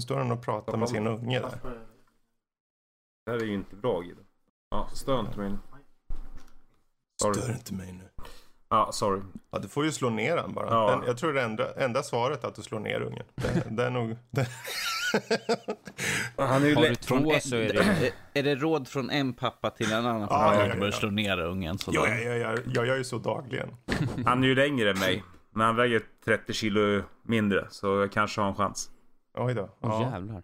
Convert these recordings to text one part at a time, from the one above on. Nu står han och pratar med sin unge där. Det här är ju inte bra, Guido. Ja, stör inte mig nu. Stör inte mig nu. Ja, sorry. Ja, du får ju slå ner den bara. Ja. Den, jag tror det enda svaret är att du slår ner ungen. Det är nog... Det. Han är ju lätt från ett, så är det råd från en pappa till en annan pappa. Ja, jag bör slå ner ungen. Jag gör ju så dagligen. Han är ju längre än mig. Men han väger 30 kilo mindre. Så jag kanske har en chans. Oj då. Ja. Oh, jävlar.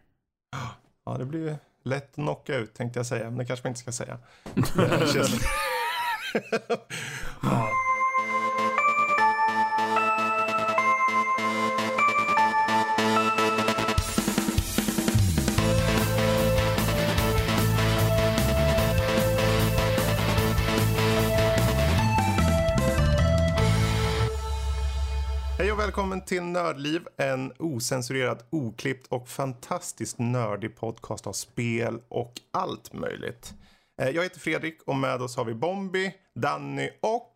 Ja, det blir ju lätt knocka ut tänkte jag säga. Men det kanske man inte ska säga. Ja. Välkommen till Nördliv, en osensurerad, oklippt och fantastiskt nördig podcast av spel och allt möjligt. Jag heter Fredrik och med oss har vi Bombi, Danny och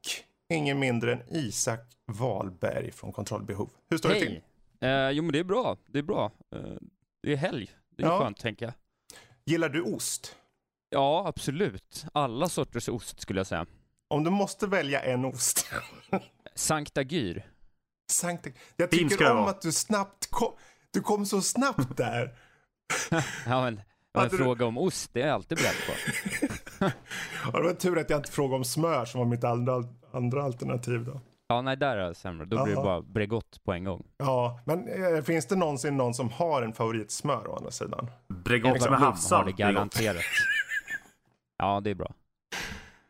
ingen mindre än Isak Wahlberg från Kontrollbehov. Hur står det till? Jo men det är bra, det är helg, det är skönt tänker jag. Gillar du ost? Ja absolut, alla sorters ost skulle jag säga. Om du måste välja en ost. Sankta Gyr. Jag tycker om att du snabbt kom. Du kom så snabbt där. Ja men en fråga om ost, det är jag alltid beredd på. Ja, det var tur att jag inte frågade om smör som var mitt andra alternativ då. Ja nej, där är det sämre. Då blir det bara Bregott på en gång. Ja, men finns det någonsin någon som har en favoritsmör å andra sidan? Bregott med havsalt. Det garanterat. Ja det är bra.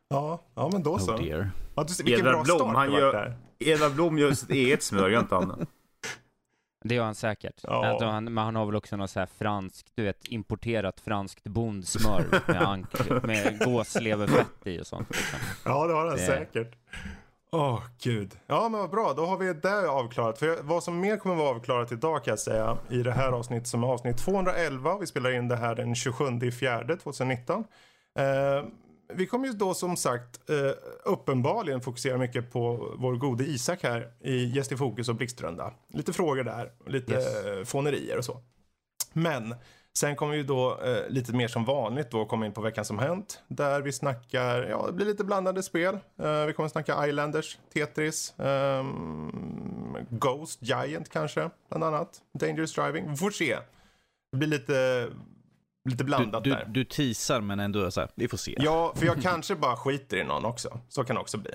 Ja men då så. Ja, du, vilken Edvard bra Blom, start han gör där. Edvard Blom gör sitt eget smör, inte han. Det gör han säkert. Ja. Men han har väl också något så här franskt, du vet, importerat franskt bondsmör med gåsleverfett i och sånt. Liksom. Ja, det har han säkert. Åh, gud. Ja, men vad bra. Då har vi det avklarat. För vad som mer kommer vara avklarat idag kan jag säga i det här avsnittet som är avsnitt 211. Vi spelar in det här den 27/4/2019. Vi kommer ju då som sagt uppenbarligen fokusera mycket på vår gode Isak här i Gäst i fokus och Blixtrunda. Lite frågor där, lite fånerier och så. Men sen kommer ju då lite mer som vanligt då komma in på veckan som hänt. Där vi snackar, ja det blir lite blandade spel. Vi kommer snacka Islanders, Tetris, Ghost, Giant kanske bland annat. Dangerous Driving, vi får se. Det blir lite blandat där. Du teasar men ändå så här, vi får se. Ja, för jag kanske bara skiter i någon också. Så kan det också bli.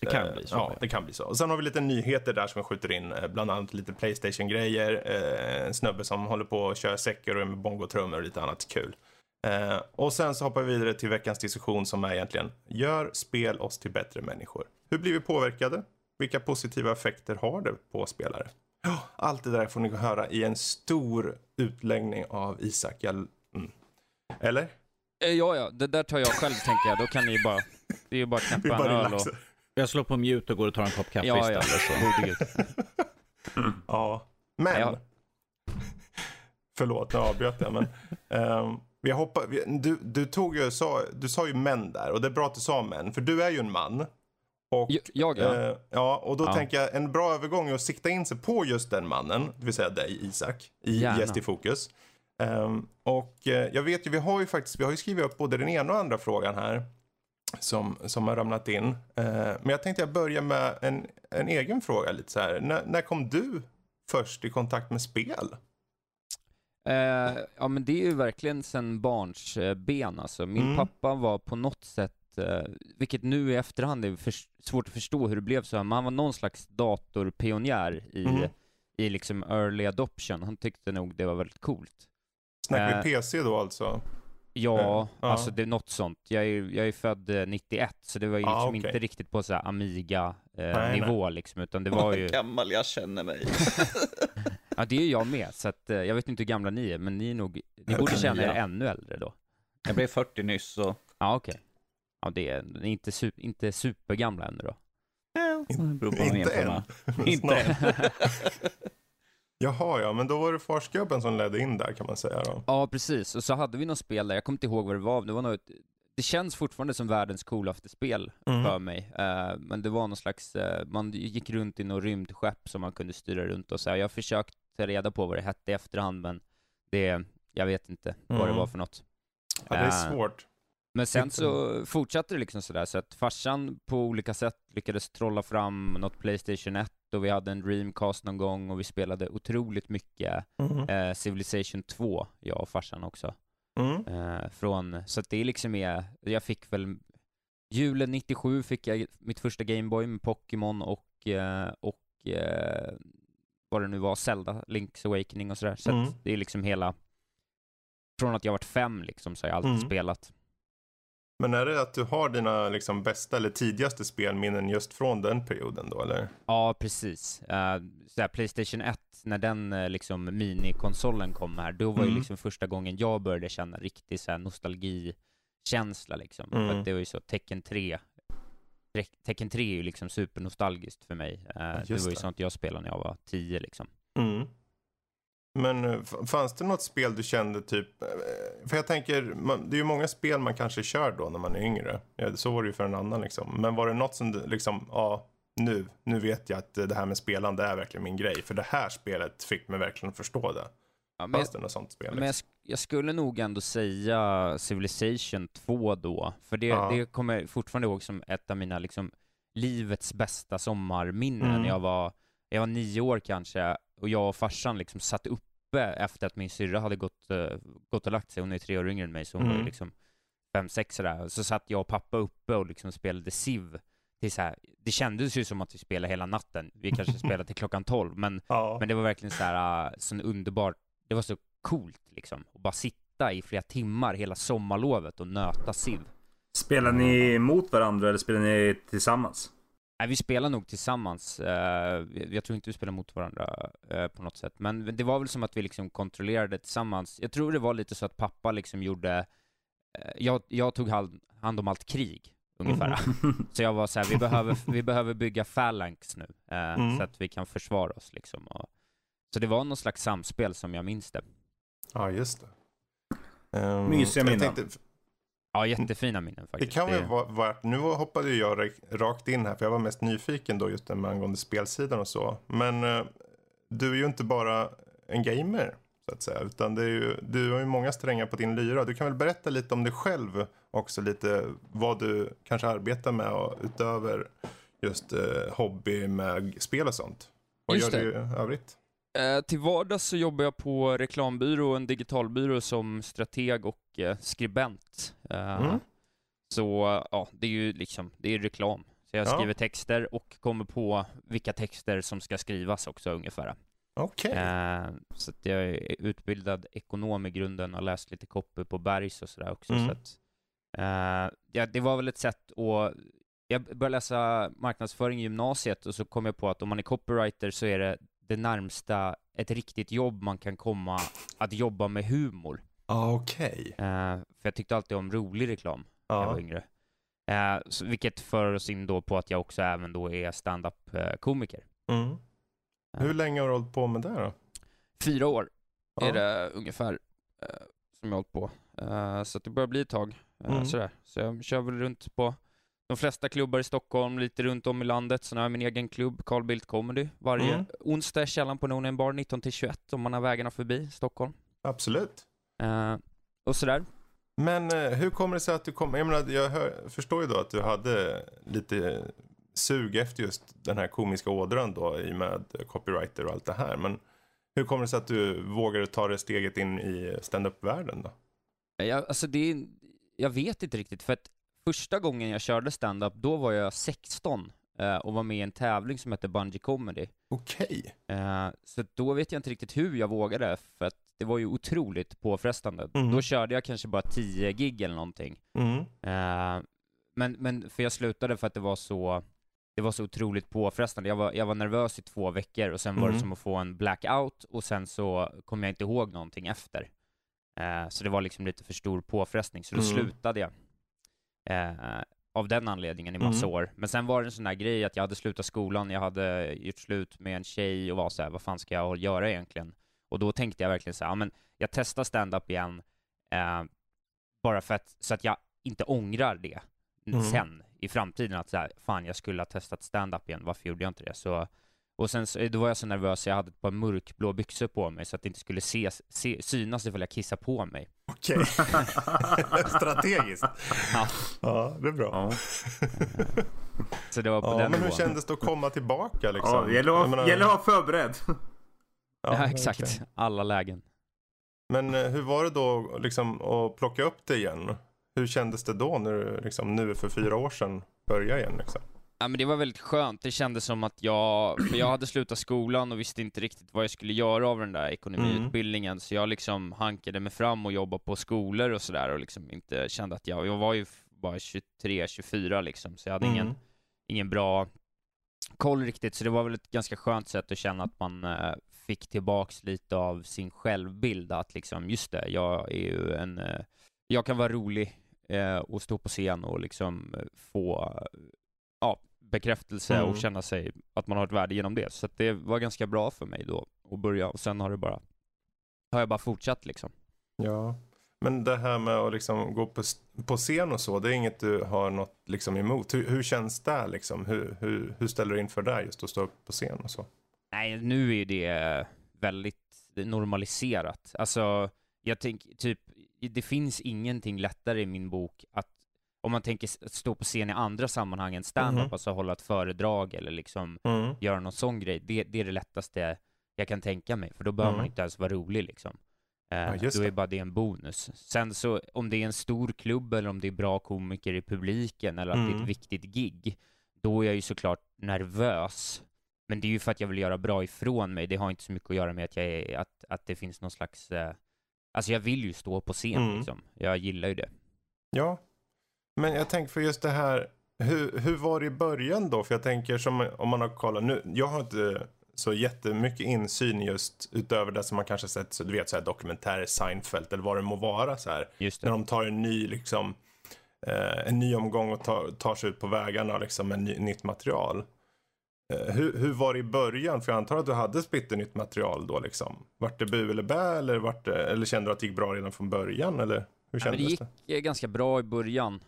Det kan bli så. Ja, det kan bli så. Och sen har vi lite nyheter där som jag skjuter in. Bland annat lite Playstation-grejer. En snubbe som håller på att köra säcker och med bongotrummor och lite annat kul. Och sen så hoppar vi vidare till veckans diskussion som är egentligen: gör spel oss till bättre människor? Hur blir vi påverkade? Vilka positiva effekter har det på spelare? Allt det där får ni höra i en stor utläggning av Isak. Eller? Ja, det där tar jag själv tänker jag. Då kan ni bara, det är ju bara knäppa en öl och... Jag slår på mute och går och tar en kopp kaffe istället. Ja. Ja, men... Ja. Förlåt, nu avbröt jag, men... jag hoppar... Du sa ju män där, och det är bra att du sa män, för du är ju en man. Och, jag är. Ja, och då tänker jag en bra övergång är att sikta in sig på just den mannen, det vill säga dig, Isak, i Gäst i fokus. Och jag vet ju, vi har ju skrivit upp både den ena och andra frågan här som har ramlat in, men jag tänkte jag börja med en egen fråga lite så här. När kom du först i kontakt med spel? Ja men det är ju verkligen sedan barns ben alltså. Min pappa var på något sätt, vilket nu i efterhand är svårt att förstå hur det blev så här, men han var någon slags datorpionjär i liksom early adoption. Han tyckte nog det var väldigt coolt. Snackar vi PC då alltså? Ja, alltså det är något sånt. Jag är född 91, så det var ju liksom inte riktigt på så här Amiga-nivå liksom, utan det var ju... gammal jag känner mig. Ja, det är ju jag med, så att, jag vet inte hur gamla ni är, men ni borde känna er ännu äldre då. Jag blev 40 nyss, så... Ja, okej. Ja, det är inte supergamla ännu då. Inte än. Jaha, ja, men då var det farsgubben som ledde in där kan man säga då. Ja, precis. Och så hade vi något spel där, jag kommer inte ihåg vad det var. Det var något, det känns fortfarande som världens coolaste spel för mig. Men det var någon slags, man gick runt i något rymdskepp som man kunde styra runt och så här. Jag har försökt ta reda på vad det hette i efterhand, men det, jag vet inte vad det var för något. Ja, det är svårt. Men sen så fortsatte det liksom sådär, så att farsan på olika sätt lyckades trolla fram något Playstation 1, och vi hade en Dreamcast någon gång, och vi spelade otroligt mycket Civilization 2, jag och farsan också. Från, så att det liksom är, jag fick väl julen 97 fick jag mitt första Gameboy med Pokémon och vad det nu var, Zelda, Link's Awakening och sådär. Så att det är liksom hela, från att jag varit 5 liksom, så har jag alltid spelat. Men är det att du har dina liksom bästa eller tidigaste spelminnen just från den perioden då, eller? Ja, precis. Såhär, Playstation 1, när den liksom minikonsolen kom här, då var ju liksom första gången jag började känna riktig såhär nostalgikänsla liksom. För att det var ju så, Tekken 3. Tekken 3 är ju liksom supernostalgiskt för mig. Det var ju sånt jag spelade när jag var 10 liksom. Mm. Men fanns det något spel du kände typ, för jag tänker, det är ju många spel man kanske kör då när man är yngre, så var det ju för en annan liksom, men var det något som du liksom, ja, nu vet jag att det här med spelande är verkligen min grej, för det här spelet fick mig verkligen förstå det. Ja, men fanns det något sånt spel? Liksom? Men jag skulle nog ändå säga Civilization 2 då, för det kommer jag fortfarande ihåg som ett av mina liksom livets bästa sommarminnen. Jag var 9 år kanske, och jag och farsan liksom satt uppe efter att min syrra hade gått och lagt sig. Hon är 3 år yngre än mig, så hon var ju liksom 5-6 sådär. Så satt jag och pappa uppe och liksom spelade Civ. Det kändes ju som att vi spelade hela natten. Vi kanske spelade till klockan 12. Men det var verkligen sån underbart. Det var så coolt liksom. Att bara sitta i flera timmar hela sommarlovet och nöta Civ. Spelar ni mot varandra eller spelar ni tillsammans? Nej, vi spelar nog tillsammans. Jag tror inte vi spelar mot varandra på något sätt. Men det var väl som att vi liksom kontrollerade tillsammans. Jag tror det var lite så att pappa liksom gjorde... Jag tog hand om allt krig, ungefär. Så jag var så här, vi behöver bygga phalanx nu. Så att vi kan försvara oss liksom. Så det var någon slags samspel som jag minns det. Ja, just det. Mysiga minnen. Ja, jättefina minnen faktiskt. Det kan väl vara, nu hoppade jag rakt in här, för jag var mest nyfiken då just med angående spelsidan och så. Men du är ju inte bara en gamer, så att säga, utan det är ju, du har ju många strängar på din lyra. Du kan väl berätta lite om dig själv också, lite vad du kanske arbetar med och utöver just hobby med spel och sånt. Vad just gör det. Du i övrigt? Till vardags så jobbar jag på reklambyrå, en digitalbyrå, som strateg och skribent. Så ja, det är ju liksom, det är reklam. Så jag skriver texter och kommer på vilka texter som ska skrivas också ungefär. Okej. Så att jag är utbildad ekonom i grunden och läst lite copy på Bergs och sådär också. Så att, det var väl ett sätt att... Jag började läsa marknadsföring i gymnasiet, och så kom jag på att om man är copywriter så är det närmsta ett riktigt jobb man kan komma att jobba med humor. Okej. För jag tyckte alltid om rolig reklam när jag var yngre. Så, vilket för oss in då på att jag också även då är stand-up-komiker. Hur länge har du hållit på med det då? 4 år är det ungefär som jag hållit på. Så att det börjar bli ett tag. Sådär. Så jag kör väl runt på de flesta klubbar i Stockholm, lite runt om i landet. Så nu har jag min egen klubb, Karl Bildt Comedy. Varje onsdag i källaren på Nonen Bar 19-21, om man har vägarna förbi Stockholm. Absolut. Och sådär. Men hur kommer det sig att du kom... Jag menar, förstår ju då att du hade lite sug efter just den här komiska ådran då, i med copywriter och allt det här. Men hur kommer det sig att du vågade ta det steget in i stand-up-världen då? Jag vet inte riktigt, för att första gången jag körde stand-up, då var jag 16 och var med i en tävling som hette Bungee Comedy. Okej. Så då vet jag inte riktigt hur jag vågade, för att det var ju otroligt påfrestande. Då körde jag kanske bara 10 gig eller någonting. Men för jag slutade för att det var så otroligt påfrestande. Jag var nervös i 2 veckor, och sen var det som att få en blackout, och sen så kom jag inte ihåg någonting efter. Så det var liksom lite för stor påfrestning, så då slutade jag. Av den anledningen i massa år. Men sen var det en sån här grej att jag hade slutat skolan, jag hade gjort slut med en tjej och var så här, vad fan ska jag göra egentligen? Och då tänkte jag verkligen så här, men jag testar stand-up igen bara för att, så att jag inte ångrar det sen i framtiden, att så här, fan, jag skulle ha testat stand-up igen, varför gjorde jag inte det? Så Och sen så, då var jag så nervös, jag hade ett par mörkblå byxor på mig så att det inte skulle synas ifall jag kissade på mig. Okej. Strategiskt. Ja. Ja, det är bra. Ja. Så det var på den men nivån. Hur kändes det att komma tillbaka liksom? Ja, det gäller att ha förberedd. Ja, exakt. Okay. Alla lägen. Men hur var det då liksom att plocka upp det igen? Hur kändes det då när du liksom nu för 4 år sedan började igen liksom? Ja, men det var väldigt skönt. Det kändes som att jag hade slutat skolan och visste inte riktigt vad jag skulle göra av den där ekonomiutbildningen. Mm. Så jag liksom hankade mig fram och jobbade på skolor och sådär och liksom inte kände att jag var ju bara 23-24 liksom. Så jag hade ingen bra koll riktigt. Så det var väl ett ganska skönt sätt att känna att man fick tillbaks lite av sin självbild. Att liksom, just det, jag är ju jag kan vara rolig och stå på scen och liksom få bekräftelse och känna sig att man har ett värde genom det. Så att det var ganska bra för mig då att börja. Och sen har jag bara fortsatt liksom. Ja, men det här med att liksom gå på scen och så, det är inget du har något liksom emot. Hur känns det liksom? Hur ställer du in för det just att stå upp på scen och så? Nej, nu är det väldigt normaliserat. Alltså, jag tänker typ, det finns ingenting lättare i min bok att om man tänker stå på scen i andra sammanhang än stand-up, alltså hålla ett föredrag eller liksom göra någon sån grej. Det är det lättaste jag kan tänka mig. För då behöver man inte ens vara rolig liksom. Då är bara det en bonus. Sen så, om det är en stor klubb eller om det är bra komiker i publiken eller att det är ett viktigt gig, då är jag ju såklart nervös. Men det är ju för att jag vill göra bra ifrån mig. Det har inte så mycket att göra med att att det finns någon slags... Alltså jag vill ju stå på scen liksom. Jag gillar ju det. Ja. Men jag tänker för just det här, hur var det i början då? För jag tänker som om man har kollat nu, jag har inte så jättemycket insyn just utöver det som man kanske sett, så du vet så här dokumentärer, Seinfeld eller vad det må vara så här. När de tar en ny liksom en ny omgång och tar sig ut på vägarna liksom med nytt material. Hur var det i början? För jag antar att du hade splitter nytt material då liksom. Vart det bu eller bä eller eller kände du att det gick bra redan från början eller? Ja, det gick ganska bra i början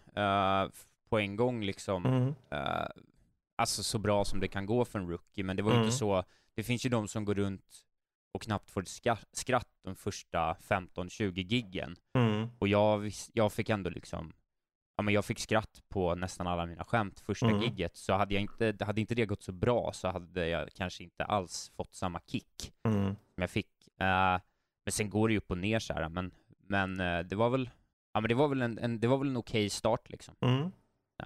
på en gång liksom. Alltså så bra som det kan gå för en rookie, men det var ju inte så. Det finns ju de som går runt och knappt får skratt de första 15-20 giggen. Och jag fick ändå liksom, ja, men jag fick skratt på nästan alla mina skämt första gigget, så hade inte det gått så bra så hade jag kanske inte alls fått samma kick som jag fick. Men sen går det ju upp och ner så här, men det var väl en okej start liksom. Ja.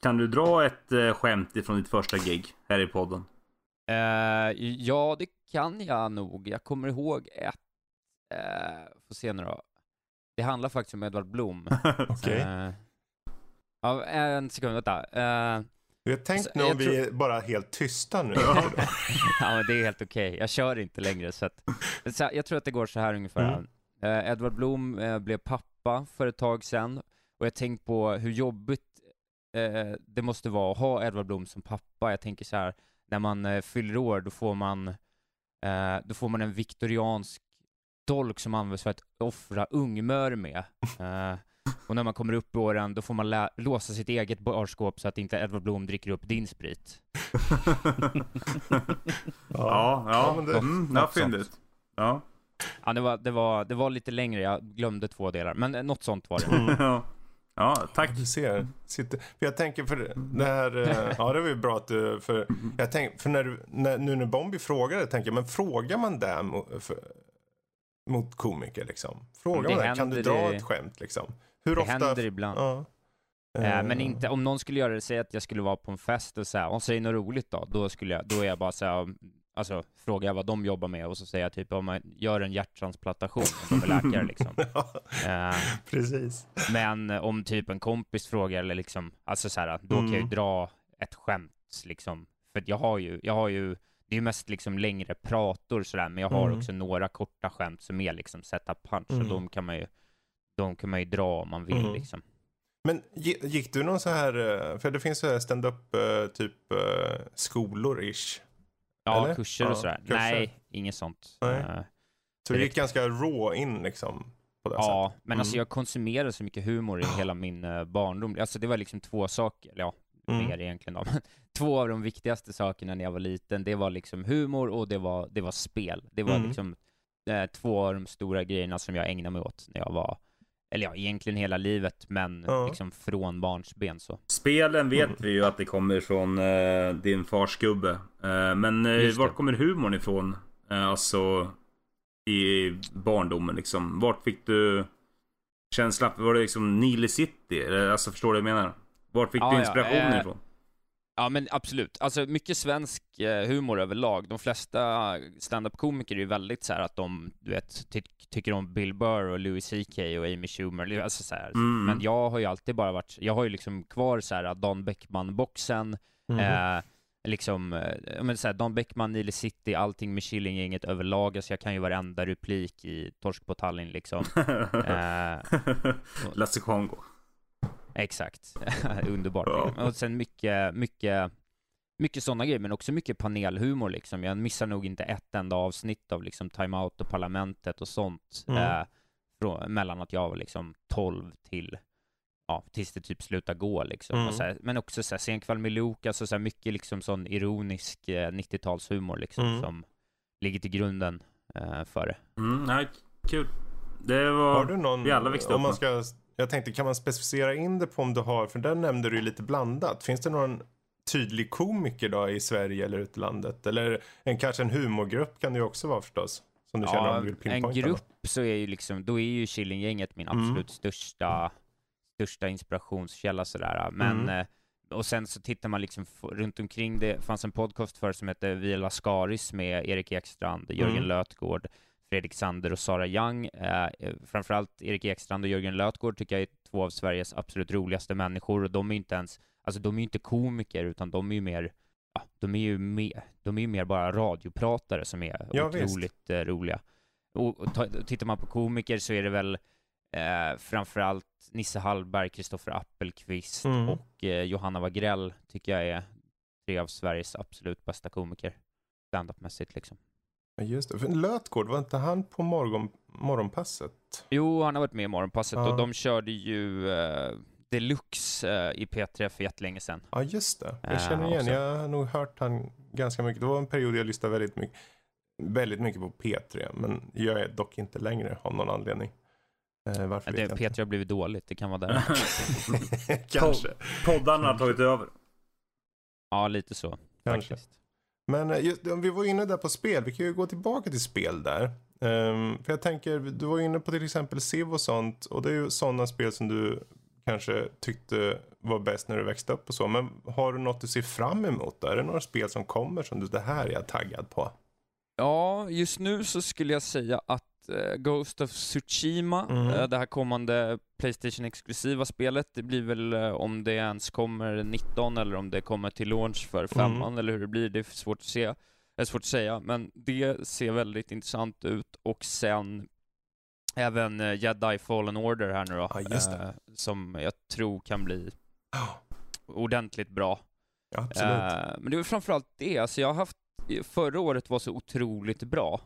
Kan du dra ett skämt ifrån ditt första gig här i podden? Ja, det kan jag nog. Jag kommer ihåg ett får se nu då. Det handlar faktiskt om Edvard Blom. Okej. Ja, en sekund vänta. Jag tänkte nog vi är bara helt tysta nu. Ja, men det är helt okej. Jag kör inte längre så jag tror att det går så här ungefär. Edvard Blom blev pappa för ett tag sedan och jag tänkte på hur jobbigt det måste vara att ha Edvard Blom som pappa. Jag tänker så här, när man fyller år då får man en viktoriansk dolk som används för att offra ungmör med. Och när man kommer upp i åren då får man låsa sitt eget barskåp så att inte Edvard Blom dricker upp din sprit. Ja, men det har fyndigt. Ja. Ja, det var lite längre. Jag glömde 2 delar, men något sånt var det. Ja, tack. Du ser. Jag tänker för det här, ja, det var ju bra att du, för jag tänker för när Bombi frågade, tänker jag, men frågar man det mot komiker liksom. Frågar man det, kan du dra ett skämt liksom? Hur ofta? Det händer ibland. Ja. Men inte om någon skulle göra det, säga att jag skulle vara på en fest och så här, och säger något roligt då skulle jag, då är jag bara så här, alltså frågar jag vad de jobbar med och så säger jag typ om man gör en hjärttransplantation för läkare liksom. Precis. Men om typ en kompis frågar eller liksom, alltså så här, då kan jag ju dra ett skämt liksom, för att jag har ju det är ju mest liksom längre prator så där, men jag har också några korta skämt som är liksom sätta punch, och de kan man ju dra om man vill liksom. Men gick du någon så här, för det finns så här stand-up typ skolor-ish? Ja, eller? Kurser och sådär. Kurser. Nej, inget sånt. Nej. Så det gick ganska rå in liksom på det sättet? Ja, men alltså jag konsumerade så mycket humor i hela min barndom. Alltså det var liksom två saker, mer egentligen då. Två av de viktigaste sakerna när jag var liten, det var liksom humor och det var spel. Det var liksom två av de stora grejerna som jag ägnade mig åt när jag var, eller ja, egentligen hela livet, men liksom från barnsben så. Spelen vet vi ju att det kommer från din fars gubbe. Men var kommer humorn ifrån? Alltså i barndomen liksom. Vart fick du känslan? Var det liksom Nile City? Alltså förstår du vad jag menar? Vart fick du inspirationen ifrån? Ja, men absolut. Alltså mycket svensk humor överlag. De flesta stand-up-komiker är ju väldigt så här att de, du vet, tycker om Bill Burr och Louis CK och Amy Schumer, alltså så här. Men jag har ju alltid bara varit, jag har ju liksom kvar så här Dan Bäckman-boxen, liksom, men så här, Dan Bäckman, Nile City, allting med Killinggänget överlag, så jag kan ju varenda replik i Torsk på Tallinn liksom. Lasse Kongo. Exakt, underbart. Och sen mycket sådana grejer, men också mycket panelhumor liksom. Jag missar nog inte ett enda avsnitt av liksom Time Out och Parlamentet och sånt mellan att jag var liksom 12 till tills det typ slutar gå liksom. Och så här, men också så här, Senkväll med Lukas och så här, mycket liksom sån ironisk 90-talshumor liksom, som ligger till grunden för det. Nej, kul. Det var, har du någon, vi alla växte upp. Om man ska... Jag tänkte, kan man specificera in det på om du har... För där nämnde du ju lite blandat. Finns det någon tydlig komiker då i Sverige eller utlandet? Eller kanske en humorgrupp kan det ju också vara förstås. Som du känner om du vill pinpointa. En grupp så är ju liksom... Då är ju Killinggänget min absolut största inspirationskälla sådär. Men... Och sen så tittar man liksom runt omkring det. Fanns en podcast för som heter Vila Skaris med Erik Ekstrand, Jörgen Lötgård, Fredrik Sander och Sara Young. Framförallt Erik Ekstrand och Jörgen Lötgård tycker jag är två av Sveriges absolut roligaste människor, och de är inte ens, alltså de är inte komiker, utan de är ju mer, de är ju mer bara radiopratare som är otroligt roliga. Och tittar man på komiker så är det väl framförallt Nisse Hallberg, Kristoffer Appelqvist och Johanna Wagrell tycker jag är tre av Sveriges absolut bästa komiker stand-up-mässigt liksom. Just det, för Lötgård, var inte han på morgonpasset? Jo, han har varit med i morgonpasset och de körde ju Deluxe i P3 för jättelänge sedan. Ja, just det. Jag känner igen, jag har nog hört han ganska mycket. Det var en period jag lyssnade väldigt mycket på P3, men jag är dock inte längre av någon anledning. Varför det, vet jag P3 har blivit dåligt, det kan vara där. Kanske. Poddarna har tagit över. Ja, lite så. Kanske. Faktiskt. Men just, om vi var inne där på spel, vi kan ju gå tillbaka till spel där. För jag tänker, du var inne på till exempel Civ och sånt. Och det är ju sådana spel som du kanske tyckte var bäst när du växte upp och så. Men har du något du ser fram emot då? Är det några spel som kommer som du, det här är jag taggad på? Ja, just nu så skulle jag säga att Ghost of Tsushima, det här kommande Playstation-exklusiva spelet, det blir väl om det ens kommer 19 eller om det kommer till launch för 5 eller hur det blir, det är svårt att se, det är svårt att säga, men det ser väldigt intressant ut. Och sen även Jedi Fallen Order här nu då, som jag tror kan bli ordentligt bra. Ja, absolut. Men det är framförallt det, alltså jag har haft, förra året var så otroligt bra.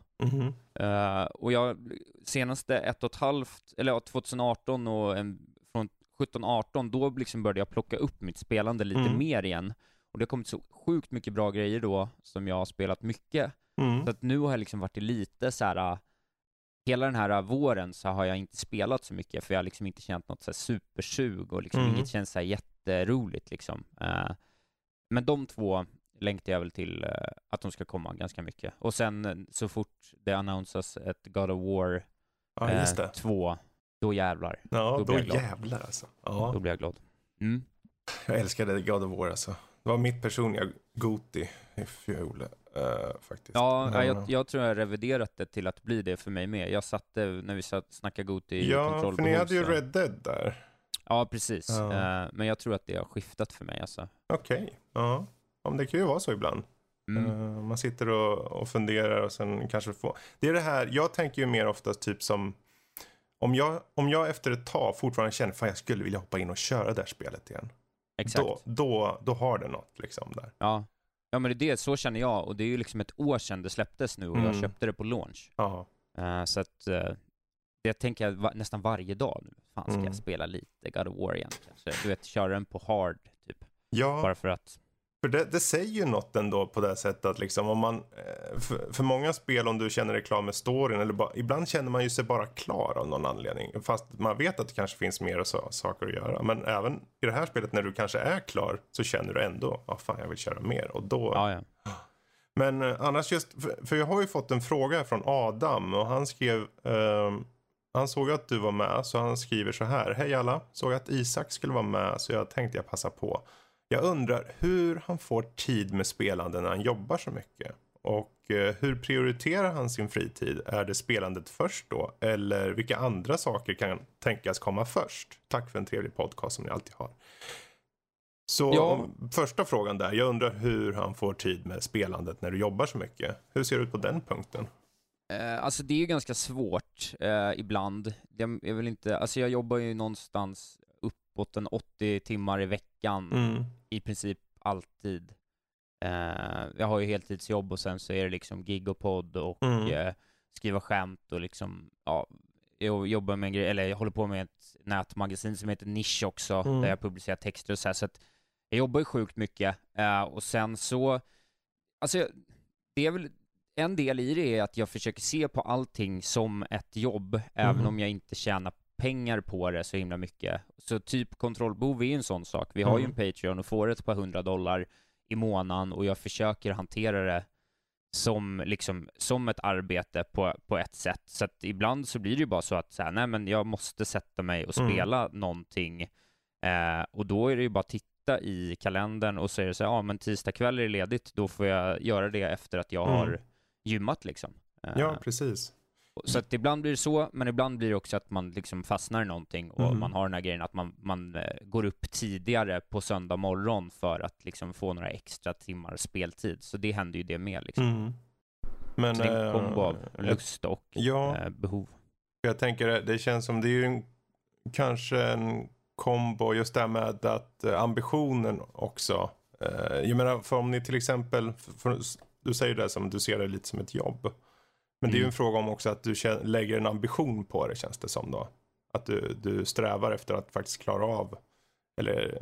Och jag senaste 1,5 eller 2018 och från 17-18 då liksom började jag plocka upp mitt spelande lite mer igen, och det har kommit så sjukt mycket bra grejer då som jag har spelat mycket, så att nu har jag liksom varit lite så här, hela den här våren så har jag inte spelat så mycket för jag har liksom inte känt något så här supersug och liksom inget känns så här jätteroligt liksom. Men de två längtar jag väl till att de ska komma ganska mycket. Och sen så fort det annonsas ett God of War 2, då jävlar. Ja, då blir jag jävlar alltså. Ja. Då blir jag glad. Jag älskade God of War alltså. Det var mitt personliga GOTY i fjol faktiskt. Ja, jag tror jag reviderat det till att bli det för mig med. Jag satte, när vi snackade GOTY i Kontrollbehov. Ja, för ni hade ju Red Dead där. Ja, precis. Men jag tror att det har skiftat för mig alltså. Okej, ja. Om det kan ju vara så ibland. Man sitter och funderar och sen kanske får... Det är det här, jag tänker ju mer ofta typ som... Om jag efter ett tag fortfarande känner att jag skulle vilja hoppa in och köra det här spelet igen. Exakt. Då har det något liksom där. Ja, men det är det, så känner jag. Och det är ju liksom ett år sedan det släpptes nu och jag köpte det på launch. Så att... det tänker jag nästan varje dag nu. Fan, ska jag spela lite God of War igen kanske? Du vet, köra den på hard typ. Ja, bara för att... För det säger ju något ändå på det sättet att liksom om man, för många spel om du känner dig klar med storyn eller bara, ibland känner man ju sig bara klar av någon anledning fast man vet att det kanske finns mer och så, saker att göra, men även i det här spelet när du kanske är klar så känner du ändå fan jag vill köra mer och då ja. Men annars just för jag har ju fått en fråga från Adam och han skrev han såg att du var med så han skriver så här: hej alla, såg att Isak skulle vara med så jag tänkte jag passa på. Jag undrar hur han får tid med spelande när han jobbar så mycket. Och hur prioriterar han sin fritid? Är det spelandet först då? Eller vilka andra saker kan tänkas komma först? Tack för en trevlig podcast som ni alltid har. Så första frågan där. Jag undrar hur han får tid med spelandet när du jobbar så mycket. Hur ser det ut på den punkten? Alltså det är ju ganska svårt ibland. Jag vill inte, alltså jag jobbar ju någonstans... uppåt en 80 timmar i veckan i princip alltid. Jag har ju heltidsjobb och sen så är det liksom gig och podd och skriva skämt och liksom jag jobbar med en grej, eller jag håller på med ett nätmagasin som heter Nisch också där jag publicerar texter och så här, så att jag jobbar ju sjukt mycket och sen så alltså det är väl en del i det är att jag försöker se på allting som ett jobb även om jag inte tjänar pengar på det så himla mycket. Så typ Kontrollbehov är ju en sån sak. Vi har ju en Patreon och får ett par $100 i månaden och jag försöker hantera det som liksom som ett arbete på ett sätt. Så att ibland så blir det ju bara så att så här, nej men jag måste sätta mig och spela någonting och då är det ju bara att titta i kalendern och så är det så här, men tisdag kväll är det ledigt, då får jag göra det efter att jag har gymmat liksom. Ja, precis. Så att ibland blir det så, men ibland blir det också att man liksom fastnar i någonting och man har den här grejen att man går upp tidigare på söndag morgon för att liksom få några extra timmar speltid. Så det händer ju det med liksom. Men, så det är en kombo av lust och behov. Jag tänker det känns som det är ju kanske en kombo just där med att ambitionen också. Jag menar för om ni till exempel, för du säger det som du ser det lite som ett jobb. Men det är ju en fråga om också att du lägger en ambition på det, känns det som då. Att du strävar efter att faktiskt klara av eller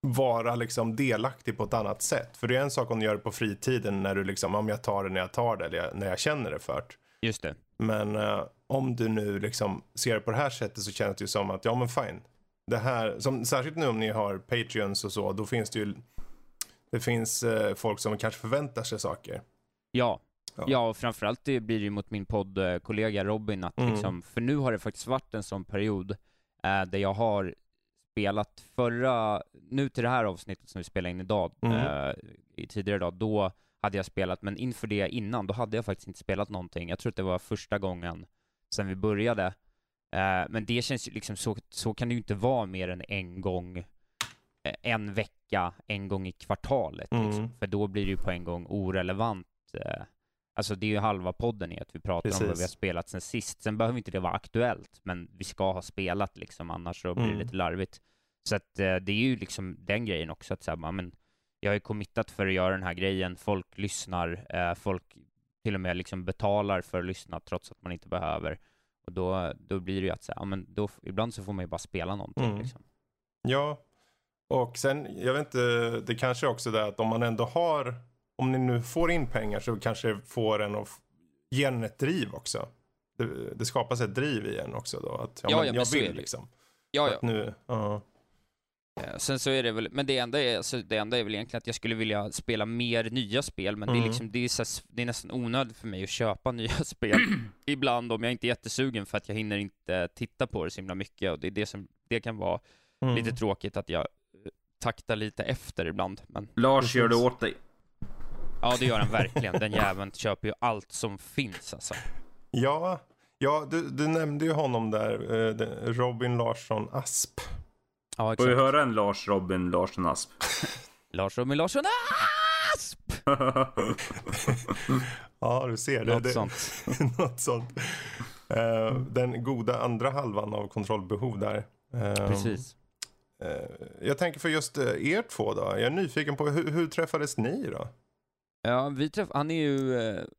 vara liksom delaktig på ett annat sätt. För det är en sak om du gör det på fritiden när du liksom, om jag tar det när jag tar det eller när jag känner det fört. Just det. Men om du nu liksom ser det på det här sättet så känns det ju som att, ja men fine. Det här, som, särskilt nu om ni har Patreons och så, då finns det ju folk som kanske förväntar sig saker. Ja. Ja, och framförallt det blir ju mot min poddkollega Robin att liksom, för nu har det faktiskt varit en sån period där jag har spelat nu till det här avsnittet som vi spelar in idag tidigare idag, då hade jag spelat, men inför det innan, då hade jag faktiskt inte spelat någonting. Jag tror att det var första gången sedan vi började men det känns ju liksom så kan det ju inte vara mer än en gång en vecka, en gång i kvartalet liksom, för då blir det ju på en gång orelevant alltså det är ju halva podden i att vi pratar om vad vi har spelat sen sist. Sen behöver inte det vara aktuellt, men vi ska ha spelat liksom, annars så blir det lite larvigt. Så att det är ju liksom den grejen också att så här, men jag har ju committat för att göra den här grejen. Folk lyssnar, folk till och med liksom betalar för att lyssna trots att man inte behöver. Och då blir det ju att så här, men då ibland så får man ju bara spela någonting liksom. Ja. Och sen jag vet inte, det kanske också det att om man ändå har, om ni nu får in pengar så kanske får en och ger en ett driv också. Det skapas ett driv i en också då. Att, men jag vill liksom. Ja. Att nu, sen så är det väl, men det enda är väl egentligen att jag skulle vilja spela mer nya spel, men det är liksom, det är nästan onödigt för mig att köpa nya spel ibland om jag inte är jättesugen för att jag hinner inte titta på det så himla mycket, och det är det som det kan vara lite tråkigt att jag taktar lite efter ibland. Men Lars gör det åt dig. Ja, det gör han verkligen. Den jäveln köper ju allt som finns alltså. Ja du nämnde ju honom där. Robin Larsson Asp. Ja, exakt. Får vi höra en Lars Robin Larsson Asp? Lars Robin Larsson Asp! Ja, du ser det. Något sånt. Den goda andra halvan av Kontrollbehov där. Precis. Jag tänker för just er två då. Jag är nyfiken på hur träffades ni då? Ja,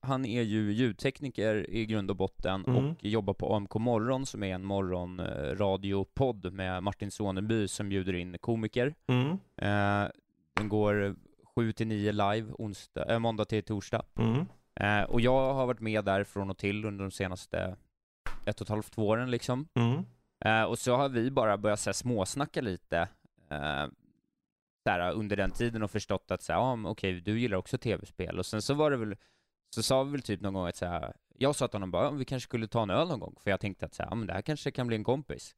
han är ju ljudtekniker i grund och botten och jobbar på AMK Morgon som är en morgonradiopodd med Martin Soneby som bjuder in komiker. Den går 7-9 live måndag till torsdag. Och jag har varit med där från och till under de senaste 1,5-2 åren liksom. Och så har vi bara börjat så här, småsnacka lite där, under den tiden och förstått att okej, du gillar också tv-spel. Och sen så var det väl, så sa vi väl typ någon gång att så här, jag sa till honom bara, vi kanske skulle ta en öl någon gång. För jag tänkte att så här, men det här kanske kan bli en kompis.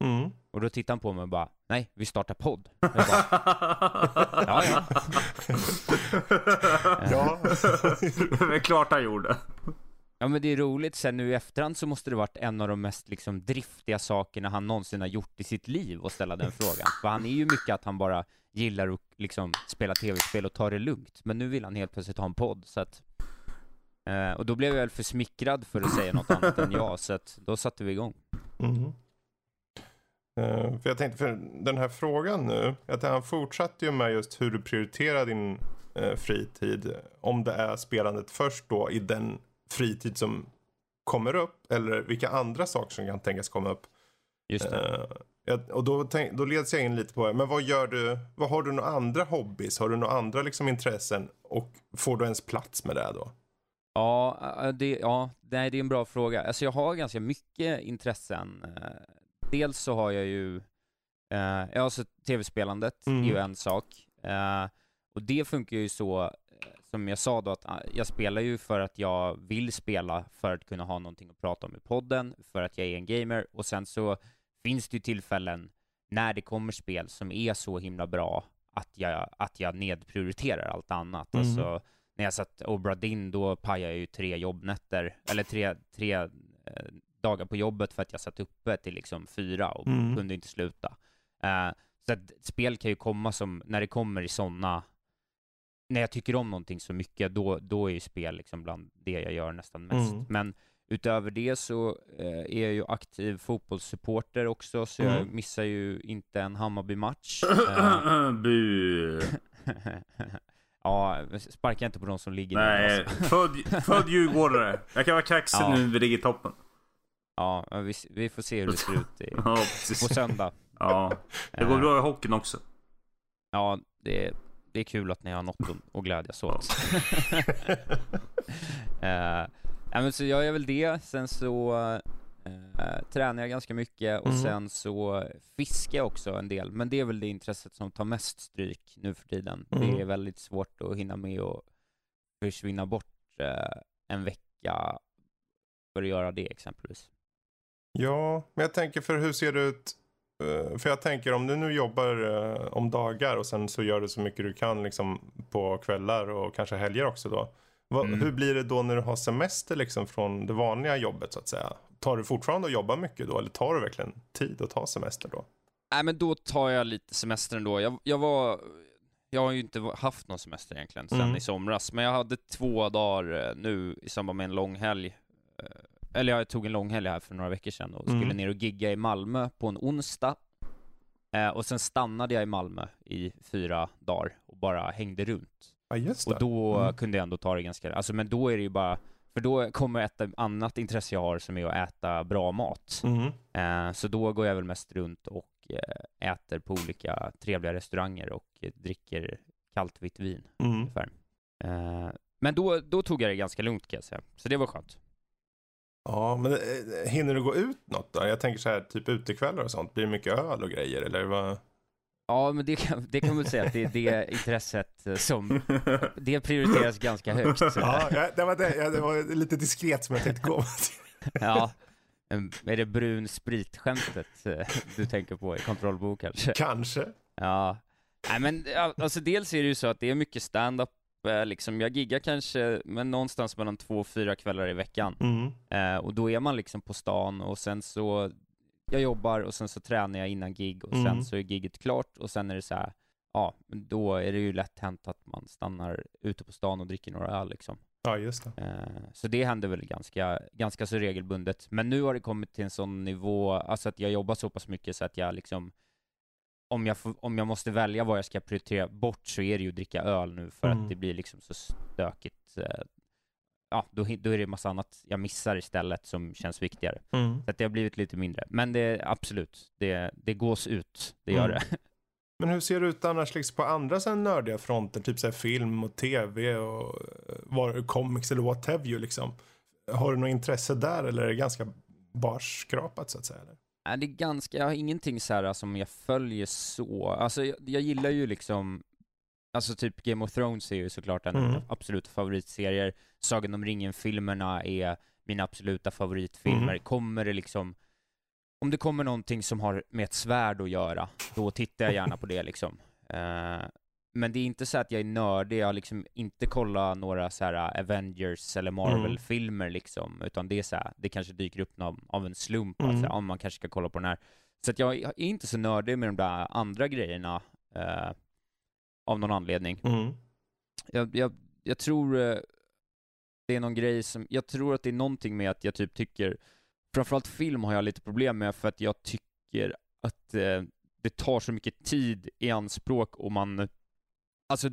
Och då tittade han på mig och bara, nej, vi startar podd. Jag bara, ja. Ja, det är klart han gjorde. Ja, men det är roligt. Sen nu i efterhand så måste det varit en av de mest liksom, driftiga sakerna han någonsin har gjort i sitt liv att ställa den frågan. För han är ju mycket att han bara gillar att liksom, spela tv-spel och ta det lugnt. Men nu vill han helt plötsligt ha en podd. Så att, och då blev jag väl för smickrad för att säga något annat än jag. Så att, då satte vi igång. För jag tänkte, för den här frågan nu. Att han fortsatte ju med just hur du prioriterar din fritid. Om det är spelandet först då i den fritid som kommer upp eller vilka andra saker som kan tänkas komma upp. Just det. Och då leds jag in lite på, men vad gör du, vad har du några andra hobbies, har du några andra liksom intressen och får du ens plats med det då? Ja, det är en bra fråga. Alltså jag har ganska mycket intressen. Dels så har jag ju alltså tv-spelandet är ju en sak. Och det funkar ju så som jag sa då, att jag spelar ju för att jag vill spela, för att kunna ha någonting att prata om i podden, för att jag är en gamer. Och sen så finns det ju tillfällen när det kommer spel som är så himla bra att jag nedprioriterar allt annat. Alltså, när jag satt Obradin då pajade jag ju 3 jobbnätter eller 3 dagar på jobbet för att jag satt uppe till liksom 4 och kunde inte sluta. Så att spel kan ju komma som, när det kommer i sådana, när jag tycker om någonting så mycket, då är ju spel liksom bland det jag gör nästan mest. Men utöver det så är jag ju aktiv fotbollssupporter också, så jag missar ju inte en Hammarby-match. Ja, sparkar inte på de som ligger. Nej, alltså. född Djurgårdare. Jag kan vara kaxig nu vid ligger i toppen. Ja, vi får se hur det ser ut på söndag. Ja, det går bra i hockeyn också. Ja, det är kul att ni har nått och glädjas åt. Så jag gör väl det. Sen så tränar jag ganska mycket. Och sen så fiskar jag också en del. Men det är väl det intresset som tar mest stryk nu för tiden. Det är väldigt svårt att hinna med och försvinna bort en vecka för att göra det exempelvis. Ja, men jag tänker, för hur ser det ut? För jag tänker, om du nu jobbar om dagar och sen så gör du så mycket du kan liksom på kvällar och kanske helger också då. Hur blir det då när du har semester liksom från det vanliga jobbet så att säga? Tar du fortfarande och jobbar mycket då, eller tar du verkligen tid att ta semester då? Nej, men då tar jag lite semester då. Jag har ju inte haft någon semester egentligen sen i somras, men jag hade 2 dagar nu i samband med en lång helg. Eller jag tog en lång helg här för några veckor sedan och skulle ner och gigga i Malmö på en onsdag. Och sen stannade jag i Malmö i 4 dagar och bara hängde runt. Ja, just det. Och då kunde jag ändå ta det ganska... Alltså, men då är det ju bara... För då kommer ett annat intresse jag har som är att äta bra mat. Så då går jag väl mest runt och äter på olika trevliga restauranger och dricker kallt vitt vin. Ungefär. Men då tog jag det ganska lugnt, kan jag säga. Så det var skönt. Ja, men hinner du gå ut något då? Jag tänker så här, typ utekvällar och sånt. Blir det mycket öl och grejer, eller vad? Ja, men det kan man säga att det är det intresset som... Det prioriteras ganska högt. Ja, det var lite diskret som jag tänkte gå. Ja, är det brun spritskämtet du tänker på i Kontrollbehov kanske? Kanske. Ja, nej, men alltså dels är det ju så att det är mycket stand-up. Liksom, jag giggar kanske men någonstans mellan 2 och 4 kvällar i veckan. Och då är man liksom på stan, och sen så jag jobbar och sen så tränar jag innan gig, och sen så är giget klart, och sen är det så här, ja, då är det ju lätt hänt att man stannar ute på stan och dricker några öl liksom. Ja, just det. Så det händer väl ganska så regelbundet, men nu har det kommit till en sån nivå, alltså att jag jobbar så pass mycket så att jag liksom om jag måste välja vad jag ska prioritera bort, så är det ju att dricka öl nu, för att det blir liksom så stökigt. Ja, då är det en massa annat jag missar istället som känns viktigare. Så att det har blivit lite mindre. Men det är absolut, det gås ut, det gör det. Men hur ser det ut annars liksom på andra sån nördiga fronter, typ så film och tv och comics eller what have you liksom? Har du något intresse där, eller är det ganska barskrapat så att säga? Eller? Det är ganska, jag har ingenting så här som jag följer så. Alltså jag gillar ju liksom, alltså typ Game of Thrones är ju såklart en av mina absoluta favoritserier. Sagan om ringen-filmerna är mina absoluta favoritfilmer. Kommer det liksom, om det kommer någonting som har med ett svärd att göra, då tittar jag gärna på det liksom. Men det är inte så att jag är nördig. Jag har liksom inte kollat några så här Avengers eller Marvel-filmer liksom, utan det är så här, det kanske dyker upp av en slump. Alltså, om man kanske ska kolla på den här. Så att jag är inte så nördig med de där andra grejerna av någon anledning. Jag tror det är någon grej som, jag tror att det är någonting med att jag typ tycker, framförallt film har jag lite problem med, för att jag tycker att det tar så mycket tid i anspråk, och man, alltså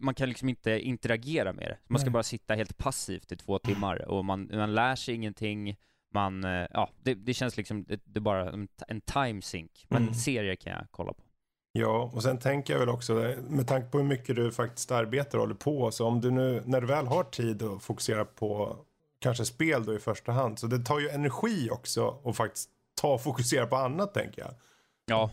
man kan liksom inte interagera med det. Man ska bara sitta helt passivt i 2 timmar, och man lär sig ingenting. Man, ja, det känns liksom, det är bara en time sink. Men serier kan jag kolla på. Ja, och sen tänker jag väl också, med tanke på hur mycket du faktiskt arbetar och håller på, så om du nu, när du väl har tid att fokusera på kanske spel då i första hand, så det tar ju energi också att faktiskt fokusera på annat, tänker jag. Ja.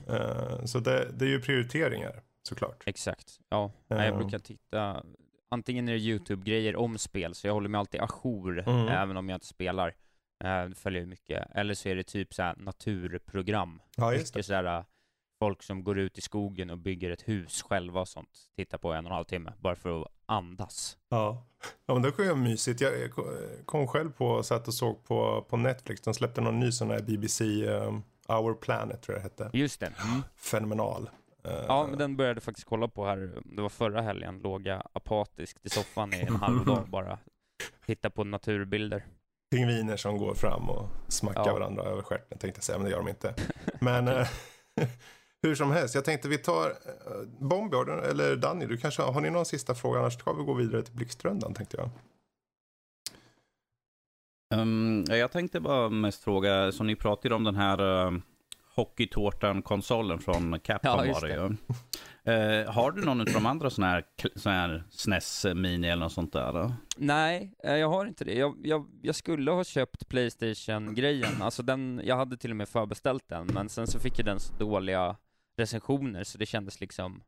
Så det är ju prioriteringar, såklart. Exakt, ja. Jag brukar titta, antingen är det YouTube-grejer om spel, så jag håller mig alltid ajour, även om jag inte spelar. Följer mycket. Eller så är det typ så här naturprogram. Ja, just det. Sådär, folk som går ut i skogen och bygger ett hus själva och sånt. Titta på 1,5 timme. Bara för att andas. Ja, men det var ju mysigt. Jag kom själv på, satt och såg på Netflix. De släppte någon ny sån här BBC Our Planet, tror jag det hette. Just det. Fenomenal. Ja, men den började jag faktiskt kolla på här. Det var förra helgen. Låga apatiskt i soffan i en halv dag bara. Titta på naturbilder. Pingviner som går fram och smackar varandra över stjärten. Tänkte jag säga, men det gör de inte. Men... Hur som helst, jag tänkte vi tar Bombjörn, eller Danny, du kanske har ni någon sista fråga, annars ska vi gå vidare till Blixtrundan, tänkte jag. Jag tänkte bara mest fråga, som ni pratade om den här hockeytårtan-konsolen från Capcom, var det ju. Har du någon av de andra sån här SNES Mini eller något sånt där? Då? Nej, jag har inte det. Jag skulle ha köpt Playstation-grejen. Alltså den, jag hade till och med förbeställt den, men sen så fick jag den så dåliga recensioner, så det kändes liksom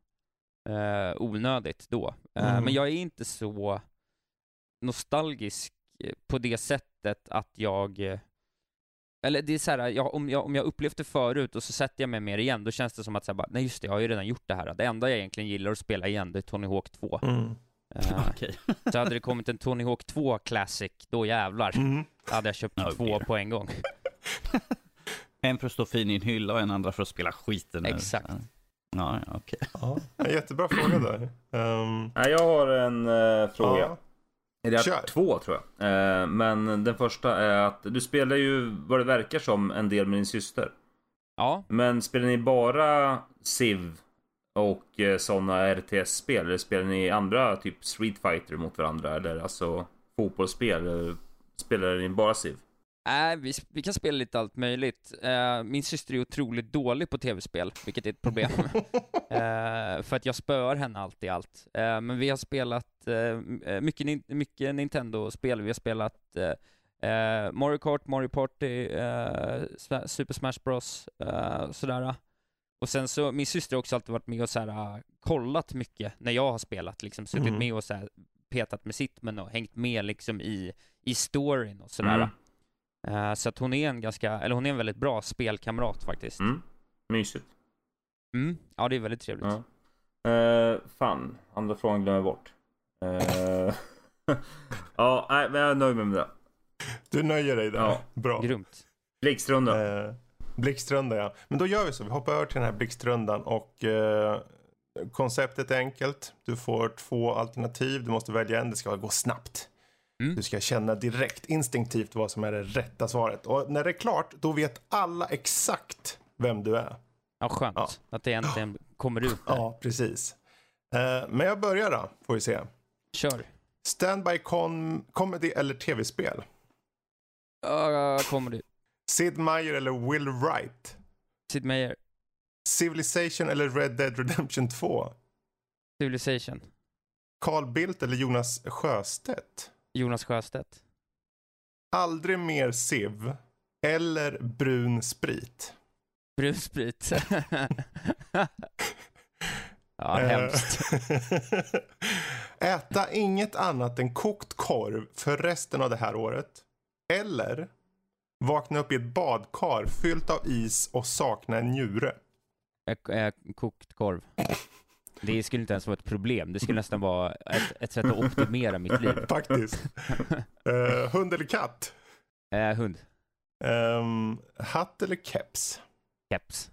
onödigt då. Men jag är inte så nostalgisk på det sättet att jag... Eller det är så här, om jag upplevt det förut och så sätter jag mig mer igen, då känns det som att så här, bara, nej just det, jag har ju redan gjort det här. Det enda jag egentligen gillar att spela igen, det är Tony Hawk 2. Okay. Så hade det kommit en Tony Hawk 2 Classic, då jävlar. Hade jag köpt 2 på en gång. En för att stå fin i en hylla och en andra för att spela skiten. Exakt. Ja, okej. Okay. Ja, jättebra fråga där. Jag har en fråga. Ja. Det är 2, tror jag. Men den första är att du spelar ju vad det verkar som en del med din syster. Ja. Men spelar ni bara Civ och sådana RTS-spel? Eller spelar ni andra, typ Street Fighter mot varandra? Eller alltså fotbollsspel? Eller spelar ni bara Civ? Nej, vi kan spela lite allt möjligt. Min syster är otroligt dålig på tv-spel, vilket är ett problem. För att jag spör henne allt i allt. Men vi har spelat mycket Nintendo-spel. Vi har spelat Mario Kart, Mario Party, Super Smash Bros. Sådär. Och sen så, min syster har också alltid varit med och såhär, kollat mycket när jag har spelat. Liksom, suttit med och såhär, petat med sitt, men och hängt med liksom, i storyn och sådär. Så att hon är en väldigt bra spelkamrat faktiskt. Mysigt. Ja, det är väldigt trevligt. Fan, andra frågan glömmer bort. Ja, nej, men jag är nöjd med det. Du nöjer dig där. Ja. Bra. Grymt. Blixtrunda. Blixtrunda, ja. Men då gör vi så, vi hoppar över till den här blixtrundan och konceptet är enkelt. Du får 2 alternativ, du måste välja en, det ska gå snabbt. Du ska känna direkt, instinktivt, vad som är det rätta svaret. Och när det är klart, då vet alla exakt vem du är. Ja, skönt. Ja. Att det äntligen kommer ut där. Ja, precis. Men jag börjar då, får vi se. Kör. Standby comedy eller tv-spel? Comedy. Sid Meier eller Will Wright? Sid Meier. Civilization eller Red Dead Redemption 2? Civilization. Karl Bildt eller Jonas Sjöstedt? Jonas Sjöstedt. Aldrig mer Civ eller brun sprit? Brun sprit. Ja, hemskt. Äta inget annat än kokt korv för resten av det här året. Eller vakna upp i ett badkar fyllt av is och sakna en njure. Kokt korv. Det skulle inte ens vara ett problem. Det skulle nästan vara ett sätt att optimera mitt liv. Faktiskt. Hund eller katt? Hund. Hatt eller keps? Keps.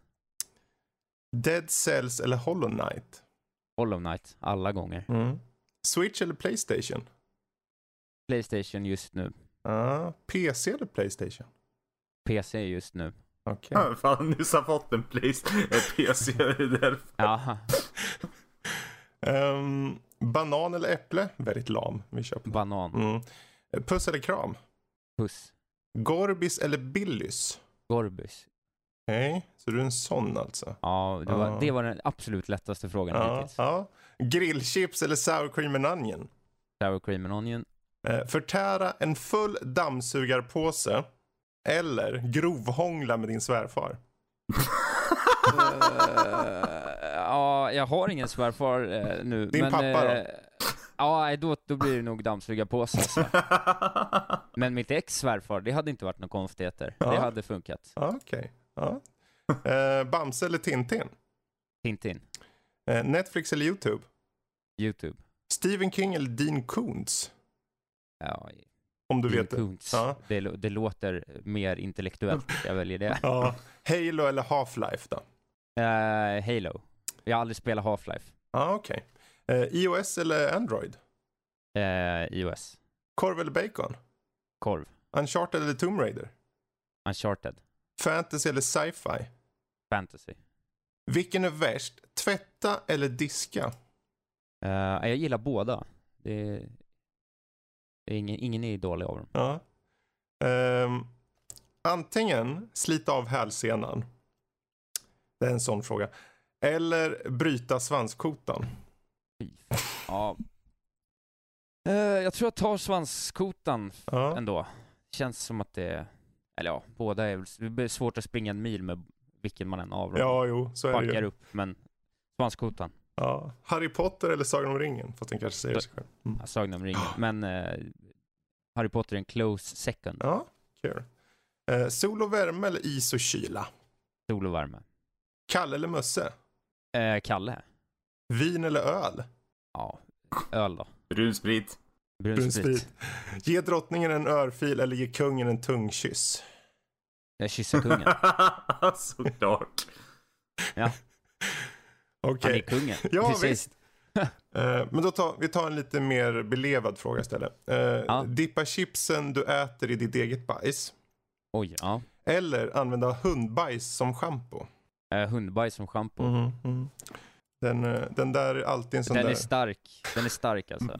Dead Cells eller Hollow Knight? Hollow Knight, alla gånger. Mm. Switch eller Playstation? Playstation just nu. PC eller Playstation? PC just nu. Okej. Okay. Fan, nu har fått en PC därför. Jaha. Banan eller äpple? Väldigt lam. Vi köper banan. Mm. Puss eller kram? Puss. Gorbis eller Billys? Gorbis. Okej, okay. Så du är en sån alltså. Ja, det var den absolut lättaste frågan hittills. Ja. Grillchips eller sour cream and onion? Sour cream and onion. Förtära en full dammsugarpåse eller grovhångla med din svärfar? Ja, jag har ingen svärfar nu. Din men, pappa då? Ja, då blir det nog dammsugarpåse alltså. Men mitt ex-svärfar, det hade inte varit några konstigheter. Ja. Det hade funkat. Okej. Okay. Ja. Bamse eller Tintin? Tintin. Netflix eller YouTube? YouTube. Stephen King eller Dean Koontz? Ja, om du Dean vet Koontz. Ja. Det låter mer intellektuellt. Jag väljer det. Ja. Halo eller Half-Life då? Halo. Jag har aldrig spelat Half-Life. Okej. iOS eller Android? iOS. Korv eller bacon? Korv. Uncharted eller Tomb Raider? Uncharted. Fantasy eller sci-fi? Fantasy. Vilken är värst? Tvätta eller diska? Jag gillar båda. Det är ingen är dålig av dem. Ja. Antingen slita av hälsenan. Det är en sån fråga. Eller bryta svanskotan. Ja. Jag tror jag tar svanskotan ändå. Känns som att det... Eller ja, båda är svårt att springa en mil med vilken man än avrundar. Ja, jo, så är det ju. Backar upp, men svanskotan. Ja, Harry Potter eller Sagan om ringen? Fast den kanske säger sig själv. Mm. Ja, Sagan om ringen, men Harry Potter är en close second. Ja, kul. Sol och värme eller is och kyla? Sol och värme. Kalle eller mösse? Kalle. Vin eller öl? Ja, öl då. Brunsprit. Brunsprit. Ge drottningen en örfil eller ge kungen en tungkyss? Jag kysser kungen. Såklart. Ja. Okay. Han är kungen. Ja, precis. Visst. Men då tar vi en lite mer belevad fråga istället. Dippa chipsen du äter i ditt eget bajs. Oj, ja. Eller använda hundbajs som shampoo. Hundbajs som shampoo. Mm. Den där är alltid en sån där. Är stark. Den är stark alltså.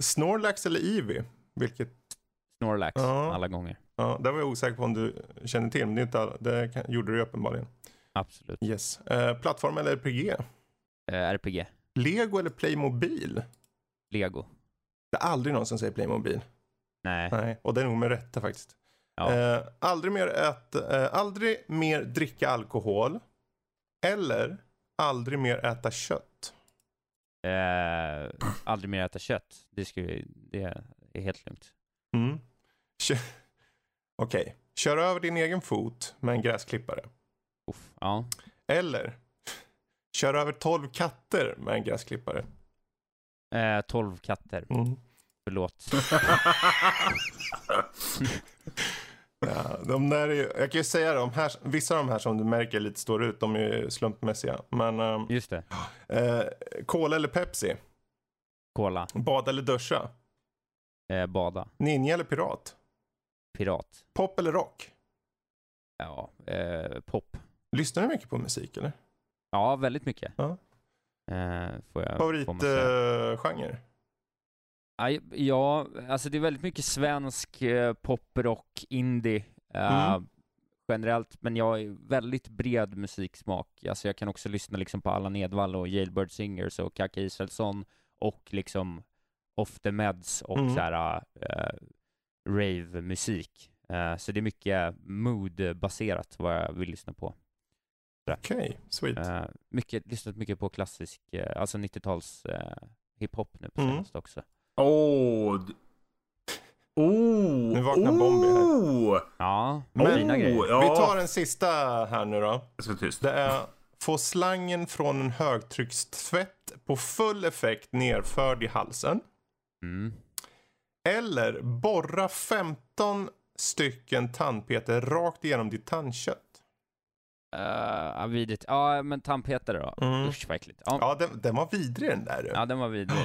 Snorlax eller Eevee? Vilket? Snorlax, alla gånger. Ja, där var jag osäker på om du känner till. Men det gjorde du uppenbarligen. Absolut. Yes. Plattform eller RPG? RPG. Lego eller Playmobil? Lego. Det är aldrig någon som säger Playmobil. Nej. Och det är nog med rätta faktiskt. Ja. Aldrig mer dricka alkohol. Eller aldrig mer äta kött. Aldrig mer äta kött. Det är helt lugnt. Mm. Okej. Kör över din egen fot med en gräsklippare. Ja. Eller kör över 12 katter med en gräsklippare. 12 katter. Mm. Förlåt. Ja, de där är ju, jag kan ju säga de här, vissa av de här som du märker lite står ut, de är ju slumpmässiga. Men, just det. Cola eller Pepsi? Cola. Bada eller duscha? Bada. Ninja eller pirat? Pirat. Pop eller rock? ja, pop. Lyssnar du mycket på musik eller? Ja, väldigt mycket. Ja. Favoritgenre? Ja, alltså det är väldigt mycket svensk poprock, indie generellt, men jag är väldigt bred musiksmak. Alltså jag kan också lyssna liksom på Allan Edwall och Jailbird Singers och Kaka Israelsson och liksom Off the Meds och så här rave-musik. Så det är mycket mood-baserat vad jag vill lyssna på. Okej, okay, sweet. Lyssnat mycket på klassisk, alltså 90-tals hiphop nu på senaste också. Nu vaknar Bombi här. Ja, mina grejer. Ja. Vi tar den sista här nu då. Jag ska tyst. Det är få slangen från en högtryckstvätt på full effekt nerförd i halsen. Eller borra 15 stycken tandpeter rakt igenom ditt tandkött. Vidrigt. Ja, men tandpetare då. Usch, verkligen. Ja, den var vidrig den där. Ja, den var vidrig.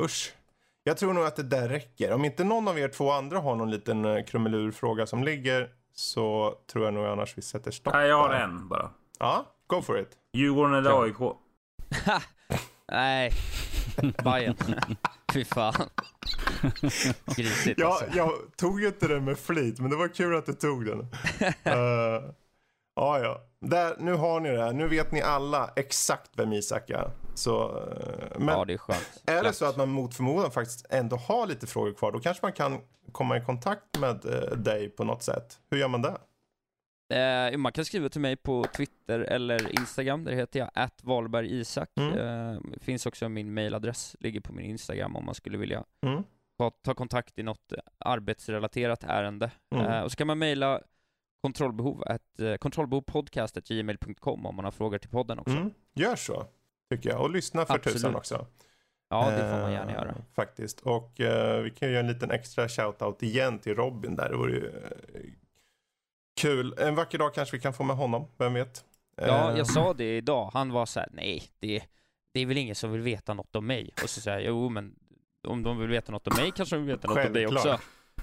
Usch. Jag tror nog att det där räcker. Om inte någon av er två andra har någon liten krumelurfråga som ligger, så tror jag nog annars vi sätter stopp. Nej, jag har en bara. Ja, go for it. Djurgården eller AIK? Nej. Bajen. Fy fan. Grisigt alltså. Jag tog ju inte den med flit, men det var kul att du tog den. Ja. Där, nu har ni det här. Nu vet ni alla exakt vem Isak är. Så, men ja, det är skönt. Är det så att man mot förmodan faktiskt ändå har lite frågor kvar, då kanske man kan komma i kontakt med dig på något sätt. Hur gör man det? Man kan skriva till mig på Twitter eller Instagram. Där heter jag @wahlbergisak. Finns också min mailadress. Ligger på min Instagram om man skulle vilja ta kontakt i något arbetsrelaterat ärende. Och så kan man mejla kontrollbehovpodcast@gmail.com om man har frågor till podden också. Gör så, tycker jag. Och lyssna för tusan också. Ja, det får man gärna göra. Faktiskt. Och vi kan ju göra en liten extra shoutout igen till Robin där. Det vore ju kul. En vacker dag kanske vi kan få med honom. Vem vet? Ja, jag sa det idag. Han var så här, nej, det är väl ingen som vill veta något om mig. Och så säger jag, jo, men om de vill veta något om mig kanske de vill veta något om dig också.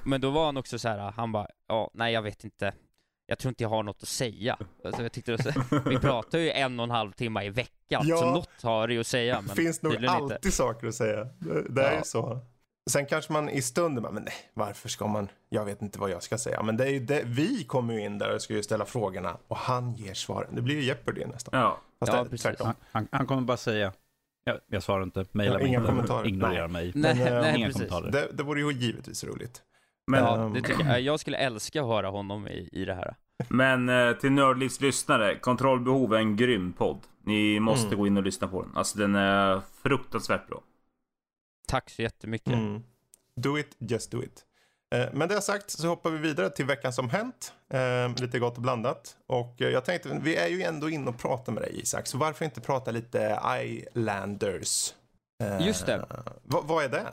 Men då var han också så här, han bara, ja, nej, jag vet inte. Jag tror inte jag har något att säga. Alltså, jag tyckte vi pratar ju 1,5 timmar i veckan. Ja, så något har det att säga. Men finns nog alltid saker att säga. Det är ju så. Sen kanske man i stunden bara, men nej, varför ska man? Jag vet inte vad jag ska säga. Men det är ju det, vi kommer ju in där och ska ju ställa frågorna. Och han ger svaren. Det blir ju Jeopardy nästan. Ja, precis. Han kommer bara säga, jag svarar inte. Mejla mig inte. Ignorera mig. Nej, inga kommentarer. Det vore ju givetvis roligt. Men, det tycker jag skulle älska att höra honom i det här. Men till Nördlivs lyssnare, Kontrollbehov är en grym podd. Ni måste gå in och lyssna på den. Alltså den är fruktansvärt bra. Tack så jättemycket. Do it, just do it. Men det sagt så hoppar vi vidare till veckan som hänt. Lite gott och blandat. Och jag tänkte, vi är ju ändå inne och pratar med dig, Isak. Så varför inte prata lite Islanders? Just det. Vad är det?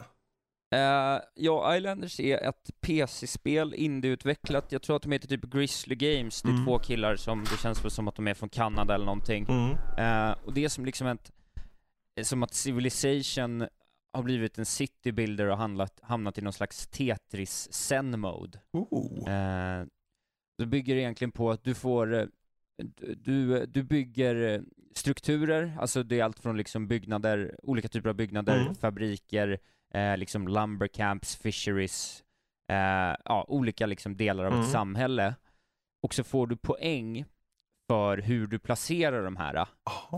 Islanders är ett PC-spel, indieutvecklat. Jag tror att de heter typ Grizzly Games. Det är två killar som, det känns som att de är från Kanada eller någonting. Och det är som liksom som att Civilization har blivit en citybuilder och hamnat i någon slags Tetris Zen-mode. Du bygger egentligen på att du får du bygger strukturer, alltså det är allt från liksom byggnader, olika typer av byggnader, fabriker, liksom lumber camps, fisheries, olika liksom delar av ett samhälle. Och så får du poäng för hur du placerar de här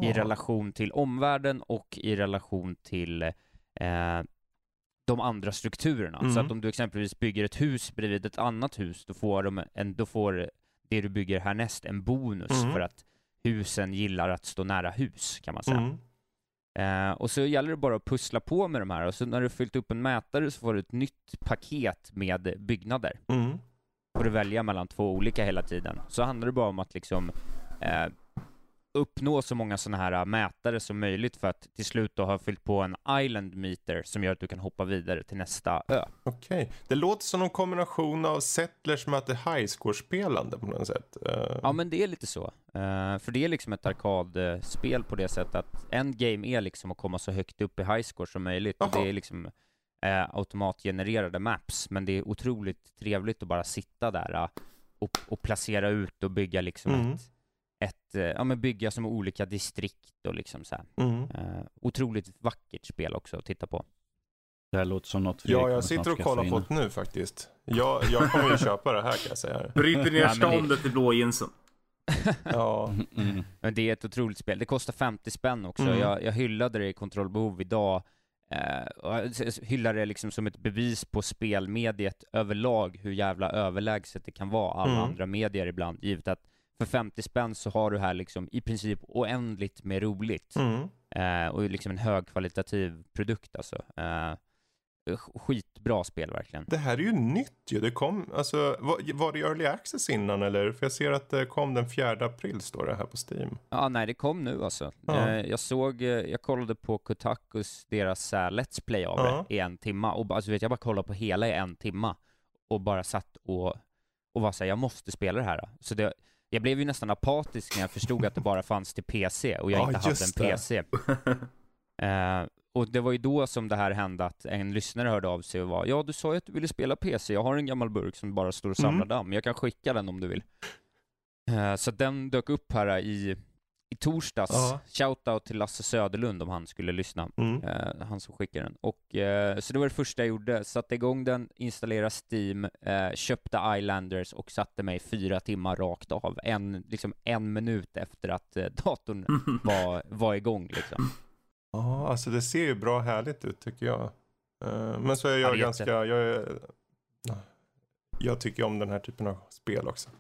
i relation till omvärlden och i relation till de andra strukturerna. Så att om du exempelvis bygger ett hus bredvid ett annat hus, då får det du bygger härnäst en bonus för att husen gillar att stå nära hus, kan man säga. Och så gäller det bara att pussla på med de här. Och så när du fyllt upp en mätare så får du ett nytt paket med byggnader. Får du välja mellan två olika hela tiden. Så handlar det bara om att liksom uppnå så många sådana här mätare som möjligt, för att till slut då ha fyllt på en island meter som gör att du kan hoppa vidare till nästa ö. Okej. Det låter som en kombination av Settlers möter highscore-spelande på något sätt. Ja, men det är lite så. För det är liksom ett arkadspel på det sättet att endgame är liksom att komma så högt upp i highscore som möjligt. Och det är liksom automatgenererade maps, men det är otroligt trevligt att bara sitta där och placera ut och bygga liksom ett bygga som olika distrikt och liksom så här. Otroligt vackert spel också att titta på. Det här låter som något. Ja, jag sitter och kollar på det nu faktiskt. Jag kommer ju köpa det här, kan jag säga. Bryter ner ståndet i blå jeansen. Ja. Men det är ett otroligt spel. Det kostar 50 spänn också. Jag hyllade det i Kontrollbehov idag. Hyllar det liksom som ett bevis på spelmediet överlag, hur jävla överlägset det kan vara alla andra medier ibland, givet att för 50 spänn så har du här liksom i princip oändligt med roligt och liksom en högkvalitativ produkt alltså. Skitbra spel verkligen. Det här är ju nytt ju. Det kom, alltså, var det Early Access innan eller? För jag ser att det kom den 4 april står det här på Steam. Ja, nej, det kom nu alltså. Jag kollade på Kotakus deras Let's Play av det i en timma och alltså, jag bara kollade på hela i en timma och bara satt och var så här, jag måste spela det här då. Så det, jag blev ju nästan apatisk när jag förstod att det bara fanns till PC och jag inte hade en PC. Och det var ju då som det här hände att en lyssnare hörde av sig och var, ja, du sa ju att du ville spela PC, jag har en gammal burk som bara står och samlar damm, jag kan skicka den om du vill. Så den dök upp här i torsdags. Shoutout till Lasse Söderlund om han skulle lyssna, han som skickade den. Och, så det var det första jag gjorde, satte igång den, installerade Steam, köpte Islanders och satte mig 4 timmar rakt av, en minut efter att datorn var igång liksom. Ja, alltså det ser ju bra härligt ut tycker jag. Men så är jag ganska... Jag tycker om den här typen av spel också.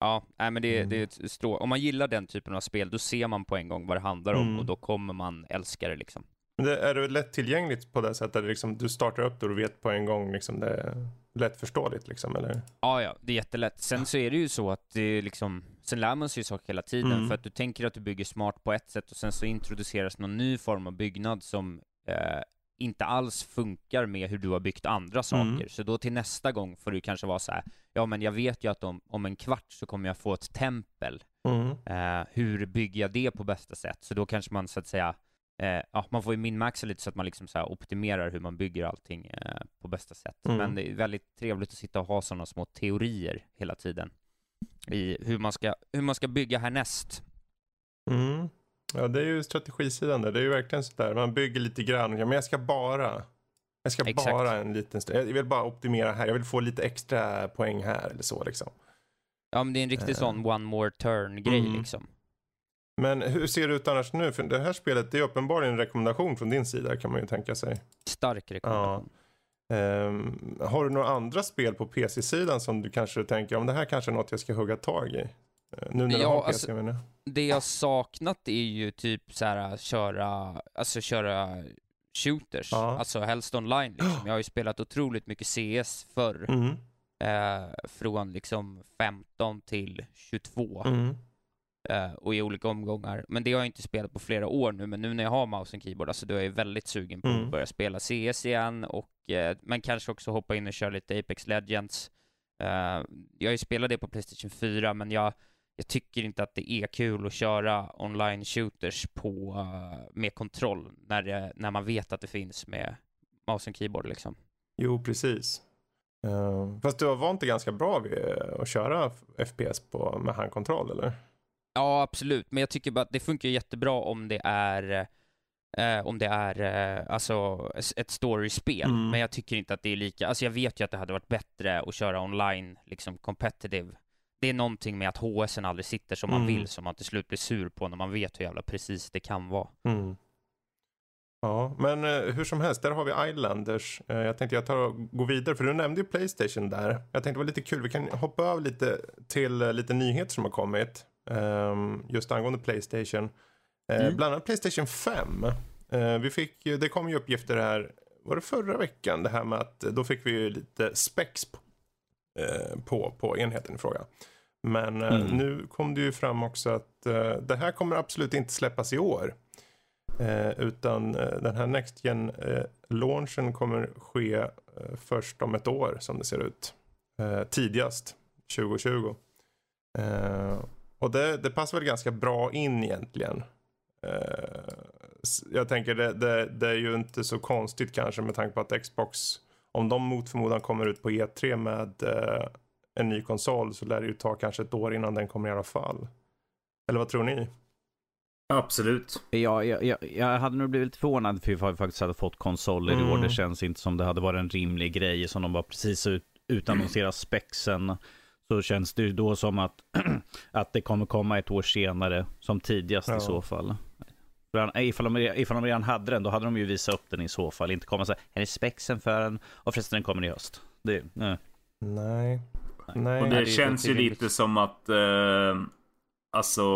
Ja, nej, men det är ett strå... Om man gillar den typen av spel, då ser man på en gång vad det handlar om. Och då kommer man älska det liksom. Men är det lättillgängligt på det sättet? Liksom, du startar upp och du vet på en gång liksom, det är lättförståeligt liksom, eller? Ja, det är jättelätt. Sen så är det ju så att det är liksom... Sen lär man sig saker hela tiden för att du tänker att du bygger smart på ett sätt och sen så introduceras någon ny form av byggnad som inte alls funkar med hur du har byggt andra saker. Så då till nästa gång får du kanske vara så här, ja men jag vet ju att om en kvart så kommer jag få ett tempel. Hur bygger jag det på bästa sätt? Så då kanske man så att säga, man får ju minmaxa lite så att man liksom så här optimerar hur man bygger allting på bästa sätt. Men det är väldigt trevligt att sitta och ha sådana små teorier hela tiden. I hur man ska bygga härnäst. Ja, det är ju strategisidan där. Det är ju verkligen så där. Man bygger lite grann. Men jag ska exakt. Bara en liten stund. Jag vill bara optimera här. Jag vill få lite extra poäng här eller så liksom. Ja, men det är en riktig sån one more turn grej liksom. Men hur ser det ut annars nu? För det här spelet, det är uppenbarligen en rekommendation från din sida, kan man ju tänka sig. Stark rekommendation. Ja. Har du några andra spel på PC-sidan som du kanske tänker om det här kanske är något jag ska hugga tag i? Nu när jag har PC, alltså, menar jag. Det jag saknat är ju typ så här, köra shooters, alltså helst online liksom. Jag har ju spelat otroligt mycket CS förr, från liksom 15 till 22 och i olika omgångar, men det har jag inte spelat på flera år nu, men nu när jag har mouse och keyboard, alltså, då är jag väldigt sugen på att börja spela CS igen och men kanske också hoppa in och köra lite Apex Legends. Jag har ju spelat det på Playstation 4, men jag tycker inte att det är kul att köra online shooters på med kontroll när man vet att det finns med mouse och keyboard liksom. Jo, precis. Fast du har vant dig ganska bra vid att köra FPS med handkontroll, eller? Ja, absolut. Men jag tycker bara att det funkar jättebra om det är alltså ett storyspel. Men jag tycker inte att det är lika... Alltså jag vet ju att det hade varit bättre att köra online, liksom competitive. Det är någonting med att HS:en aldrig sitter som man vill, som man till slut blir sur på när man vet hur jävla precis det kan vara. Ja, men hur som helst, där har vi Islanders. Jag tänkte gå vidare, för du nämnde ju Playstation där. Jag tänkte det var lite kul. Vi kan hoppa över lite till lite nyheter som har kommit. Just angående PlayStation, bland annat PlayStation 5. Det kom ju uppgifter här, var det förra veckan, det här med att då fick vi ju lite specs på enheten i fråga. Men nu kom det ju fram också att det här kommer absolut inte släppas i år, utan den här Next Gen launchen kommer ske först om ett år som det ser ut, tidigast 2020. Och det passar väl ganska bra in egentligen. Jag tänker det är ju inte så konstigt kanske, med tanke på att Xbox, om de mot förmodan kommer ut på E3 med en ny konsol så lär det ju ta kanske ett år innan den kommer i alla fall. Eller vad tror ni? Absolut. Jag hade nog blivit förvånad för att vi faktiskt hade fått konsoler i år. Det känns inte som det hade varit en rimlig grej som de var precis utannonserade spexen. Så känns det ju då som att det kommer komma ett år senare som tidigast i så fall. Ifall de redan hade den, då hade de ju visat upp den i så fall. Inte komma så här, här är spexen för den och förresten den kommer i höst. Det, nej. Och det känns ju lite som att alltså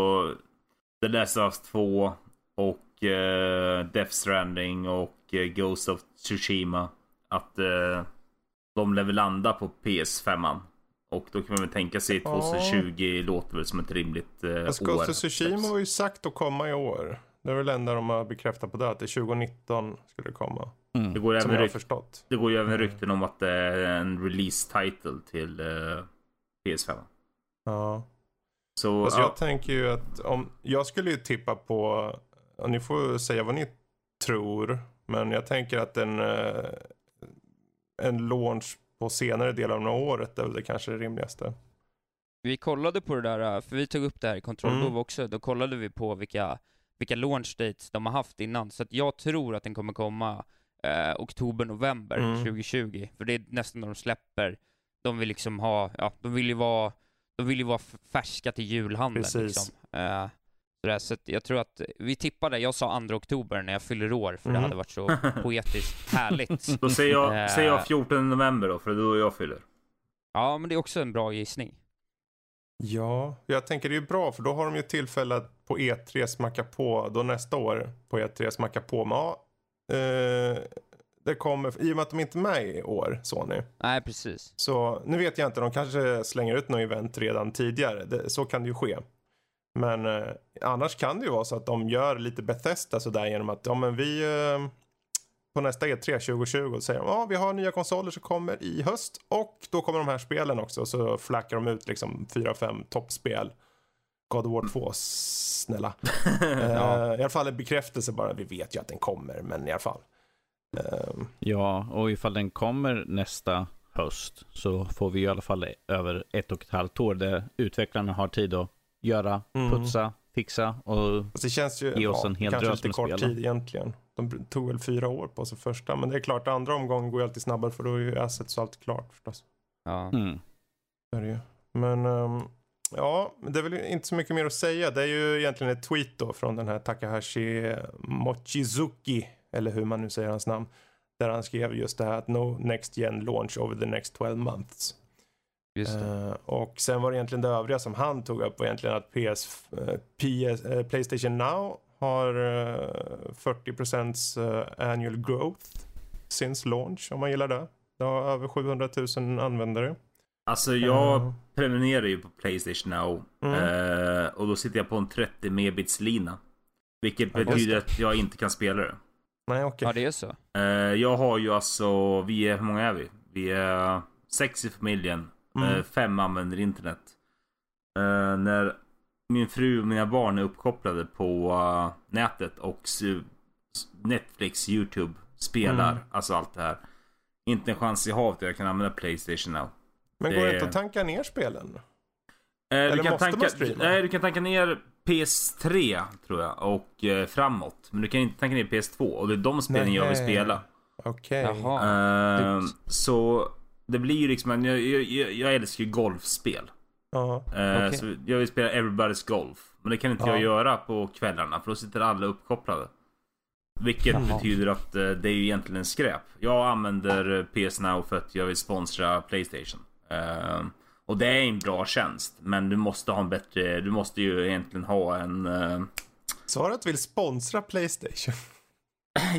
The Last of Us 2 och Death Stranding och Ghost of Tsushima, att de lever landa på PS5-an. Och då kan man väl tänka sig 2020 låter väl som ett rimligt år. Ghost of Tsushima var ju sagt att komma i år. Det är väl ändå de har bekräftat på det, att det 2019 skulle det komma. Mm. Det går även det går ju även rykten om att det är en release title till PS5. Ja. Så alltså, jag tänker ju att jag skulle ju tippa på, och ni får säga vad ni tror, men jag tänker att en launch på senare del av året är väl det kanske det rimligaste. Vi kollade på det där, för vi tog upp det här i Kontrollbehov också. Då kollade vi på vilka launch dates de har haft innan. Så att jag tror att den kommer komma oktober-november 2020. För det är nästan när de släpper. De vill liksom ha, de vill ju vara färska till julhandeln. Liksom. Så jag tror att vi tippade, jag sa 2 oktober när jag fyller år, för det hade varit så poetiskt härligt. Då säger jag 14 november då, för då är jag fyller. Ja, men det är också en bra gissning. Ja, jag tänker det är bra, för då har de ju tillfälle att på E3 smacka på, då nästa år på E3 smacka på med det kommer, i och med att de inte är med i år, Sony. Nej, precis. Så nu vet jag inte, de kanske slänger ut något event redan tidigare, så kan det ju ske. Men annars kan det ju vara så att de gör lite Bethesda sådär genom att men vi på nästa E3 2020 säger vi har nya konsoler som kommer i höst och då kommer de här spelen också, så flackar de ut liksom 4-5 toppspel. God of War 2, snälla. I alla fall en bekräftelse bara, vi vet ju att den kommer, men i alla fall. Ja, och ifall den kommer nästa höst så får vi i alla fall över 1,5 år där utvecklarna har tid att göra, putsa, fixa och alltså det känns ju, ge oss en hel drös med kort tid egentligen. De tog väl 4 år på sig första, men det är klart andra omgången går ju alltid snabbare för då är ju assets och allt klart förstås. Ja. Men det är väl inte så mycket mer att säga. Det är ju egentligen ett tweet då från den här Takahashi Mochizuki, eller hur man nu säger hans namn, där han skrev just det här att no next gen launch over the next 12 months. Just det. Och sen var det egentligen det övriga som han tog upp, var egentligen att PlayStation Now har 40% annual growth since launch, om man gillar det. Det har över 700 000 användare. Alltså jag prenumererar ju på PlayStation Now och då sitter jag på en 30 megabits lina, vilket betyder att jag inte kan spela det. Nej, okej. Ja, det är så. Jag har ju alltså, hur många är vi? Vi är 6 i familjen, 5 använder internet. När min fru och mina barn är uppkopplade på nätet och Netflix, YouTube spelar, alltså allt det här. Inte en chans i havet att jag kan använda PlayStation Now. Men går det inte att tanka ner spelen? Du kan tanka ner PS3 tror jag och framåt, men du kan inte tanka ner PS2 och det är de spelen jag vill spela. Okej. Så det blir ju liksom, jag älskar ju golfspel. Så jag vill spela Everybody's Golf, men det kan inte jag göra på kvällarna, för då sitter alla uppkopplade. Vilket betyder att det är ju egentligen en skräp. Jag använder PS Now för att jag vill sponsra PlayStation. Och det är en bra tjänst, men du måste ha en bättre, du måste ju egentligen ha en så har du att vill sponsra PlayStation.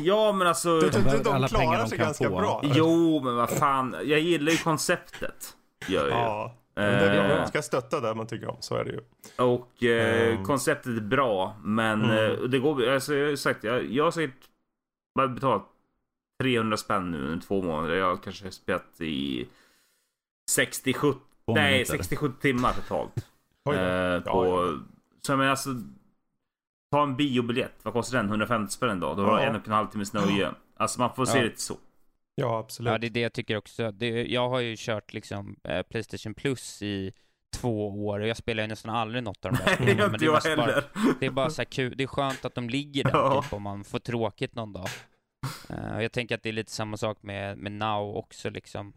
Ja, men alltså de klarar sig ganska bra. Jo, men vad fan, jag gillar ju konceptet. Man ska stötta där man tycker om, så är det ju. Och konceptet är bra, men det går, alltså jag har säkert bara betalat 300 spänn nu under 2 månader. Jag har kanske spelat i 67 timmar totalt. Så men alltså, ta en biobiljett, vad kostar den? 150 spänn en dag. Då har 1,5 timmar snöje. Alltså man får se det så. Ja, absolut. Ja, det är det jag tycker också. Jag har ju kört liksom Playstation Plus i 2 år och jag spelar ju nästan aldrig något av de där. Nej, men det är bara så här kul. Det är skönt att de ligger där typ, om man får tråkigt någon dag. Jag tänker att det är lite samma sak med Now också liksom.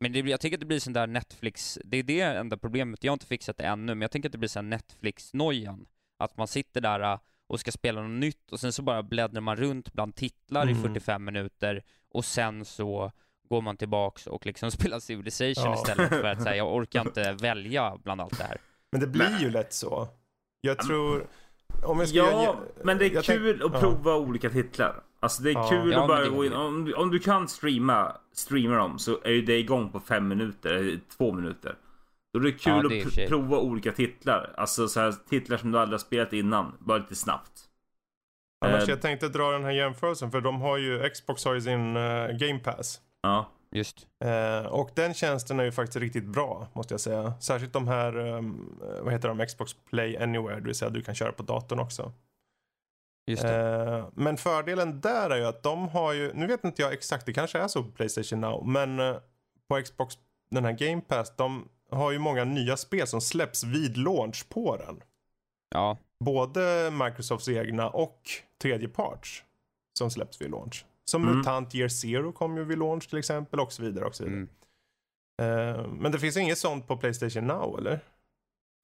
Men jag tänker att det blir sån där Netflix. Det är det enda problemet. Jag har inte fixat det ännu, men jag tänker att det blir sån Netflix-nojan. Att man sitter där och ska spela något nytt och sen så bara bläddrar man runt bland titlar i 45 minuter och sen så går man tillbaks och liksom spelar Civilization istället för att säga jag orkar inte välja bland allt det här. Men det blir ju lätt så. Jag tror... men det är kul att prova olika titlar. Alltså det är kul att bara gå in. Om du kan streama dem så är ju det igång på 5 minuter, 2 minuter. Då är det kul att prova olika titlar. Alltså så här, titlar som du aldrig har spelat innan. Bara lite snabbt. Annars jag tänkte dra den här jämförelsen. För de har ju, Xbox har ju sin Game Pass. Ja, just. Och den tjänsten är ju faktiskt riktigt bra, måste jag säga. Särskilt de här, vad heter de, Xbox Play Anywhere. Det vill säga att du kan köra på datorn också. Just det. Men fördelen där är ju att de har ju, nu vet inte jag exakt, det kanske är så på PlayStation Now. Men på Xbox, den här Game Pass, de har ju många nya spel som släpps vid launch på den. Ja. Både Microsofts egna och tredjeparts som släpps vid launch. Som Mutant Year Zero kom ju vid launch till exempel och så vidare och så vidare. Men det finns inget sånt på PlayStation Now, eller?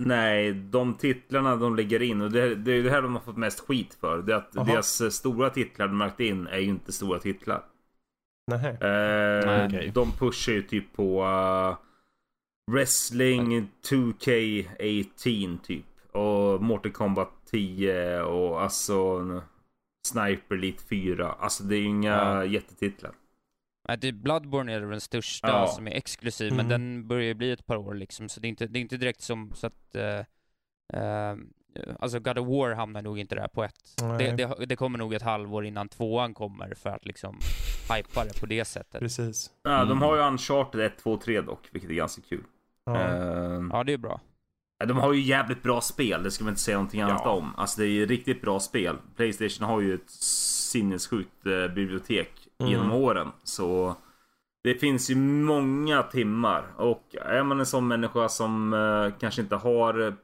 Nej, de titlarna de lägger in, och det är det här de har fått mest skit för. Det är att deras stora titlar de lagt in är ju inte stora titlar. Nej, de pushar ju typ på... Wrestling 2K18 typ. Och Mortal Kombat 10. Och alltså Sniper Elite 4. Alltså det är ju inga jättetitlar. Det är Bloodborne är den största som är exklusiv. Men den börjar bli ett par år liksom. Så det är inte direkt som så att alltså God of War hamnar nog inte där på ett. Det kommer nog ett halvår innan 2:an kommer för att liksom hypa det på det sättet. Precis. Ja, de har ju Uncharted 1, 2, 3 dock, vilket är ganska kul. Ja, det är bra. De har ju jävligt bra spel, det ska man inte säga någonting annat om. Alltså det är ju riktigt bra spel. PlayStation har ju ett sinnessjukt bibliotek genom åren, så det finns ju många timmar, och är man en sån människa som kanske inte har...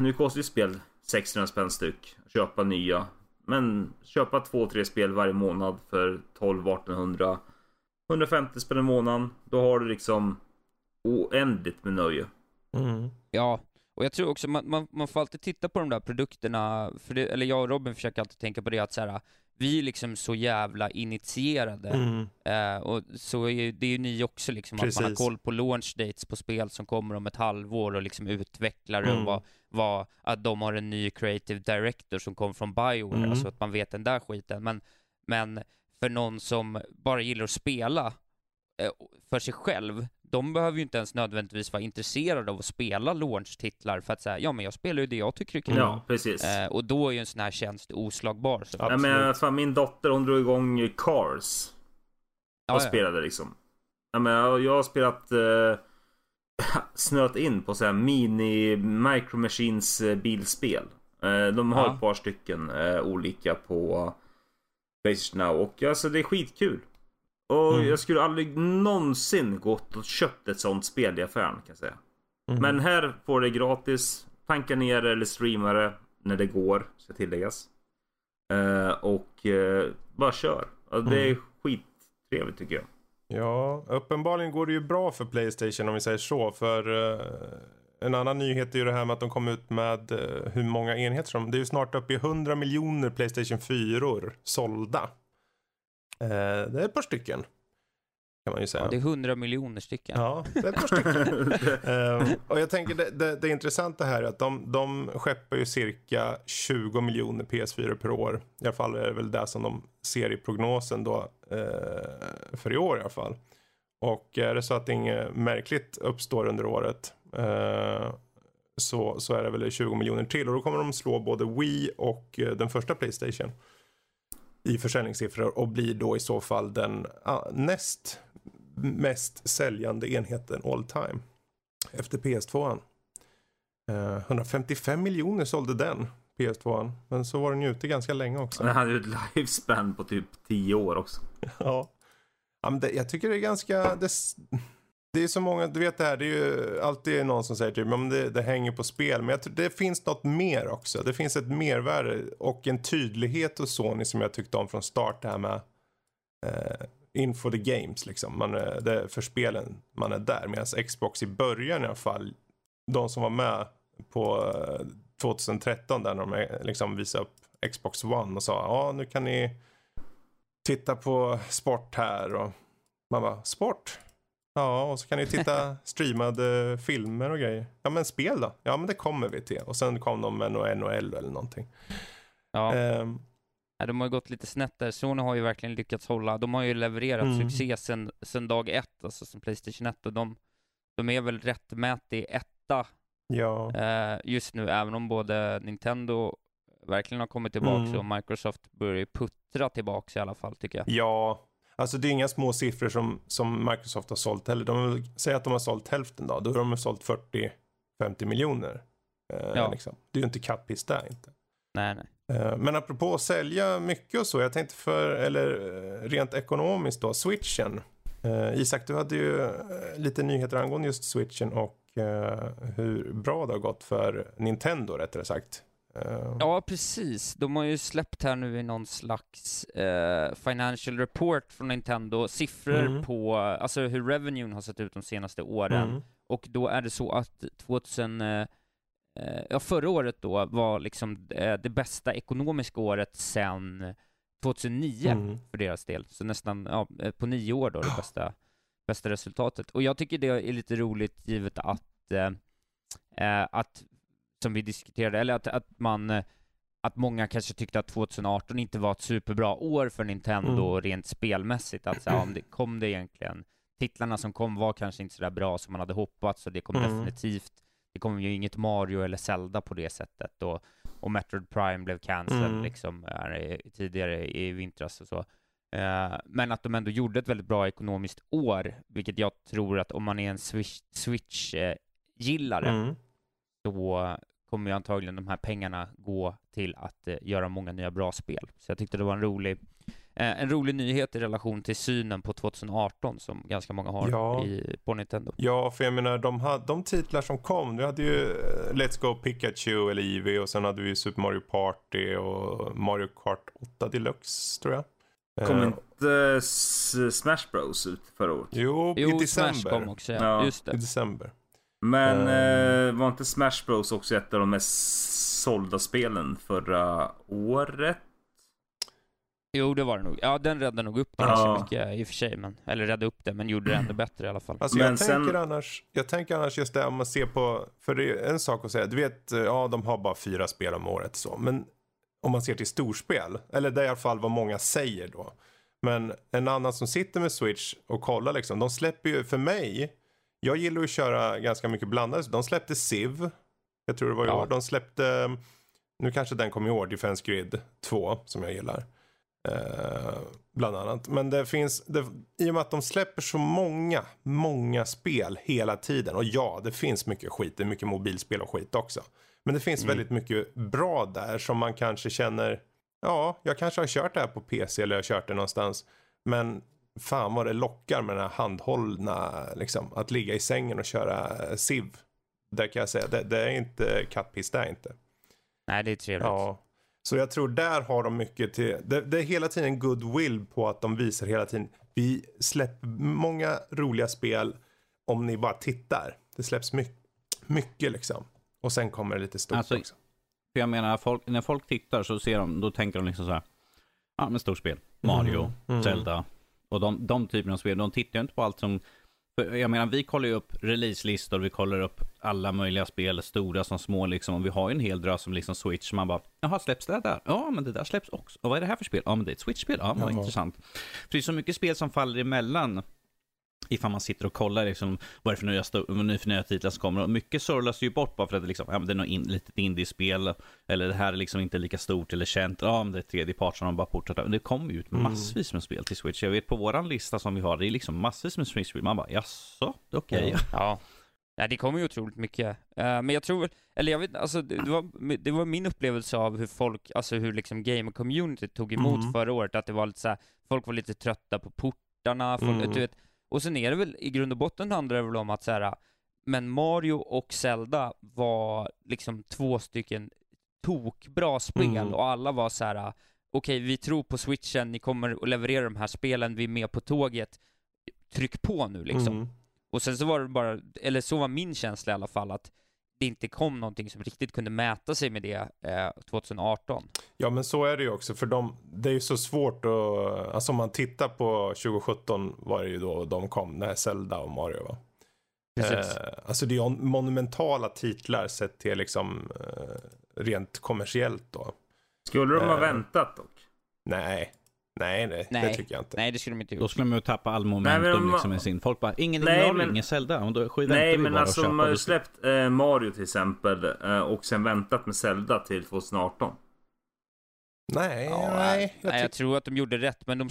nu kostar ju spel 600 spänn styck. Köpa nya. Men köpa 2-3 spel varje månad för 12-1800. 150 spänn i månaden. Då har du liksom oändligt med nöje. Ja, och jag tror också man får alltid titta på de där produkterna. För det, eller jag och Robin försöker alltid tänka på det att så här, vi är liksom så jävla initierade. Och så är det ju ni också liksom. Precis. Att man har koll på launch dates på spel som kommer om ett halvår och liksom utvecklar och att de har en ny creative director som kom från BioWare. Alltså att man vet den där skiten. Men för någon som bara gillar att spela för sig själv, de behöver ju inte ens nödvändigtvis vara intresserade av att spela launch-titlar för att säga, ja men jag spelar ju det jag tycker är kul. Ja, precis. Och då är ju en sån här tjänst oslagbar. Så ja, men fan, min dotter, hon drog igång Cars. Jag spelade liksom. Ja, men jag har spelat snöt in på så här mini Micro Machines bilspel. De har ett par stycken olika på PlayStation Now, och alltså det är skitkul. Och jag skulle aldrig någonsin gått och köpt ett sånt spel i affären, kan jag säga. Men här får det gratis. Tanka ner eller streamare när det går, ska tilläggas. Bara kör. Det är skittrevligt tycker jag. Ja, uppenbarligen går det ju bra för PlayStation om vi säger så. För en annan nyhet är ju det här med att de kom ut med hur många enheter som... Det är ju snart uppe i 100 miljoner PlayStation 4-or sålda. Det är ett par stycken kan man ju säga. Ja, det är 100 miljoner stycken. Ja, det är ett par stycken. Och jag tänker det intressanta här är att de skeppar ju cirka 20 miljoner PS4 per år. I alla fall är det väl det som de ser i prognosen då, för i år i alla fall. Och är det så att inget märkligt uppstår under året, så är det väl 20 miljoner till. Och då kommer de slå både Wii och den första PlayStation i försäljningssiffror och blir då i så fall den näst mest säljande enheten all time efter PS2. 155 miljoner sålde den PS2. Men så var den ute ganska länge också. Den hade ju ett lifespan på typ 10 år också. Ja. Ja, men det, jag tycker det är ganska... Det är så många, du vet det här, det är ju alltid någon som säger typ, men det hänger på spel. Men jag tror det finns något mer också. Det finns ett mervärde och en tydlighet hos Sony som jag tyckte om från start. Det här med info the games liksom. Det för spelen man är där. Medan Xbox i början i alla fall, de som var med på 2013 där de liksom visade upp Xbox One och sa, ja nu kan ni titta på sport här. Och man bara, sport? Ja, och så kan ni titta streamade filmer och grejer. Ja, men spel då. Ja, men det kommer vi till. Och sen kom de med NHL eller någonting. Ja. De har ju gått lite snett där. Sony har ju verkligen lyckats hålla. De har ju levererat succé sen dag ett. Alltså som PlayStation 1. Och de är väl rättmätig etta just nu. Även om både Nintendo verkligen har kommit tillbaka. Och Microsoft börjar puttra tillbaka i alla fall tycker jag. Ja. Alltså det är inga små siffror som Microsoft har sålt heller. De säger att de har sålt hälften då. Då har de sålt 40-50 miljoner. Liksom. Det är ju inte kappis där inte. Nej. Men apropå att sälja mycket och så. Jag tänkte rent ekonomiskt då. Switchen. Isak, du hade ju lite nyheter angående just Switchen. Och hur bra det har gått för Nintendo rättare sagt. Ja, precis. De har ju släppt här nu i någon slags financial report från Nintendo. Siffror på alltså hur revenuen har sett ut de senaste åren. Och då är det så att förra året då var liksom det bästa ekonomiska året sedan 2009 för deras del. Så nästan på 9 år då det bästa resultatet. Och jag tycker det är lite roligt givet att som vi diskuterade, eller att många kanske tyckte att 2018 inte var ett superbra år för Nintendo rent spelmässigt. Att så här, kom det egentligen, titlarna som kom var kanske inte så där bra som man hade hoppats, så det kom definitivt, det kom ju inget Mario eller Zelda på det sättet, och Metroid Prime blev cancelled liksom tidigare i vintras och så. Men att de ändå gjorde ett väldigt bra ekonomiskt år, vilket jag tror att om man är en Switch-gillare så kommer ju antagligen de här pengarna gå till att göra många nya bra spel. Så jag tyckte det var en rolig nyhet i relation till synen på 2018 som ganska många har på Nintendo. Ja, för jag menar, de titlar som kom, du hade ju Let's Go Pikachu eller Eevee, och sen hade vi Super Mario Party och Mario Kart 8 Deluxe tror jag. Kom inte Smash Bros ut förra året? Jo, i december. Smash kom också, ja. Just det. I december. Men var inte Smash Bros också ett av de mest sålda spelen förra året? Jo, det var det nog. Ja, den räddade nog upp ganska mycket i och för sig. Eller räddade upp det, men gjorde det ändå bättre i alla fall. Alltså, jag tänker annars just det, om man ser på... För det är en sak att säga, du vet, de har bara 4 spel om året. Så. Men om man ser till storspel, eller det är i alla fall vad många säger då. Men en annan som sitter med Switch och kollar liksom, de släpper ju för mig... Jag gillar att köra ganska mycket blandade. De släppte Civ. Jag tror det var i år. De släppte... Nu kanske den kom i år. Defense Grid 2. Som jag gillar. Bland annat. Men det finns... I och med att de släpper så många spel hela tiden. Och ja, det finns mycket skit. Det är mycket mobilspel och skit också. Men det finns väldigt mycket bra där. Som man kanske känner... Ja, jag kanske har kört det här på PC. Eller jag har kört det någonstans. Men... Fan vad det lockar med den här handhållna liksom, att ligga i sängen och köra Civ. Där kan jag säga det är inte kattpiss, det är inte. Nej, det är trevligt. Ja. Så jag tror där har de mycket till. Det är hela tiden goodwill på att de visar hela tiden. Vi släpper många roliga spel om ni bara tittar. Det släpps mycket liksom. Och sen kommer det lite stort också. Jag menar, när folk tittar så ser de, då tänker de liksom så här. Ja, men storspel. Mario, Zelda. Och de typerna av spel, de tittar ju inte på allt som... Jag menar, vi kollar ju upp releaselistor, vi kollar upp alla möjliga spel, stora som små liksom. Och vi har ju en hel drös som liksom Switch, man bara, jaha, släpps det där? Ja, men det där släpps också. Och vad är det här för spel? Ja, men det är ett Switch-spel. Ja, vad intressant. För det är så mycket spel som faller emellan ifall man sitter och kollar liksom, vad är det för nya titlar som kommer. Och mycket surlas ju bort bara för att liksom, ja, men det är något litet indie-spel, eller det här är liksom inte lika stort eller känt. Ja, men det är tredje part som de bara porträttar. Det kommer ut massvis med spel till Switch. Jag vet på våran lista som vi har, det är liksom massvis med Switch-spel. Man bara, jaså? Okej. Ja. Nej, det kommer ju otroligt mycket. Men jag tror, eller jag vet, alltså det var min upplevelse av hur folk, alltså hur liksom game-community tog emot förra året, att det var lite så här, folk var lite trötta på portarna, folk, du vet. Och sen är det väl i grund och botten handlar det väl om att så här, men Mario och Zelda var liksom två stycken tokbra spel, och alla var så här, okej, vi tror på Switchen, ni kommer att leverera de här spelen, vi är med på tåget, tryck på nu liksom. Och sen så var det bara, eller så var min känsla i alla fall, att det inte kom någonting som riktigt kunde mäta sig med det 2018. Ja, men så är det ju också, för det är ju så svårt att, alltså om man tittar på 2017 var det ju då de kom, när Zelda och Mario var. Precis. Alltså det är ju monumentala titlar sett till liksom rent kommersiellt då. Skulle de ha väntat dock? Nej, det tycker jag inte. Nej, det skulle de inte gjort. Då skulle de ju tappa all momentum, nej, men liksom i sin. Folk bara, ingen innehåll, ingen Zelda. Och då nej, men alltså de har ju släppt Mario till exempel och sen väntat med Zelda till 2018. Nej, ja, nej. Jag tror att de gjorde rätt, men de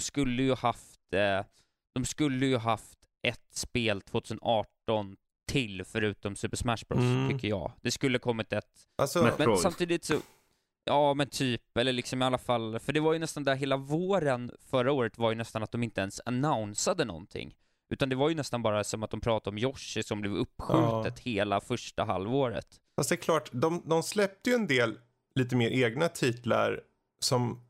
skulle ju haft ett spel 2018 till förutom Super Smash Bros, tycker jag. Det skulle kommit ett. Alltså, men samtidigt så... Ja, men typ, eller liksom i alla fall, för det var ju nästan där hela våren förra året var ju nästan att de inte ens annonsade någonting, utan det var ju nästan bara som att de pratade om Yoshi som blev uppskjutet hela första halvåret. Fast det är klart, de släppte ju en del lite mer egna titlar som,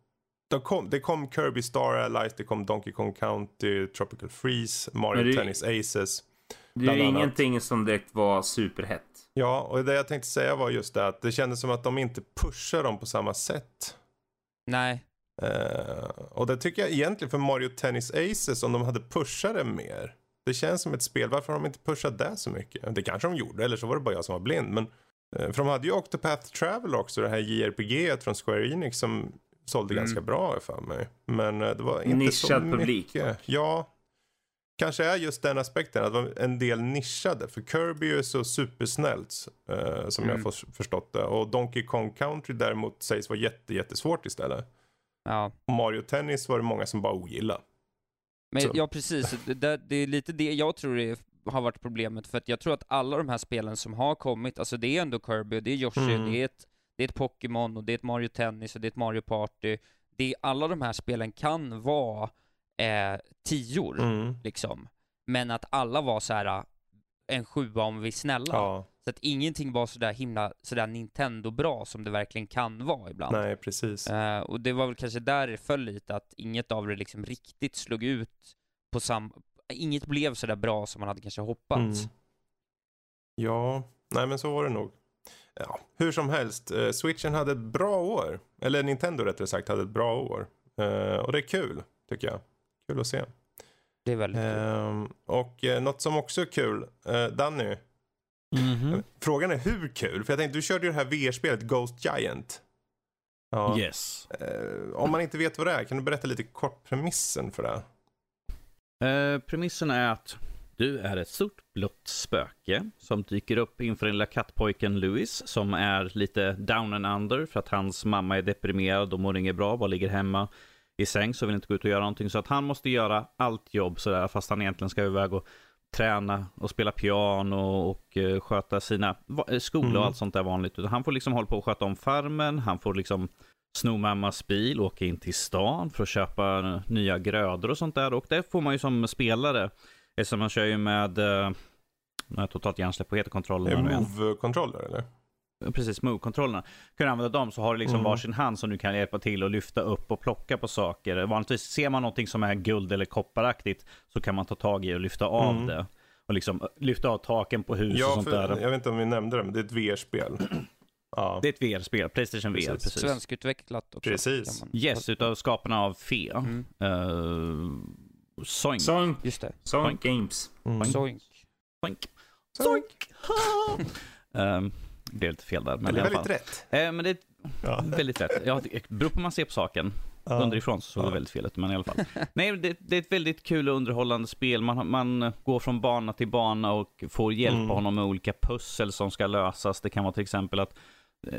det kom Kirby Star Allies, det kom Donkey Kong Country, Tropical Freeze, Mario Tennis Aces. Det är ju ingenting som direkt var superhett. Ja, och det jag tänkte säga var just det, att det kändes som att de inte pushar dem på samma sätt. Nej. Och det tycker jag egentligen för Mario Tennis Aces, om de hade pushat det mer. Det känns som ett spel, varför har de inte pushat det så mycket? Det kanske de gjorde, eller så var det bara jag som var blind. Men, för de hade ju Octopath Travel också, det här JRPG från Square Enix som sålde ganska bra för mig. Men det var inte nischad så mycket. Publik. Ja. Kanske är just den aspekten att vara en del nischade. För Kirby är så supersnällt som jag har förstått det. Och Donkey Kong Country däremot sägs vara jättesvårt istället. Ja. Och Mario Tennis var det många som bara ogillade. Men ja, precis. Det är lite det jag tror det har varit problemet. För att jag tror att alla de här spelen som har kommit, alltså det är ändå Kirby och det är Yoshi, det är ett Pokémon och det är ett Mario Tennis och det är ett Mario Party. Alla de här spelen kan vara... 10 liksom. Men att alla var så här en 7 om vi är snälla. Ja. Så att ingenting var så där Nintendo bra som det verkligen kan vara ibland. Nej, precis. Och det var väl kanske där det föll lite, att inget av det liksom riktigt slog ut på inget blev så där bra som man hade kanske hoppats. Ja, nej men så var det nog. Ja, hur som helst, Switchen hade ett bra år, eller Nintendo rättare sagt hade ett bra år. Och det är kul, tycker jag. Kul att se. Det är väldigt kul. Och något som också är kul, Danny. Frågan är hur kul? För jag tänkte, du körde ju det här VR-spelet Ghost Giant. Ja. Yes. Om man inte vet vad det är, kan du berätta lite kort premissen för det? Premissen är att du är ett stort blått spöke som dyker upp inför den lilla kattpojken Louis, som är lite down and under för att hans mamma är deprimerad och mår inget bra, bara ligger hemma i säng, så vill inte gå ut och göra någonting, så att han måste göra allt jobb sådär, fast han egentligen ska iväg och träna och spela piano och sköta sina skolor och allt sånt där vanligt. Han får liksom hålla på och sköta om farmen, han får liksom sno mammas bil, åka in till stan för att köpa nya grödor och sånt där, och det får man ju som spelare, eftersom man kör ju med totalt hjärnsläpp på heterkontrollerna. Move-kontroller eller? Precis, move-kontrollerna. Kan du använda dem, så har du liksom varsin hand som du kan hjälpa till att lyfta upp och plocka på saker. Vanligtvis ser man någonting som är guld eller kopparaktigt, så kan man ta tag i och lyfta av det. Och liksom lyfta av taken på hus och sånt där. Jag vet inte om vi nämnde det, men det är ett VR-spel. Ja. Det är ett VR-spel, Playstation VR. Precis. Svenskutvecklat också. Precis. Yes, utav skaparna av Fe. Soink. Just det. Soink Games. Soink. Det är lite fel där. Men det är väldigt rätt. Men det är väldigt rätt. Ja, det beror på hur man ser på saken. Underifrån så såg det väldigt fel ut, men i alla fall. Nej, det är ett väldigt kul och underhållande spel. Man går från bana till bana och får hjälpa honom med olika pussel som ska lösas. Det kan vara till exempel att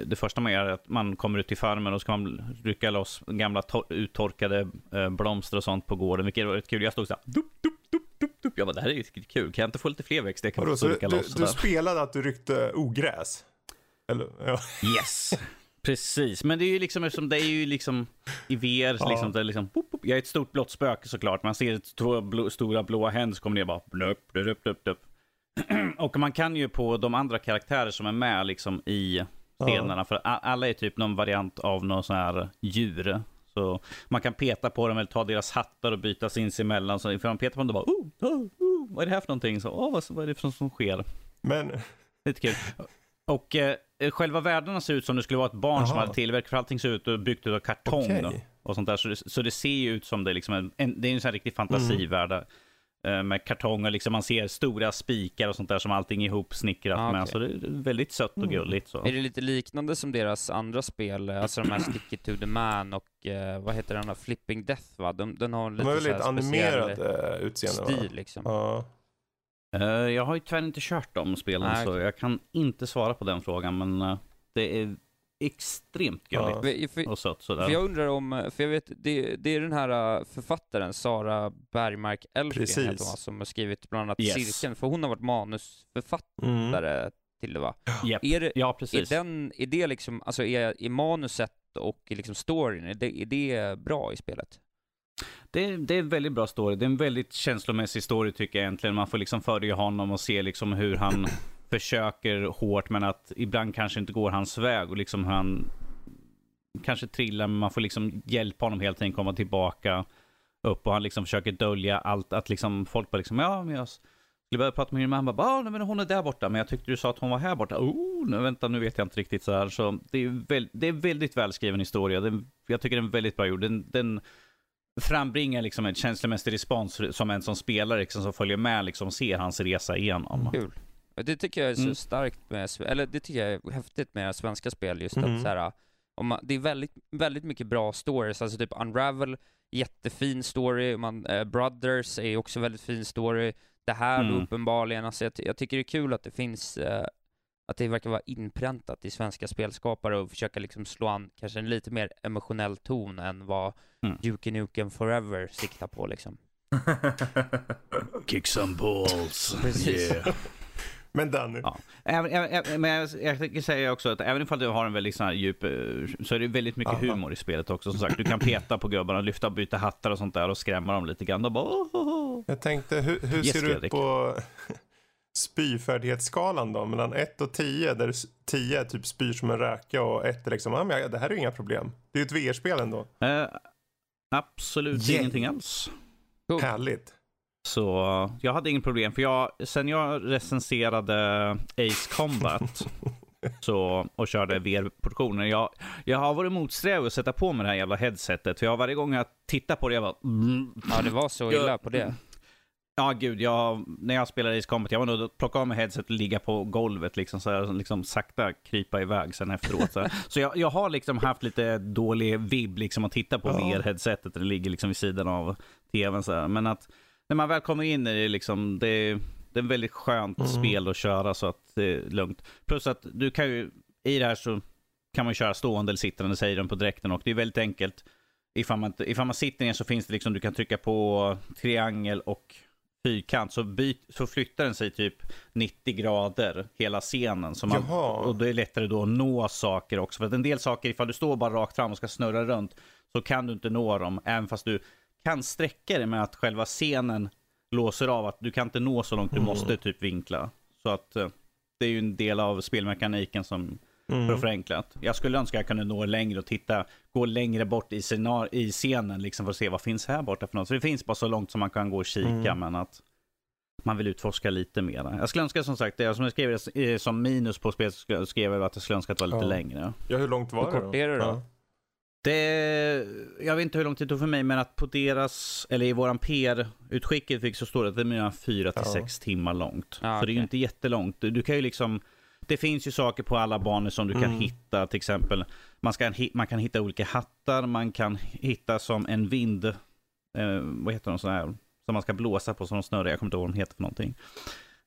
det första man gör är att man kommer ut till farmen och ska man rycka loss gamla uttorkade blomster och sånt på gården. Vilket var rätt kul. Jag stod så här, dup, dup, dup, dup. upp. Jag bara, det här är riktigt kul. Kan jag inte få lite fler växter? Kan så du spelade att du ryckte ogräs? Eller? Ja. Yes! Precis, men det är ju liksom, eftersom det är ju liksom i VR, ja. Liksom, där liksom, pop, pop. Jag är ett stort blått spöke såklart. Man ser två stora blåa händer som kommer ner bara, blöpp, blöpp, blöpp, blöpp. Och man kan ju på de andra karaktärer som är med liksom i scenerna, ja. För alla är typ någon variant av någon sån här djur. Så man kan peta på dem eller ta deras hattar och byta sinsemellan. Så ifall man petar på dem då bara, vad är det här för någonting? Så, vad är det för som sker? Men... lite kul. Och själva världarna ser ut som det skulle vara ett barn, aha. som hade tillverkat, för allting ser ut och byggt ut av kartong, okay. då, och sånt där. Så det ser ju ut som det är liksom det är en sån här riktig fantasivärld med kartong och liksom man ser stora spikar och sånt där som allting ihop snickrat, okay. med. Så det är väldigt sött och gulligt. Så. Är det lite liknande som deras andra spel, alltså de här Stick It to the Man och vad heter den här Flipping Death, va? Den har en lite, så lite animerad utseende stil, va? Liksom. Ja. Jag har ju tyvärr inte kört de spelen, nej, så jag kan inte svara på den frågan, men det är extremt gulligt och sött sådär. För jag undrar om, för jag vet, det är den här författaren, Sara Bergmark Elfgren heter hon, som har skrivit bland annat Cirkeln, för hon har varit manusförfattare till det, va? Yep. Precis. Är det liksom, alltså är manuset och liksom storyn, är det bra i spelet? Det är en väldigt bra story. Det är en väldigt känslomässig story tycker jag egentligen. Man får liksom följa honom och se liksom hur han försöker hårt, men att ibland kanske inte går hans väg och liksom hur han kanske trillar, men man får liksom hjälpa honom helt enkelt komma tillbaka upp, och han liksom försöker dölja allt, att liksom folk bara liksom, ja men jag skulle börja prata med min mamma, bara, men hon är där borta, men jag tyckte du sa att hon var här borta. Nu vet jag inte riktigt så här. Så det är väldigt välskriven historia. Jag tycker den är väldigt bra gjord. Den frambringar liksom en känslomässig respons som en som spelar liksom, som följer med liksom, ser hans resa igenom. Kul. Det tycker jag är så starkt med, eller det tycker jag är häftigt med svenska spel, just att så här, det är väldigt, väldigt mycket bra stories, alltså typ Unravel, jättefin story, Brothers är också väldigt fin story, det här uppenbarligen, alltså jag tycker det är kul att det finns, att det verkar vara inpräntat i svenska spelskapare och försöka liksom slå an kanske en lite mer emotionell ton än vad Duke Nukem Forever siktar på liksom. Kick some balls. Precis. Yeah. Men Danny. Ja. Men jag tänker säga också att även om du har en väldigt sån här djup, så är det väldigt mycket humor i spelet också, som sagt. Du kan peta på gubbarna, lyfta och byta hattar och sånt där och skrämma dem lite grann. Bara, jag tänkte, hur ser du ut på... spyfärdighetsskalan då, mellan 1 och 10, där 10 är typ spyr som en räka och 1 är liksom, men det här är inga problem. Det är ju ett VR-spel ändå. Absolut ingenting alls. Cool. Härligt. Så jag hade ingen problem, för sen jag recenserade Ace Combat så, och körde VR-produktionen, jag har varit motsträvig att sätta på mig det här jävla headsetet, för jag varje gång jag tittar på det, jag bara... det var så illa på det. Ja, gud, när jag spelade i Combat, jag var nog att plocka av mig headset och ligga på golvet liksom, så här, liksom sakta krypa iväg sen efteråt. Så jag har liksom haft lite dålig vibb liksom att titta på VR-headsetet, det ligger liksom vid sidan av tvn så här. Men att när man väl kommer in i det liksom, det är en väldigt skönt spel att köra, så att det är lugnt. Plus att du kan ju, i det här så kan man köra stående eller sittande, säger den på direkten, och det är väldigt enkelt. Ifall man sitter ner så finns det liksom, du kan trycka på triangel och fyrkant, så flyttar den sig typ 90 grader hela scenen, så man, och det är lättare då att nå saker också, för att en del saker, ifall du står bara rakt fram och ska snurra runt, så kan du inte nå dem, även fast du kan sträcka det med att själva scenen låser av att du kan inte nå så långt, du måste typ vinkla, så att det är ju en del av spelmekaniken som för förenklat. Jag skulle önska att jag kunde nå längre och gå längre bort i scenen liksom, för att se vad finns här borta för något. Så det finns bara så långt som man kan gå och kika, men att man vill utforska lite mer. Jag skulle önska, som sagt, som jag skrev som minus på spelet, så skrev jag att jag skulle önska att det var lite längre. Ja, hur långt var det då? Är det då? Ja. Jag vet inte hur lång tid det tog för mig, men att på deras, eller i våran PR-utskicket fick, så står det att det är mellan 4 till 6 timmar långt. Ja, så det är ju inte jättelångt. Du kan ju liksom... Det finns ju saker på alla banor som du kan hitta, till exempel man kan hitta olika hattar, man kan hitta som en vind, vad heter de så här, som man ska blåsa på, som de snurrar, jag kommer inte ihåg vad de heter för någonting.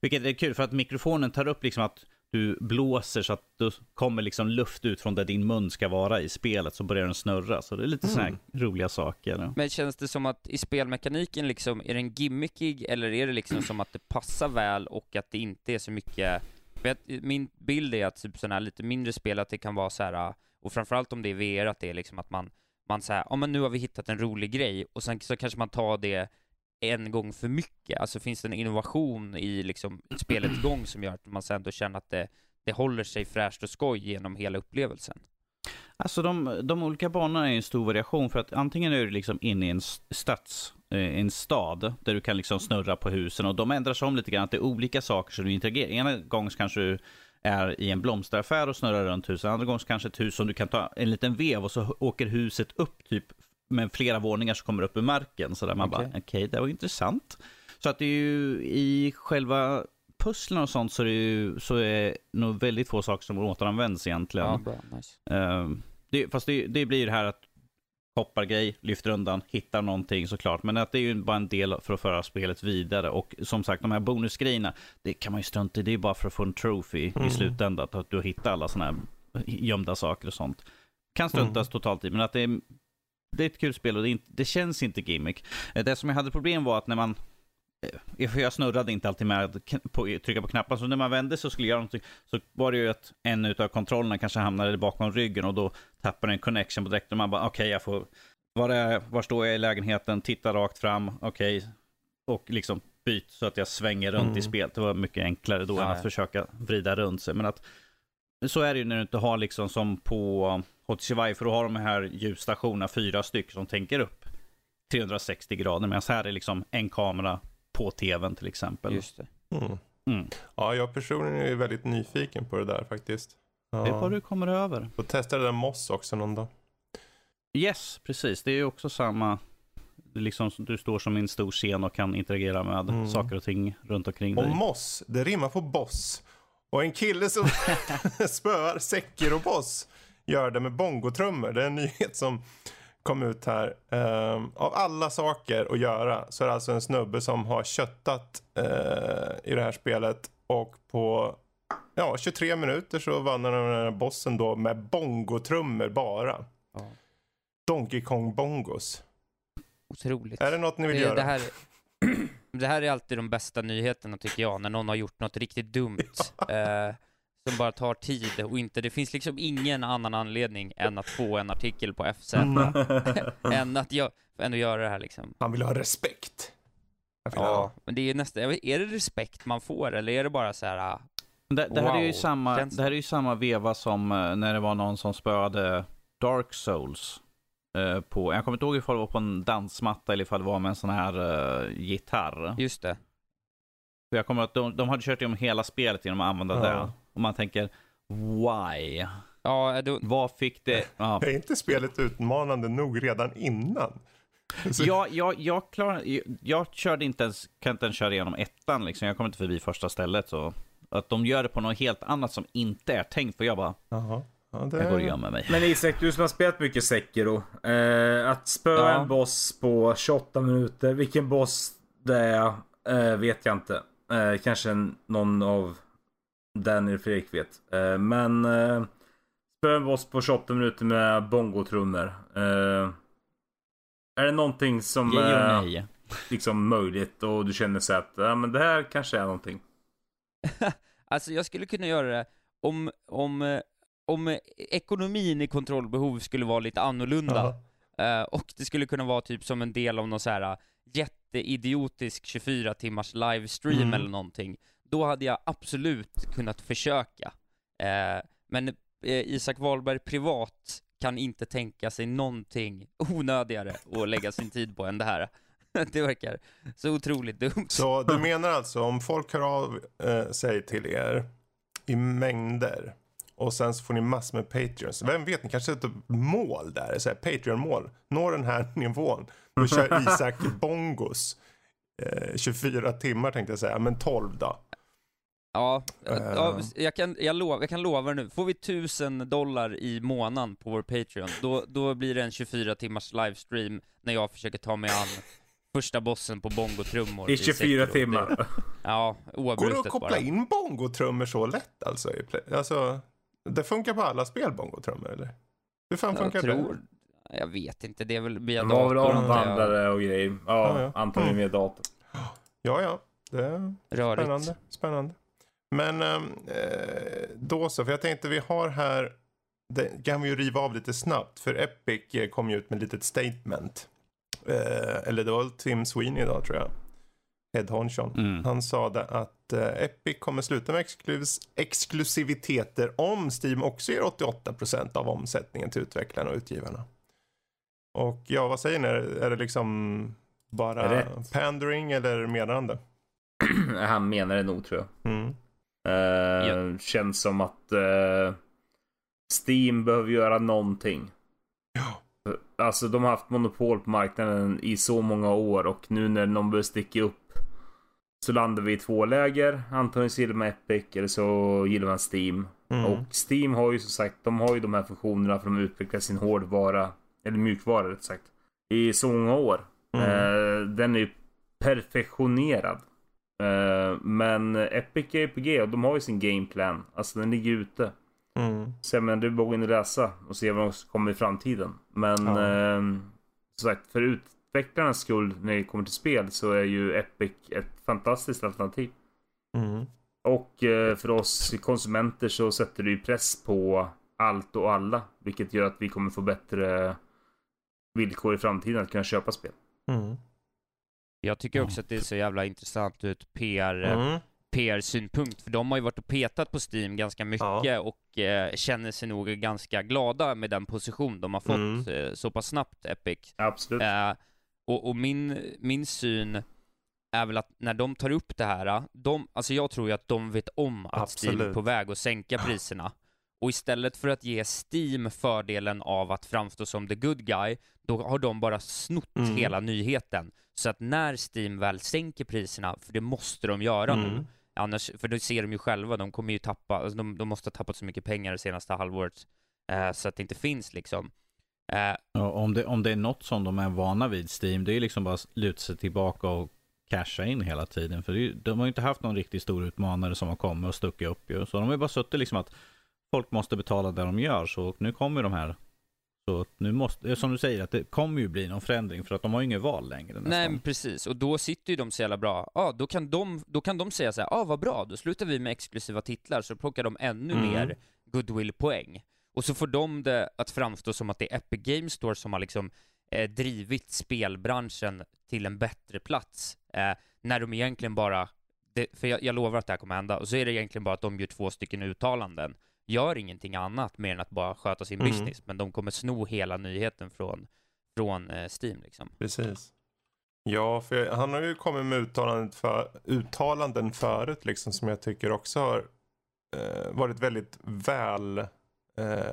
Vilket är kul, för att mikrofonen tar upp liksom att du blåser så att du kommer liksom luft ut från där din mun ska vara i spelet, så börjar den snurra. Så det är lite sådana här roliga saker. Ja. Men känns det som att i spelmekaniken liksom, är den gimmickig, eller är det liksom som att det passar väl och att det inte är så mycket... Min bild är att typ sådana här lite mindre spel, att det kan vara så här, och framförallt om det är VR, att det är liksom att man så här, ja, men nu har vi hittat en rolig grej, och sen så kanske man tar det en gång för mycket. Alltså finns det en innovation i liksom spelets gång som gör att man sen då känner att det håller sig fräscht och skoj genom hela upplevelsen? Alltså de olika banorna är en stor variation, för att antingen är du liksom inne i en stad där du kan liksom snurra på husen, och de ändrar sig om lite grann, att det är olika saker som du interagerar. Ena gången kanske du är i en blomsteraffär och snurrar runt husen, andra gången kanske ett hus som du kan ta en liten vev och så åker huset upp typ med flera våningar som kommer upp ur marken. Så där man bara, okej, det var intressant. Så att det är ju i själva pusslen och sånt, så är nog väldigt få saker som återanvänds egentligen. Ja, bra, nice. Det blir ju det här att hoppar grej, lyfter undan, hittar någonting såklart. Men att det är ju bara en del för att föra spelet vidare. Och som sagt, de här bonusgrejerna, det kan man ju strunta i. Det är bara för att få en trophy i slutändan. Att du hittar alla såna här gömda saker och sånt. Kan struntas totalt i, men att det är ett kul spel och det känns inte gimmick. Det som jag hade problem var att när man... För jag snurrade inte alltid med att trycka på knappen, så när man vände så skulle jag göra någonting, så var det ju att en utav kontrollerna kanske hamnade bakom ryggen, och då tappade en connection på direkt, och man bara okej, jag får var står jag i lägenheten, titta rakt fram, okej, och liksom byt så att jag svänger runt i spelet. Det var mycket enklare då än att försöka vrida runt sig. Men att så är det ju när du inte har liksom som på Hotshivai, för då har de här ljusstationerna, 4 stycken som tänker upp 360 grader, medan här är liksom en kamera på tvn till exempel. Just det. Ja, jag personligen är väldigt nyfiken på det där faktiskt. Ja. Det är vad du kommer över. Och testa det där Moss också någon dag. Yes, precis. Det är ju också samma. Liksom, du står som en stor scen och kan interagera med saker och ting runt omkring dig. Och Moss, det rimmar på boss. Och en kille som spöar säcker och boss gör det med bongotrummor. Det är en nyhet som kom ut här. Av alla saker att göra så är det alltså en snubbe som har köttat i det här spelet, och på 23 minuter så vann han den här bossen då med bongotrummor bara. Ja. Donkey Kong bongos. Otroligt. Är det något ni vill göra? Det här är alltid de bästa nyheterna tycker jag, när någon har gjort något riktigt dumt. Som bara tar tid och inte, det finns liksom ingen annan anledning än att få en artikel på FZ än att göra det här liksom. Han vill ha respekt. Ja, men det är nästan, är det respekt man får, eller är det bara så här det här är ju samma veva som när det var någon som spöade Dark Souls på, jag kommer inte ihåg ifall det var på en dansmatta eller ifall det var med en sån här gitarr. Just det. För jag kommer att de hade kört om hela spelet genom att använda det. Och man tänker, why? Ja, vad fick det? Ja. Är inte spelet utmanande nog redan innan? Jag körde inte ens, kan inte ens köra igenom ettan. Liksom. Jag kom inte förbi första stället. Så. Att de gör det på något helt annat som inte är tänkt. För jag bara, jag går och gömmer mig. Men Isak, du som har spelat mycket Sekiro. Att spöra en boss på 28 minuter. Vilken boss det är vet jag inte. Kanske någon av... Daniel Fredrik vet. Men spöade oss på 28 minuter med bongotrummor. Är det någonting som är liksom möjligt, och du känner så att men det här kanske är någonting? Alltså jag skulle kunna göra det om ekonomin i kontrollbehov skulle vara lite annorlunda. Och det skulle kunna vara typ som en del av någon så här jätteidiotisk 24 timmars livestream eller någonting. Då hade jag absolut kunnat försöka. Men Isak Wahlberg privat kan inte tänka sig någonting onödigare att lägga sin tid på än det här. Det verkar så otroligt dumt. Så du menar alltså om folk hör av sig till er i mängder och sen så får ni massor med Patreons. Vem vet, ni kanske har ett mål där. Så här, Patreon-mål. Nå den här nivån. Då kör Isak bongos. 24 timmar tänkte jag säga. Men 12 då. Ja, jag kan lova nu. Får vi $1,000 i månaden på vår Patreon, då blir det en 24 timmars livestream när jag försöker ta mig an första bossen på bongotrummor i 24 timmar. Det, ja, oavbrutet. Går det att koppla in bongotrummor så lätt alltså? Alltså, det funkar på alla spel, bongotrummor, eller? Hur fan funkar det? Jag vet inte, det är väl via datorn. Ja, omvandlare och grejer. Ja, ja. Antagligen via datorn. Ja, ja. Det är rörigt. Spännande, spännande. Men då så, för jag tänkte vi har här, det kan vi ju riva av lite snabbt, för Epic kom ju ut med ett litet statement. Eller det var Tim Sweeney idag, tror jag. Ed Honsson. Mm. Han sa att Epic kommer sluta med exklusiviteter om Steam också ger 88% av omsättningen till utvecklarna och utgivarna. Och ja, vad säger ni? Är det liksom bara pandering eller menande? Han menar det nog, tror jag. Mm. Känns som att Steam behöver göra någonting. Ja. Alltså, de har haft monopol på marknaden i så många år, och nu när de börjar sticka upp så landar vi i två läger. Antingen gillar man Epic eller så gillar man Steam. Mm. Och Steam har ju, som sagt, de har ju de här funktionerna för att de utvecklar sin hårdvara, eller mjukvara rätt sagt, i så många år. Mm. Den är ju perfektionerad. Men Epic är EPG och de har ju sin gameplan. Alltså, den ligger ute. Mm. Så men du borde inte läsa och se vad som kommer i framtiden. Men som sagt, för utvecklarnas skull, när det kommer till spel, så är ju Epic ett fantastiskt alternativ. Mm. Och för oss konsumenter så sätter det ju press på allt och alla, vilket gör att vi kommer få bättre villkor i framtiden att kunna köpa spel. Mm. Jag tycker också att det är så jävla intressant ut PR-synpunkt, för de har ju varit och petat på Steam ganska mycket och känner sig nog ganska glada med den position de har fått så pass snabbt, Epic. Absolut. Och min syn är väl att när de tar upp det här, alltså jag tror ju att de vet om att Absolut. Steam är på väg att sänka priserna. Och istället för att ge Steam fördelen av att framstå som the good guy, då har de bara snott hela nyheten. Så att när Steam väl sänker priserna, för det måste de göra nu, annars, för då ser de ju själva, de kommer ju tappa, alltså de måste ha tappat så mycket pengar det senaste halvåret så att det inte finns liksom. Ja, om det är något som de är vana vid, Steam, det är ju liksom bara luta sig tillbaka och casha in hela tiden. För de har ju inte haft någon riktigt stor utmanare som har kommit och stuckit upp ju. Så de har ju bara suttit liksom att folk måste betala där de gör, så nu kommer de här. Så nu måste, som du säger, att det kommer ju bli någon förändring, för att de har ju ingen val längre nästan. Nej, men precis. Och då sitter ju de så jävla bra. Då kan de säga så här, vad bra, då slutar vi med exklusiva titlar, så plockar de ännu mer goodwill-poäng. Och så får de det att framstå som att det är Epic Games Store som har liksom drivit spelbranschen till en bättre plats. När de egentligen bara, för jag lovar att det här kommer hända, och så är det egentligen bara att de gör 2 stycken uttalanden. Gör ingenting annat mer än att bara sköta sin business. Men de kommer sno hela nyheten från Steam liksom. Precis. Ja, för han har ju kommit med uttalanden förut liksom, som jag tycker också har varit väldigt väl,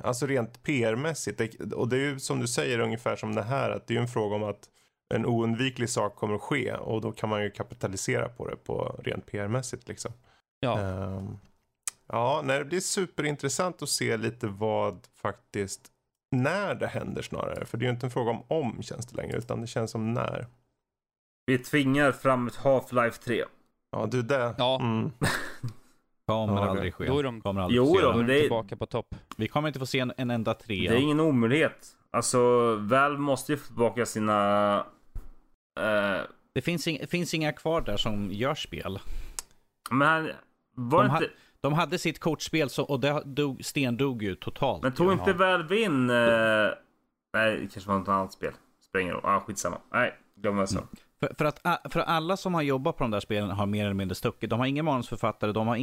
alltså rent PR-mässigt. Och det är ju som du säger ungefär som det här, att det är ju en fråga om att en oundviklig sak kommer att ske, och då kan man ju kapitalisera på det på rent PR-mässigt liksom. Ja. Ja, nej, det blir superintressant att se lite vad faktiskt, när det händer snarare. För det är ju inte en fråga om känns det längre, utan det känns som när. Vi tvingar fram ett Half-Life 3. Ja, du det. Ja. Mm. Kommer aldrig ske. Kommer aldrig tillbaka på topp. Vi kommer inte få se en enda 3. Det är ingen omöjlighet. Alltså, väl måste ju få tillbaka sina... Det finns inga kvar där som gör spel. Men var inte... De hade sitt kortspel och det dog ju totalt. Men tog inte väl vinn... Nej, det kanske var något annat spel. Spränger då. Skitsamma. Nej, glömmer jag så. Mm. För alla som har jobbat på de där spelen har mer eller mindre stuckit. De har inga manusförfattare, de har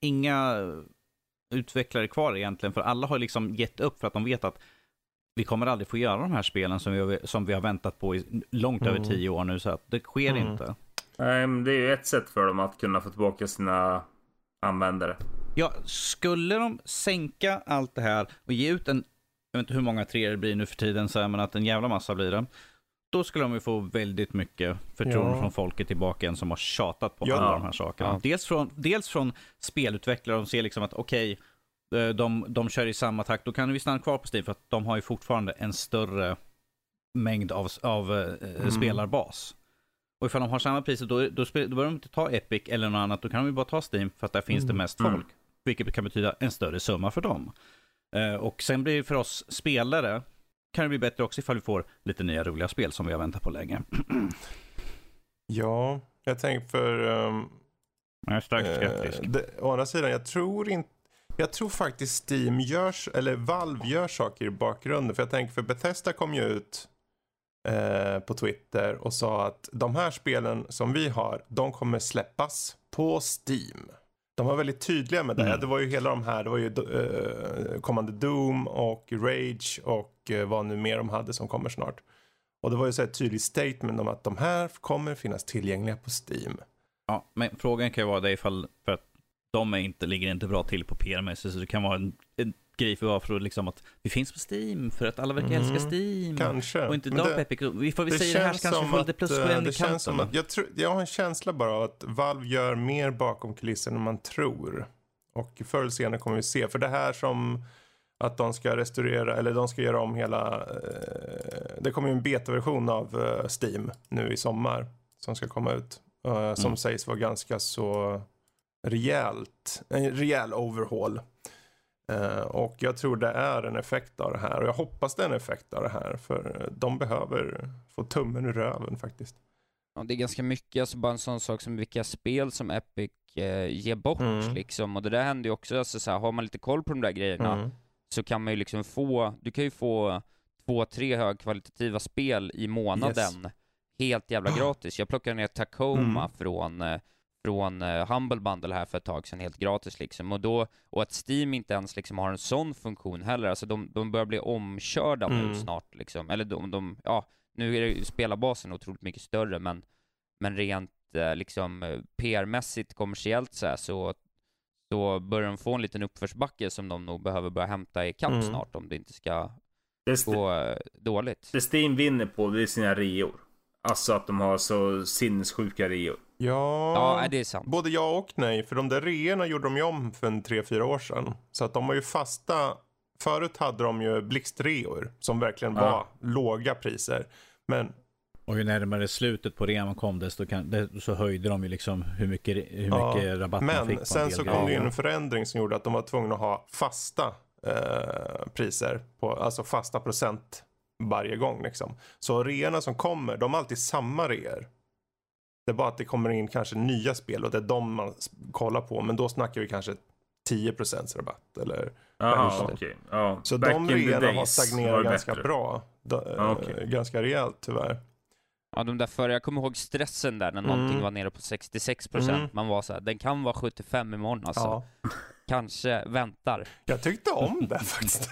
inga utvecklare kvar egentligen. För alla har liksom gett upp, för att de vet att vi kommer aldrig få göra de här spelen som vi har väntat på i långt över 10 år nu. Så att det sker inte. Nej, men det är ju ett sätt för dem att kunna få tillbaka sina... användare. Ja, skulle de sänka allt det här och ge ut en, jag vet inte hur många 3 det blir nu för tiden, så men att en jävla massa blir det, då skulle de ju få väldigt mycket förtroende från folket tillbaka, en som har tjatat på alla de här sakerna. Ja. Dels från spelutvecklare, de ser liksom att okej, de kör i samma takt, då kan vi stanna kvar på Steam, för att de har ju fortfarande en större mängd av spelarbas. Och ifall de har samma priset, då behöver de inte ta Epic eller något annat. Då kan de ju bara ta Steam för att där finns det mest folk. Vilket kan betyda en större summa för dem. Och sen blir det för oss spelare, kan det bli bättre också ifall vi får lite nya roliga spel som vi har väntat på länge. Ja, jag tänker för... jag är starkt skeptisk. Å andra sidan, jag tror faktiskt Steam görs, eller Valve gör saker i bakgrunden. För jag tänker för Bethesda kom ju ut på Twitter och sa att de här spelen som vi har, de kommer släppas på Steam. De var väldigt tydliga med det. Det var ju hela de här, det var ju kommande Doom och Rage och vad nu mer de hade som kommer snart. Och det var ju så ett tydligt statement om att de här kommer finnas tillgängliga på Steam. Ja, men frågan kan ju vara det ifall, för att de ligger inte bra till på PR-mässigt, så det kan vara en grej för liksom att vi finns på Steam för att alla verkar älska Steam. Kanske. Och inte idag Epic. Vi får väl säga det här så kanske vi får lite pluspoäng i kanten. Jag har en känsla bara av att Valve gör mer bakom kulisserna än man tror. Och förr eller senare kommer vi se. För det här som att de ska restaurera, eller de ska göra om hela... det kommer ju en beta-version av Steam nu i sommar som ska komma ut. Som sägs vara ganska så rejält. En rejäl overhaul. Och jag tror det är en effekt av det här. Och jag hoppas det är en effekt av det här. För de behöver få tummen ur röven faktiskt. Ja, det är ganska mycket. Alltså bara en sån sak som vilka spel som Epic ger bort. Liksom. Och det där händer ju också. Alltså, så här, har man lite koll på de där grejerna. Så kan man ju liksom få. Du kan ju få 2-3 högkvalitativa spel i månaden. Yes. Helt jävla gratis. Jag plockade ner Tacoma från Humble Bundle här för ett tag sedan helt gratis liksom. Och att Steam inte ens liksom har en sån funktion heller. Alltså de börjar bli omkörda nu snart liksom. Eller nu är det ju spelarbasen otroligt mycket större, men rent liksom PR-mässigt, kommersiellt så börjar de få en liten uppförsbacke som de nog behöver börja hämta i kamp snart om det inte ska gå dåligt. Det Steam vinner på det är sina reor. Alltså att de har så sinnessjuka reor. Ja, det är sant. Både ja och nej. För de där reorna gjorde de ju om för 3-4 år sedan. Så att de var ju fasta. Förut hade de ju blixtreor som verkligen var låga priser. Men... Och ju närmare slutet på rean kom så höjde de ju liksom hur mycket rabatt man fick. Men sen så kom det ju en förändring som gjorde att de var tvungna att ha fasta priser. Alltså fasta procent varje gång liksom. Så reorna som kommer, de är alltid samma reor. Det är bara att det kommer in kanske nya spel och det är de man kollar på. Men då snackar vi kanske 10% rabatt. Eller okej. Ja. Så back de reorna har stagnerat ganska bra. Ganska rejält tyvärr. Ja, de där förra, jag kommer ihåg stressen där när någonting var nere på 66%. Man var så här, den kan vara 75 imorgon alltså. Ja. Kanske väntar. Jag tyckte om det faktiskt.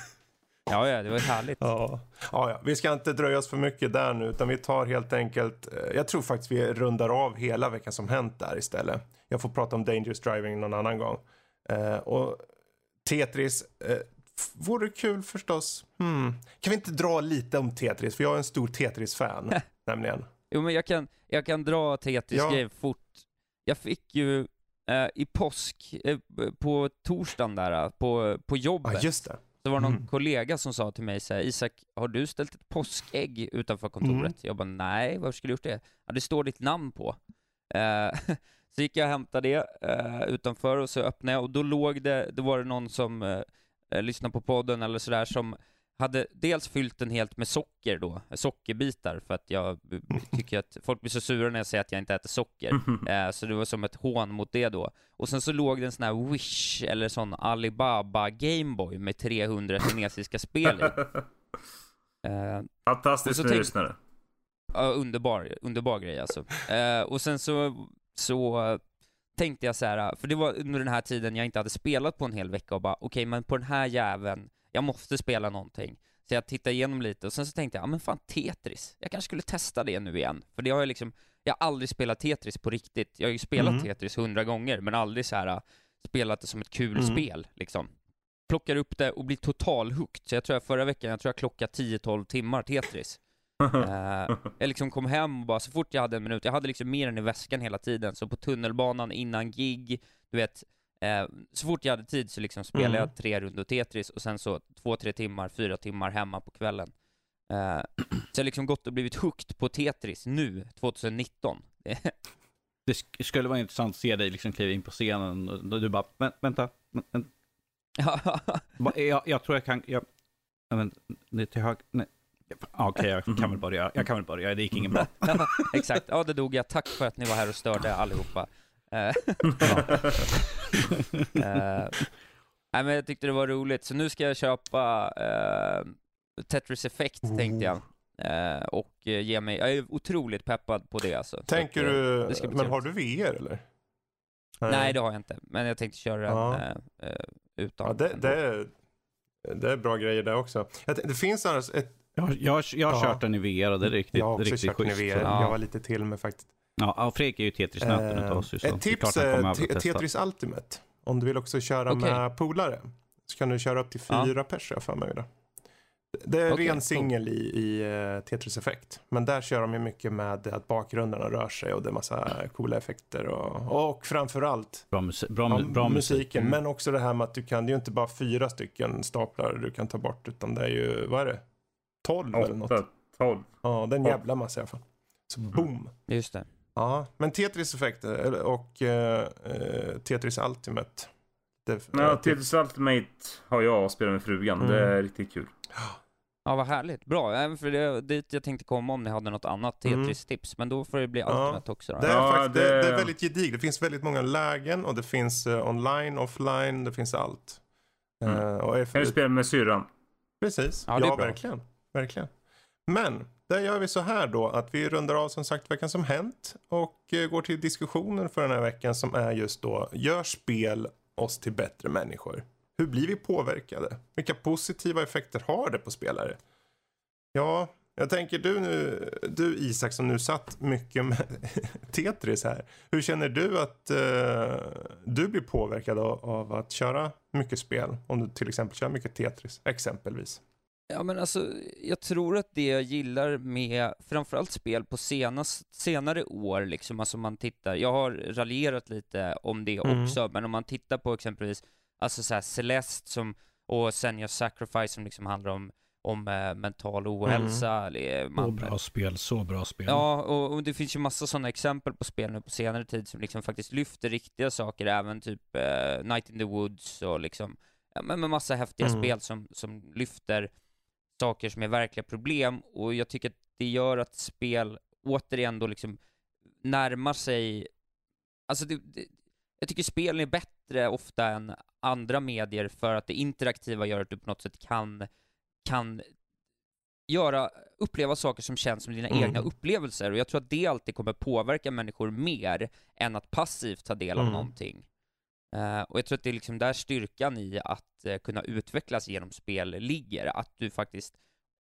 Ja, det var härligt. Ja, vi ska inte dröja oss för mycket där nu, utan vi tar helt enkelt... Jag tror faktiskt vi rundar av hela veckan som hänt där istället. Jag får prata om Dangerous Driving någon annan gång. Och Tetris... vore kul förstås. Kan vi inte dra lite om Tetris? För jag är en stor Tetris-fan, nämligen. Jo, men jag kan dra Tetris-grejer fort. Jag fick ju i påsk, på torsdagen där, på jobbet. Ja, just det. Det var någon kollega som sa till mig så här: Isak, har du ställt ett påskägg utanför kontoret? Jag bara, nej, varför skulle du gjort det? Ja, det står ditt namn på. Så gick jag och hämtade det utanför och så öppnade jag. Och då låg det, då var det någon som lyssnade på podden eller sådär som hade dels fyllt den helt med socker då. Sockerbitar, för att jag tycker att folk blir så sura när jag säger att jag inte äter socker. Så det var som ett hån mot det då. Och sen så låg det en sån här Wish eller sån Alibaba Gameboy med 300 kinesiska spel i. Fantastiskt för lyssnare. Ja, underbar grej alltså. Och sen så tänkte jag så här, för det var under den här tiden jag inte hade spelat på en hel vecka och bara okej, men på den här jäveln jag måste spela någonting. Så jag tittade igenom lite och sen så tänkte jag, men fan Tetris. Jag kanske skulle testa det nu igen. För det har jag liksom, jag har aldrig spelat Tetris på riktigt. Jag har ju spelat Tetris 100 gånger men aldrig så här spelat det som ett kul spel liksom. Plockar upp det och blir total hooked. Så jag tror förra veckan, jag klockade 10-12 timmar Tetris. Jag liksom kom hem och bara så fort jag hade en minut, jag hade liksom mer än i väskan hela tiden. Så på tunnelbanan innan gig, du vet, så fort jag hade tid så liksom spelade jag 3 rundor Tetris och sen så 2-3 timmar, 4 timmar hemma på kvällen. Så jag liksom gått och blivit hooked på Tetris nu, 2019. Det skulle vara intressant att se dig liksom kliva in på scenen och du bara, vänta. Jag kan väl börja. Det gick ingen bra. Ja, exakt, ja det dog jag. Tack för att ni var här och störde allihopa. Nej, men jag tyckte det var roligt. Så nu ska jag köpa Tetris Effect, tänkte jag. Och ge mig, jag är otroligt peppad på det alltså. Tänker att, du, men har du VR eller? Nej, det har jag inte. Men jag tänkte köra utan. Ja, det är bra grejer där också. Det finns alltså ett... Jag har kört den i VR och det är riktigt. Jag har också riktigt kört den i VR. Ja. Jag var lite till med faktiskt. Ja, Fredrik är ju Tetris-nöten utav oss. Ett tips är Tetris Ultimate. Om du vill också köra med polare så kan du köra upp till 4 personer för mig då. Det är ren singel i Tetris Effect. Men där kör de ju mycket med att bakgrunderna rör sig och det är massa coola effekter och framförallt bra musiken. Mm. Men också det här med att du kan, det är ju inte bara 4 stycken staplar du kan ta bort utan det är ju, vad är det? 12 eller något? 12. Ja, den jävla massa i alla fall. Så boom. Just det. Ja, men Tetris Effect och Tetris Ultimate. Tetris Ultimate har jag spelat med frugan. Mm. Det är riktigt kul. Ja, vad härligt. Bra, även för det dit jag tänkte komma om ni hade något annat Tetris-tips. Men då får det bli Ultimate också. Då. Det är väldigt gediget. Det finns väldigt många lägen och det finns online, offline, det finns allt. Kan du spela med syran? Precis, ja verkligen. Verkligen. Men... Där gör vi så här då att vi rundar av som sagt veckan som hänt och går till diskussionen för den här veckan som är just då, gör spel oss till bättre människor? Hur blir vi påverkade? Vilka positiva effekter har det på spelare? Ja, jag tänker du Isak som nu satt mycket med Tetris här. Hur känner du att du blir påverkad av att köra mycket spel? Om du till exempel kör mycket Tetris, exempelvis. Ja, men alltså, jag tror att det jag gillar med framförallt spel på senare år liksom, alltså man tittar, jag har raljerat lite om det också, men om man tittar på exempelvis alltså så här Celeste som, och sen jag Sacrifice som liksom handlar om mental ohälsa. Så bra spel. Ja, och det finns ju massa sådana exempel på spel nu på senare tid som liksom faktiskt lyfter riktiga saker, även typ Night in the Woods och liksom, ja, men med massa häftiga spel som lyfter saker som är verkliga problem, och jag tycker att det gör att spel återigen då liksom närmar sig, alltså jag tycker spelen är bättre ofta än andra medier för att det interaktiva gör att du på något sätt kan uppleva saker som känns som dina egna upplevelser, och jag tror att det alltid kommer påverka människor mer än att passivt ta del av någonting. Och jag tror att det är liksom där styrkan i att kunna utvecklas genom spel ligger. Att du faktiskt,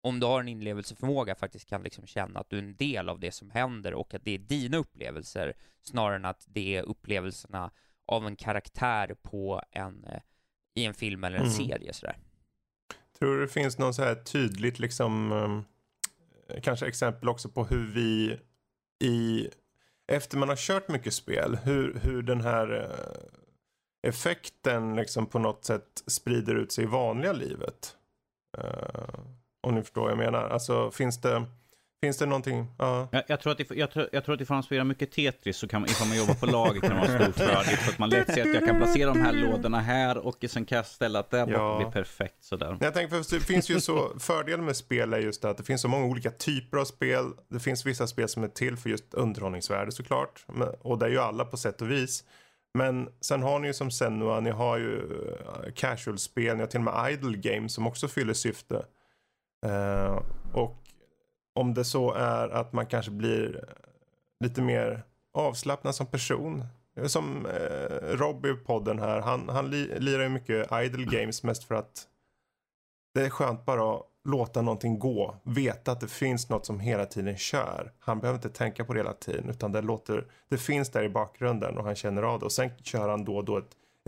om du har en inlevelseförmåga, faktiskt kan liksom känna att du är en del av det som händer och att det är dina upplevelser snarare än att det är upplevelserna av en karaktär på i en film eller en serie. Sådär. Tror du det finns någon så här tydligt liksom, kanske exempel också på hur vi efter man har kört mycket spel, hur den här... effekten liksom på något sätt sprider ut sig i vanliga livet. Om ni förstår vad jag menar. Alltså finns det någonting? Jag tror att det fanns spela mycket Tetris så kan man, ifall man jobbar på laget kan man vara stor fördel för att man lätt ser att jag kan placera de här lådorna här och sen kan jag ställa att det blir perfekt sådär. Jag tänker för det finns ju så fördel med spel är just att det finns så många olika typer av spel. Det finns vissa spel som är till för just underhållningsvärde såklart, och det är ju alla på sätt och vis. Men sen har ni ju som Senua, ni har ju casual-spel, ni har till och med idle games som också fyller syfte. Och om det så är att man kanske blir lite mer avslappnad som person. Som Robbie i podden här, han lirar ju mycket idle games mest för att det är skönt bara att låta någonting gå. Veta att det finns något som hela tiden kör. Han behöver inte tänka på det hela tiden. Utan det finns där i bakgrunden och han känner av det. Och sen kör han då och då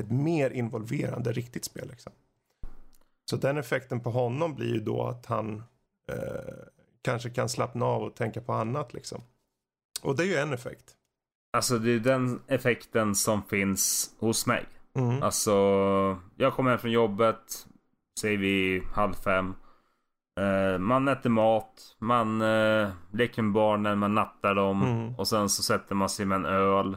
ett mer involverande riktigt spel. Liksom. Så den effekten på honom blir ju då att han kanske kan slappna av och tänka på annat. Liksom. Och det är ju en effekt. Alltså det är den effekten som finns hos mig. Alltså jag kommer hem från jobbet. Säger vi 16:30. Man äter mat, man leker med barnen, man nattar dem, och sen så sätter man sig med en öl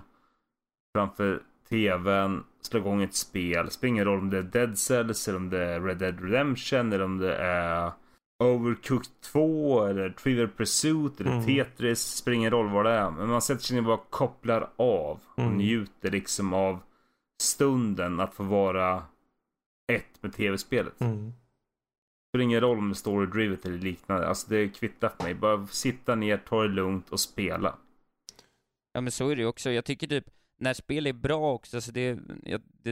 framför tvn, slår igång ett spel. Spelar ingen roll om det är Dead Cells, eller om det är Red Dead Redemption, eller om det är Overcooked 2 eller Trivial Pursuit eller Tetris. Spelar ingen roll vad det är, men man sätter sig ner och kopplar av och njuter liksom av stunden att få vara ett med tv-spelet. Spelar ingen roll om det står och drivet eller liknande. Alltså det är kvittat mig. Bara sitta ner, ta det lugnt och spela. Ja, men så är det ju också. Jag tycker typ när spel är bra också, alltså det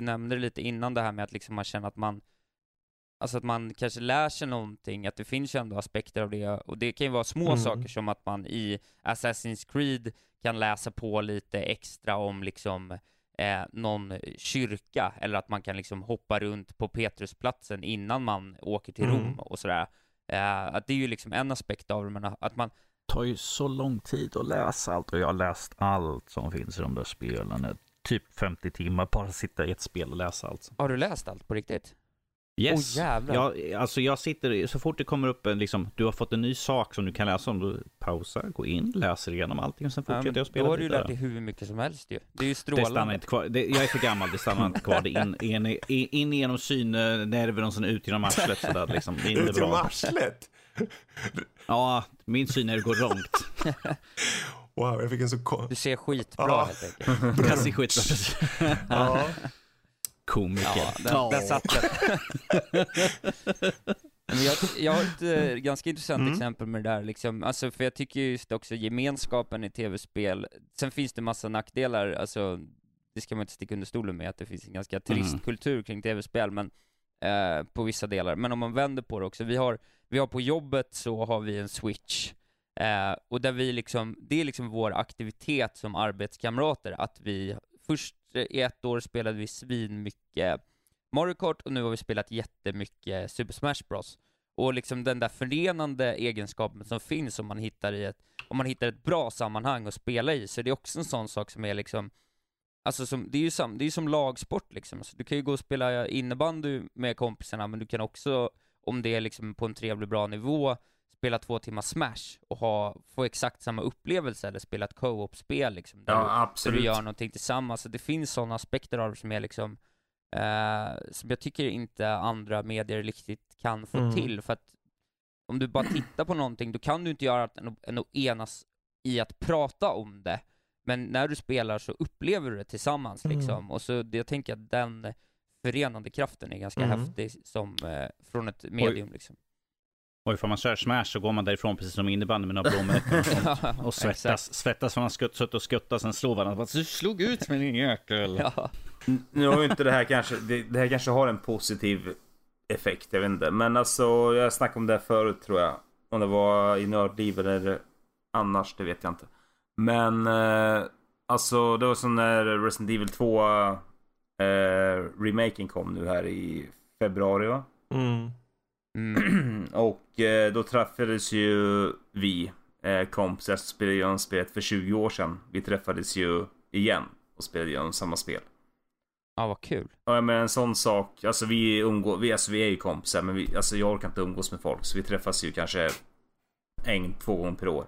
nämnde lite innan det här med att liksom man känner att man, alltså att man kanske lär sig någonting, att det finns ju ändå aspekter av det, och det kan ju vara små saker som att man i Assassin's Creed kan läsa på lite extra om liksom någon kyrka, eller att man kan liksom hoppa runt på Petrusplatsen innan man åker till Rom och sådär. Att det är ju liksom en aspekt av det, men att man tar ju så lång tid att läsa allt, och jag har läst allt som finns i de där spelen, typ 50 timmar bara sitta i ett spel och läsa allt. Har du läst allt på riktigt? Yes. Oh, jag sitter så fort det kommer upp en, liksom, du har fått en ny sak som du kan läsa om, du pausar, går in, läser igenom allting och sen fortsätter jag spela. Då har du lärt dig hur mycket som helst ju. Det är ju strålande. Det stannar inte kvar. Jag är för gammal, det stannar inte kvar. Det in genom synnerven och sen ut genom arslet sådär liksom. Det är inte ut genom arslet? Ja, min synnerv går långt. Wow, jag fick en så du ser skitbra helt enkelt. Jag ser skitbra. Ja. Komiker. Ja, där satt det. Jag har ett ganska intressant exempel med det där. Liksom. Alltså, för jag tycker just också gemenskapen i tv-spel. Sen finns det massa nackdelar. Alltså, det ska man inte sticka under stolen med. Att det finns en ganska trist kultur kring tv-spel. Men, på vissa delar. Men om man vänder på det också. Vi har på jobbet så har vi en Switch. Och där vi liksom, det är liksom vår aktivitet som arbetskamrater. Att vi först i ett år spelade vi svinmycket Mario Kart, och nu har vi spelat jättemycket Super Smash Bros. Och liksom den där förenande egenskapen som finns om man hittar ett bra sammanhang att spela i, så det är också en sån sak som är liksom, alltså som, det är ju som lagsport liksom. Alltså, du kan ju gå och spela innebandy med kompisarna, men du kan också, om det är liksom på en trevlig bra nivå, spela 2 timmar Smash och få exakt samma upplevelse, eller spela ett co-op-spel liksom, där du gör någonting tillsammans. Så det finns sådana aspekter av det som är liksom, som jag tycker inte andra medier riktigt kan få till, för att om du bara tittar på någonting, då kan du inte göra att än att enas i att prata om det, men när du spelar så upplever du det tillsammans liksom, och så jag tänker att den förenande kraften är ganska häftig som från ett medium liksom. Och ifall man kör Smash så går man därifrån precis som innebandy med några blommor och svettas för man skuttat och skuttas, sen slår varandra. Du slog ut med din jäkel. Ja. Nu har ju inte det här kanske, det här kanske har en positiv effekt, jag vet inte. Men alltså, jag snackade om det här förut tror jag. Om det var i Nördliv eller annars, det vet jag inte. Men alltså, det var som när Resident Evil 2 remaken kom nu här i februari, va? Och då träffades ju vi kompisar som spelade igenom spelet för 20 år sedan. Vi träffades ju igen och spelade igenom samma spel. Ja, vad kul. Ja, men en sån sak, alltså vi är ju kompisar, men alltså jag orkar inte umgås med folk, så vi träffas ju kanske 2 gånger per år.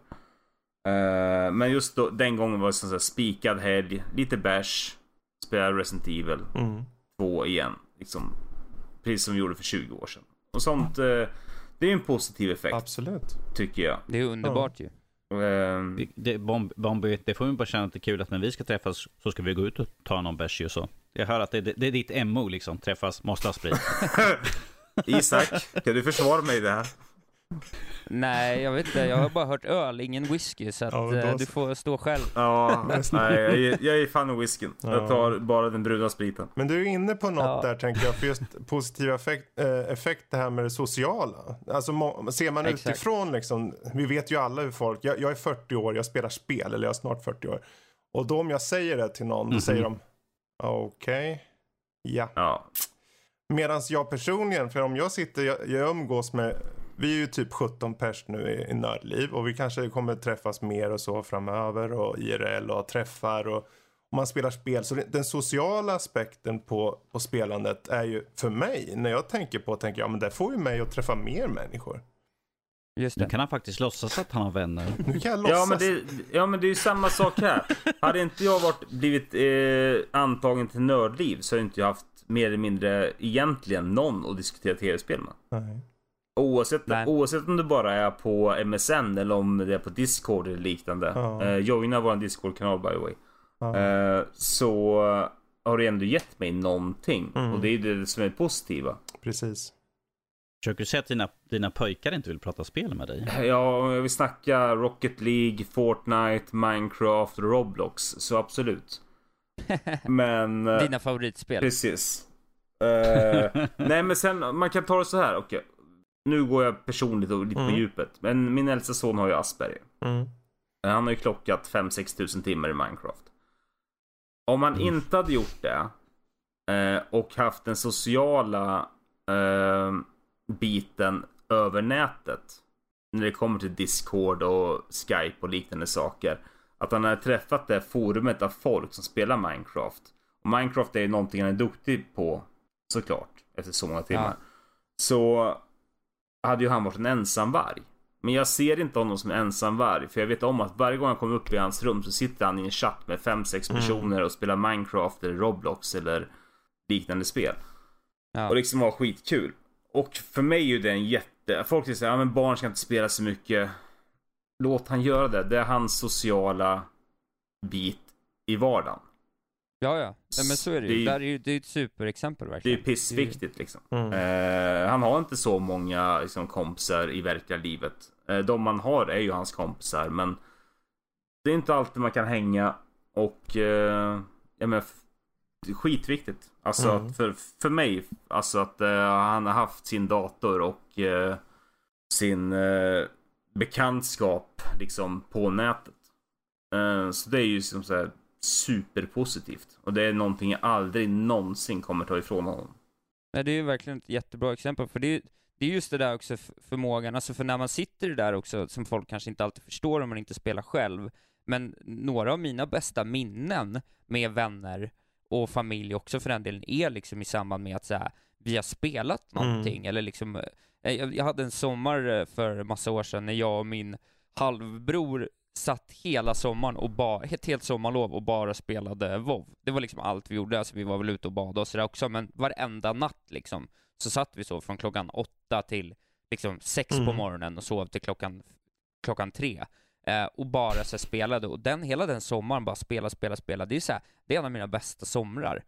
Men just då, den gången var det sån här spikad helg, lite bash, spelade Resident Evil 2 igen liksom, precis som vi gjorde för 20 år sedan. Och sånt, det är en positiv effekt. Absolut. Tycker jag. Det är underbart ju. Det får man bara känna att det är kul att när vi ska träffas så ska vi gå ut och ta någon bärs och så. Jag hör att det är ditt MO liksom, träffas, måste ha sprit. Isak, kan du försvara mig det här? Nej, jag vet inte. Jag har bara hört öl, ingen whisky, så att du får stå själv. Ja, nej, jag är fan av whiskyn. Jag tar bara den bruna spriten. Men du är inne på något där, tänker jag, för just positiva effekt det här med det sociala. Alltså ser man utifrån liksom, vi vet ju alla hur folk, jag är 40 år, jag spelar spel, eller jag är snart 40 år. Och då om jag säger det till någon, då säger de okej. Ja. Medans jag personligen, för om jag sitter, jag umgås med, vi är ju typ 17 pers nu i Nördliv, och vi kanske kommer träffas mer och så framöver, och IRL och träffar, och man spelar spel. Så den sociala aspekten på spelandet är ju för mig, när jag tänker på, tänker jag, men det får ju mig att träffa mer människor. Just det. Nu kan han faktiskt låtsas att han har vänner. Nu kan jag låtsas. Ja men det är ju samma sak här. Hade inte jag blivit antagen till Nördliv så hade inte jag haft mer eller mindre egentligen någon att diskutera tv-spel med. Nej. Oavsett om du bara är på MSN eller om det är på Discord eller liknande. Joina vår Discord-kanal by the way. Så har du ändå gett mig någonting. Och det är det som är positiva. Precis. Försöker du säga att dina pojkar inte vill prata spel med dig? Ja, jag vill snacka Rocket League, Fortnite, Minecraft, Roblox. Så absolut. Men, dina favoritspel. Precis. Nej, men sen man kan ta det så här. Okej. Nu går jag personligt och lite på djupet. Men min äldsta son har ju Asperger. Han har ju klockat 5-6 tusen timmar i Minecraft. Om han inte hade gjort det och haft den sociala biten över nätet när det kommer till Discord och Skype och liknande saker, att han hade träffat det forumet av folk som spelar Minecraft. Och Minecraft är ju någonting han är duktig på, såklart, efter så många timmar. Så hade ju han varit en ensam varg. Men jag ser inte honom som en ensam varg, för jag vet om att varje gång han kommer upp i hans rum så sitter han i en chatt med 5-6 personer och spelar Minecraft eller Roblox eller liknande spel. Och liksom var skitkul. Och för mig är ju det en folk säger men barn ska inte spela så mycket. Låt han göra det. Det är hans sociala bit i vardagen. Ja. Nej, men så är det ju. Det är ju ett superexempel verkligen. Det är pissviktigt liksom. Han har inte så många liksom, kompisar i verkliga livet. De man har är ju hans kompisar, men det är inte alltid man kan hänga och det är skitviktigt. Alltså att för mig alltså att han har haft sin dator och sin bekantskap liksom på nätet. Så det är ju som så här superpositivt. Och det är någonting jag aldrig någonsin kommer ta ifrån honom. Nej, det är ju verkligen ett jättebra exempel. För det är just det där också förmågan. Alltså för när man sitter där också, som folk kanske inte alltid förstår om man inte spelar själv. Men några av mina bästa minnen med vänner och familj också för den delen är liksom i samband med att så här, vi har spelat någonting. Eller liksom, jag hade en sommar för massa år sedan när jag och min halvbror satt hela sommaren och helt sommarlov och bara spelade WoW. Det var liksom allt vi gjorde. Alltså vi var väl ute och badade och sådär också. Men varenda natt liksom så satt vi så från klockan 8 till liksom 6 på morgonen och sov till klockan 3. Och bara så spelade. Och hela den sommaren bara spela. Det är så här, det är en av mina bästa somrar.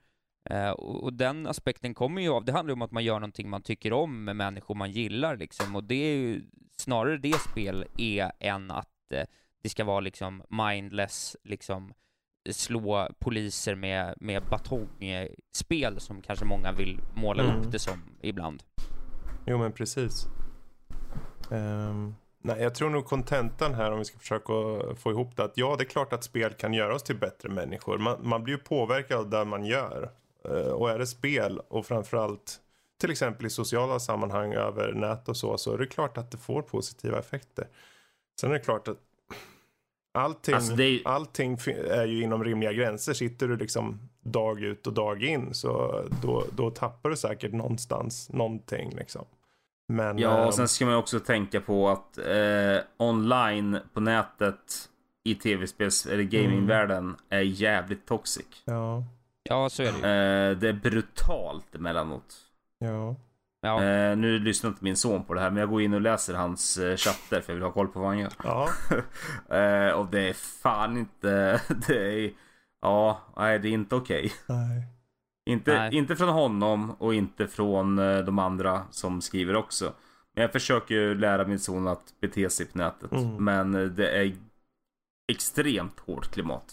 Och den aspekten kommer ju av. Det handlar om att man gör någonting man tycker om med människor man gillar liksom. Och det är ju snarare det spel är än att det ska vara liksom mindless, liksom slå poliser med batongspel som kanske många vill måla upp det som ibland. Jo men precis. Nej, jag tror nog kontentan här om vi ska försöka få ihop det. Att ja, det är klart att spel kan göra oss till bättre människor. Man blir ju påverkad av det man gör. Och är det spel och framförallt till exempel i sociala sammanhang över nät och så är det klart att det får positiva effekter. Sen är det klart att allting är ju inom rimliga gränser. Sitter du liksom dag ut och dag in så då tappar du säkert någonstans någonting liksom. Men, och sen ska man också tänka på att online på nätet i tv-spels eller gamingvärlden är jävligt toxic. Ja, så är det ju. Det är brutalt emellanåt. Ja. Nu lyssnar inte min son på det här, men jag går in och läser hans chatter för jag vill ha koll på vad han gör. Ja. Och det är fan inte det är inte okej. Nej. Inte från honom och inte från de andra som skriver också. Men jag försöker ju lära min son att bete sig på nätet. Men det är extremt hårt klimat.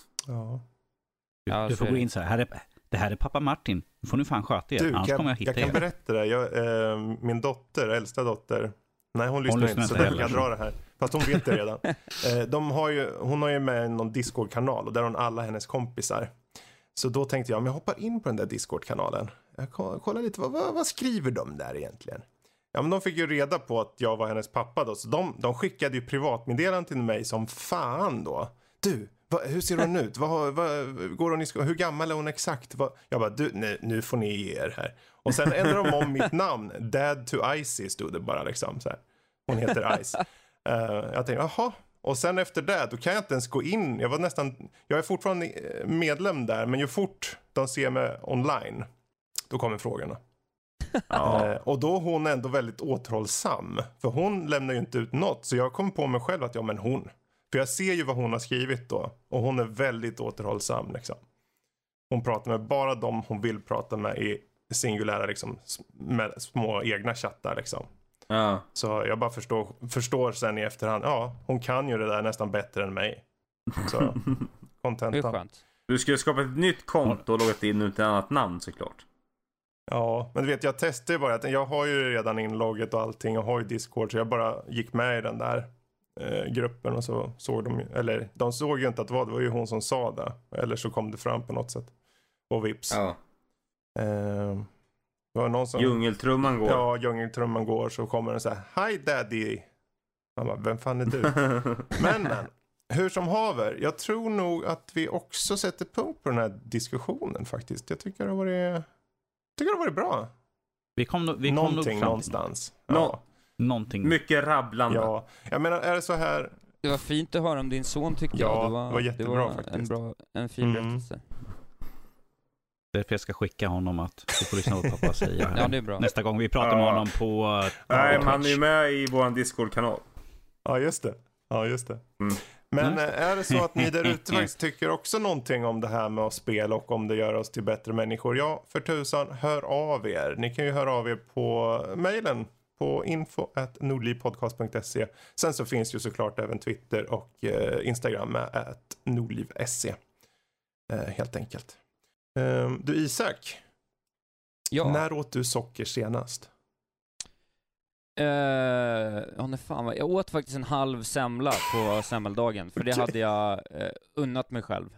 Ja. Du får gå in så här. Det här är pappa Martin. Nu får ni fan sköta er. Jag kan berätta det. Min dotter, äldsta dotter. Nej, hon lyssnar inte så jag kan dra det här. Fast hon vet det redan. Hon har ju med någon Discord-kanal och där har hon alla hennes kompisar. Så då tänkte jag, men jag hoppar in på den där Discord-kanalen. Jag kollar lite, vad skriver de där egentligen? Ja, men de fick ju reda på att jag var hennes pappa då. Så de skickade ju privatmeddelanden till mig som fan då. Du, hur ser hon ut? Går hon i skolan? Hur gammal är hon exakt? Jag bara, nu får ni ge er här. Och sen ändrar de om mitt namn. Dad to Isis stod det bara liksom så här. Hon heter Ice. Jag tänkte, jaha. Och sen efter det, då kan jag inte ens gå in. Jag är fortfarande medlem där. Men ju fort de ser mig online, då kommer frågorna. Ja. Och då hon är ändå väldigt återhållsam. För hon lämnar ju inte ut något. Så jag kom på mig själv att, ja men hon. För jag ser ju vad hon har skrivit då. Och hon är väldigt återhållsam liksom. Hon pratar med bara dem hon vill prata med i singulära liksom, med små egna chattar liksom. Ja. Så jag bara förstår sen i efterhand. Ja, hon kan ju det där nästan bättre än mig. Så, kontenta. Du skulle skapa ett nytt konto och loggat in utan annat namn såklart. Ja, men du vet, jag testade ju bara. Jag har ju redan inlogget och allting. Jag har ju Discord, så jag bara gick med i den där gruppen. Och så såg de, eller de såg ju inte att det var ju hon som sa det. Eller så kom det fram på något sätt. Och vips. Ja. Var någon som, djungeltrumman går. Ja, djungeltrumman går, så kommer den så här: "Hi daddy." Man bara, vem fan är du? men hur som haver, jag tror nog att vi också sätter punkt på den här diskussionen faktiskt. Jag tycker det var bra. Vi kom någonting fram någonstans. Ja. Någonting. Mycket rabblande. Ja. Jag menar, är det så här? Det var fint att höra om din son, tycker jag. Ja, det var jättebra, det var faktiskt. En fin berättelse. Därför jag ska skicka honom att du får lyssna på pappa säger. Ja, det är bra. Nästa gång vi pratar med honom på nej, men han är med i vår Discord-kanal. Ja, just det. Ja, just det. Mm. Men är det så att ni där ute faktiskt tycker också någonting om det här med att spela och om det gör oss till bättre människor? Ja, för tusan, hör av er. Ni kan ju höra av er på mejlen på info@nordlivpodcast.se. Sen så finns ju såklart även Twitter och Instagram med @nordliv.se. Helt enkelt. Du Isak, när åt du socker senast? Jag åt faktiskt en halv semla på semmeldagen. För det hade jag unnat mig själv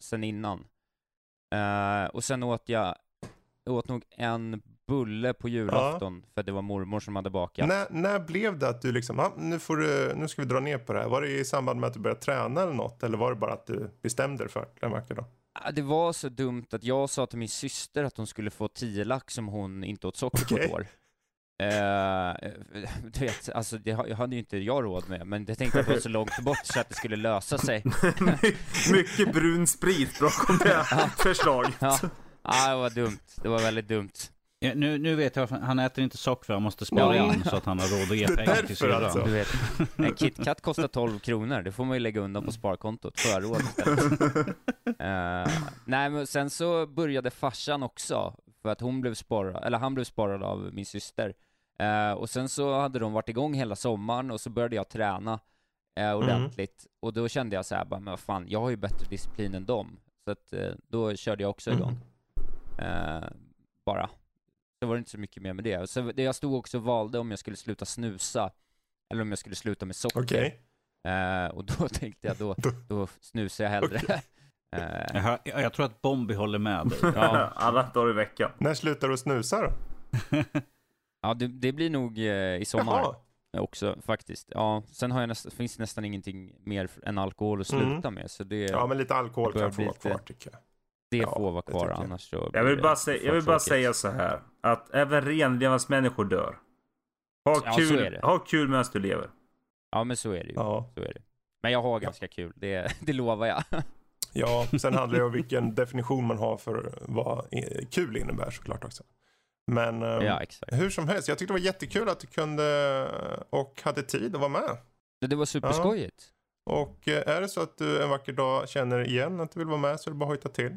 sen innan. Och sen åt nog en bulle på julafton. För det var mormor som hade bakat. När blev det att du liksom, nu ska vi dra ner på det här? Var det i samband med att du började träna eller något? Eller var det bara att du bestämde dig för den veckan då? Det var så dumt att jag sa till min syster att hon skulle få 10 lax som hon inte åt socker på ett år. Du vet, alltså jag hade ju inte råd med, men jag tänkte att det var så långt bort så att det skulle lösa sig. Mycket brun sprit bakom det här förslaget. Det var dumt. Det var väldigt dumt. Ja, nu vet jag, han äter inte socker för han måste spara in så att han har råd att ge pengar till sig. Alltså. Du vet, en KitKat kostar 12 kronor. Det får man ju lägga undan på sparkontot. Förråd istället. Nej, men sen så började farsan också. För att han blev sparad av min syster. Och sen så hade de varit igång hela sommaren. Och så började jag träna ordentligt. Och då kände jag så här, men vad fan, jag har ju bättre disciplin än dem. Så att, då körde jag också igång. Bara. Det var inte så mycket mer med det. Så jag stod också och valde om jag skulle sluta snusa eller om jag skulle sluta med socker. Okej. Och då tänkte jag då snusar jag hellre. Okay. Jag tror att Bombi håller med dig. Ja. Alla dagar i veckan. När slutar du snusa då? Ja, det blir nog i sommar. Jaha. Också faktiskt. Ja, sen har jag finns nästan ingenting mer än alkohol att sluta med, så det. Ja, men lite alkohol kan få vara kvar, tycker jag. Det får vara kvar, annars så. Jag vill bara säga så här, att även renlevans människor dör. Ha kul medan du lever. Ja, men så är det ju. Ja. Så är det. Men jag har ganska kul, det lovar jag. Ja, sen handlar det om vilken definition man har för vad kul innebär såklart också. Men hur som helst, jag tyckte det var jättekul att du kunde och hade tid att vara med. Det var superskojigt. Och är det så att du en vacker dag känner igen att du vill vara med, så är det bara hojta till.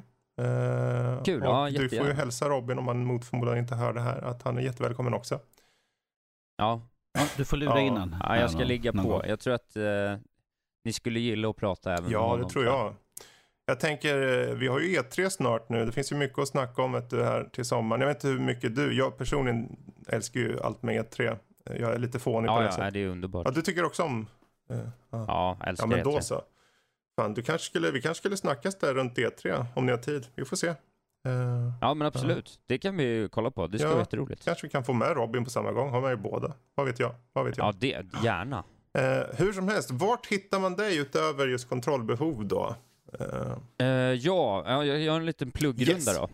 Kul, och du får ju hälsa Robin, om han mot förmodan inte hör det här, att han är jättevälkommen också. Ja, du får lura innan. Ja, jag ska ligga på. Jag tror att ni skulle gilla att prata även med honom. Ja, det tror jag. Jag tänker, vi har ju E3 snart nu. Det finns ju mycket att snacka om här till sommaren. Jag vet inte hur mycket jag personligen älskar ju allt med E3. Jag är lite fånig på det sättet. Ja, det är underbart. Ja, du tycker också om. Ja, älskar men då E3. Så. Fan, vi kanske skulle snackas där runt E3 om ni har tid. Vi får se. Ja, men absolut. Det kan vi ju kolla på. Det ska vara jätteroligt. Kanske vi kan få med Robin på samma gång. Ha med er båda. Vad vet jag? Ja, det gärna. Hur som helst, vart hittar man dig utöver just kontrollbehov då? Jag har en liten pluggrunda då.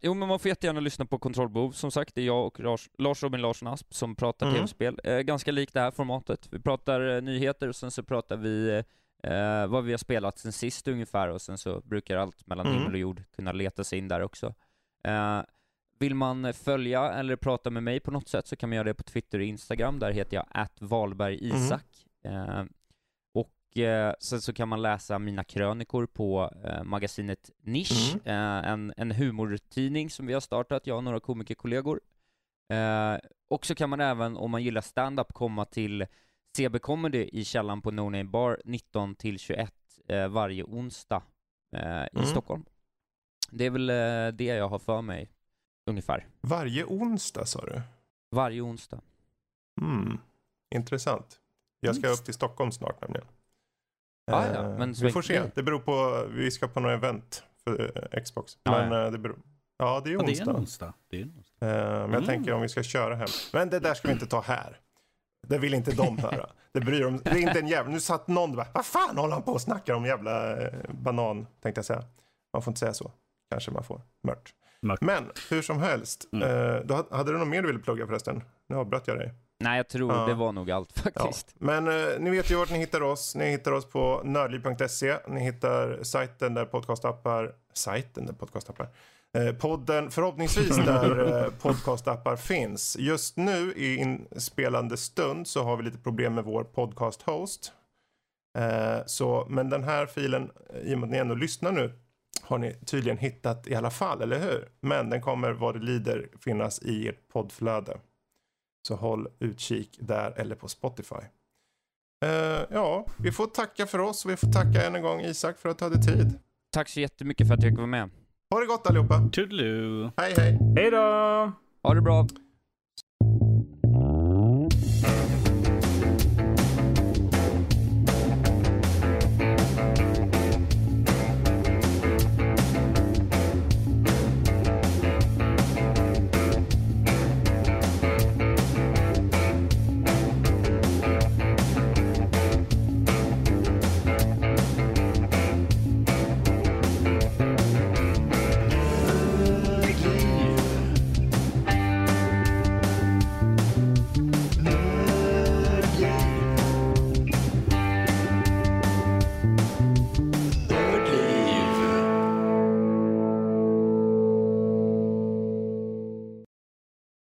Jo, men man får jättegärna lyssna på Kontrollbehov. Som sagt, det är jag och Lars Robin Larsson Asp som pratar tv-spel. Ganska likt det här formatet. Vi pratar nyheter och sen så pratar vi vad vi har spelat sen sist ungefär. Och sen så brukar allt mellan himmel och jord kunna leta sig in där också. Vill man följa eller prata med mig på något sätt så kan man göra det på Twitter och Instagram. Där heter jag @wahlbergisak. Sen så kan man läsa mina krönikor på magasinet Nisch, en humortidning som vi har startat, jag och några komikerkollegor. Och så kan man även, om man gillar stand-up, komma till CB Comedy i källaren på No Name Bar 19-21 varje onsdag i Stockholm. Det är väl det jag har för mig ungefär. Varje onsdag sa du? Varje onsdag. Intressant. Jag ska upp till Stockholm snart nämligen. Men vi får se. Det beror på, vi ska på några event för Xbox. Men det beror. Ja, det är onsdag. Men jag tänker om vi ska köra hem. Men det där ska vi inte ta här. Det vill inte de höra. Det bryr de. Det är inte en jävla. Nu satt någon och bara, vad fan håller han på och snackar om jävla banan, tänkte jag säga. Man får inte säga så. Kanske man får mört. Men hur som helst, då hade du något mer du ville plugga förresten? Nu avbröt jag dig. Nej, jag tror det var nog allt faktiskt. Ja. Men ni vet ju vart ni hittar oss. Ni hittar oss på nördliv.se. Ni hittar sajten där podcastappar. Podden, förhoppningsvis där podcastappar finns. Just nu i inspelande stund så har vi lite problem med vår podcast-host. Men den här filen, i och med att ni ändå lyssnar nu, har ni tydligen hittat i alla fall, eller hur? Men den kommer vad det lider finnas i ert poddflöde. Så håll utkik där eller på Spotify. Vi får tacka för oss. Vi får tacka än en gång Isak för att ta dig tid. Tack så jättemycket för att jag fick vara med. Ha det gott allihopa. Toodaloo. Hej hej. Hej då. Ha det bra.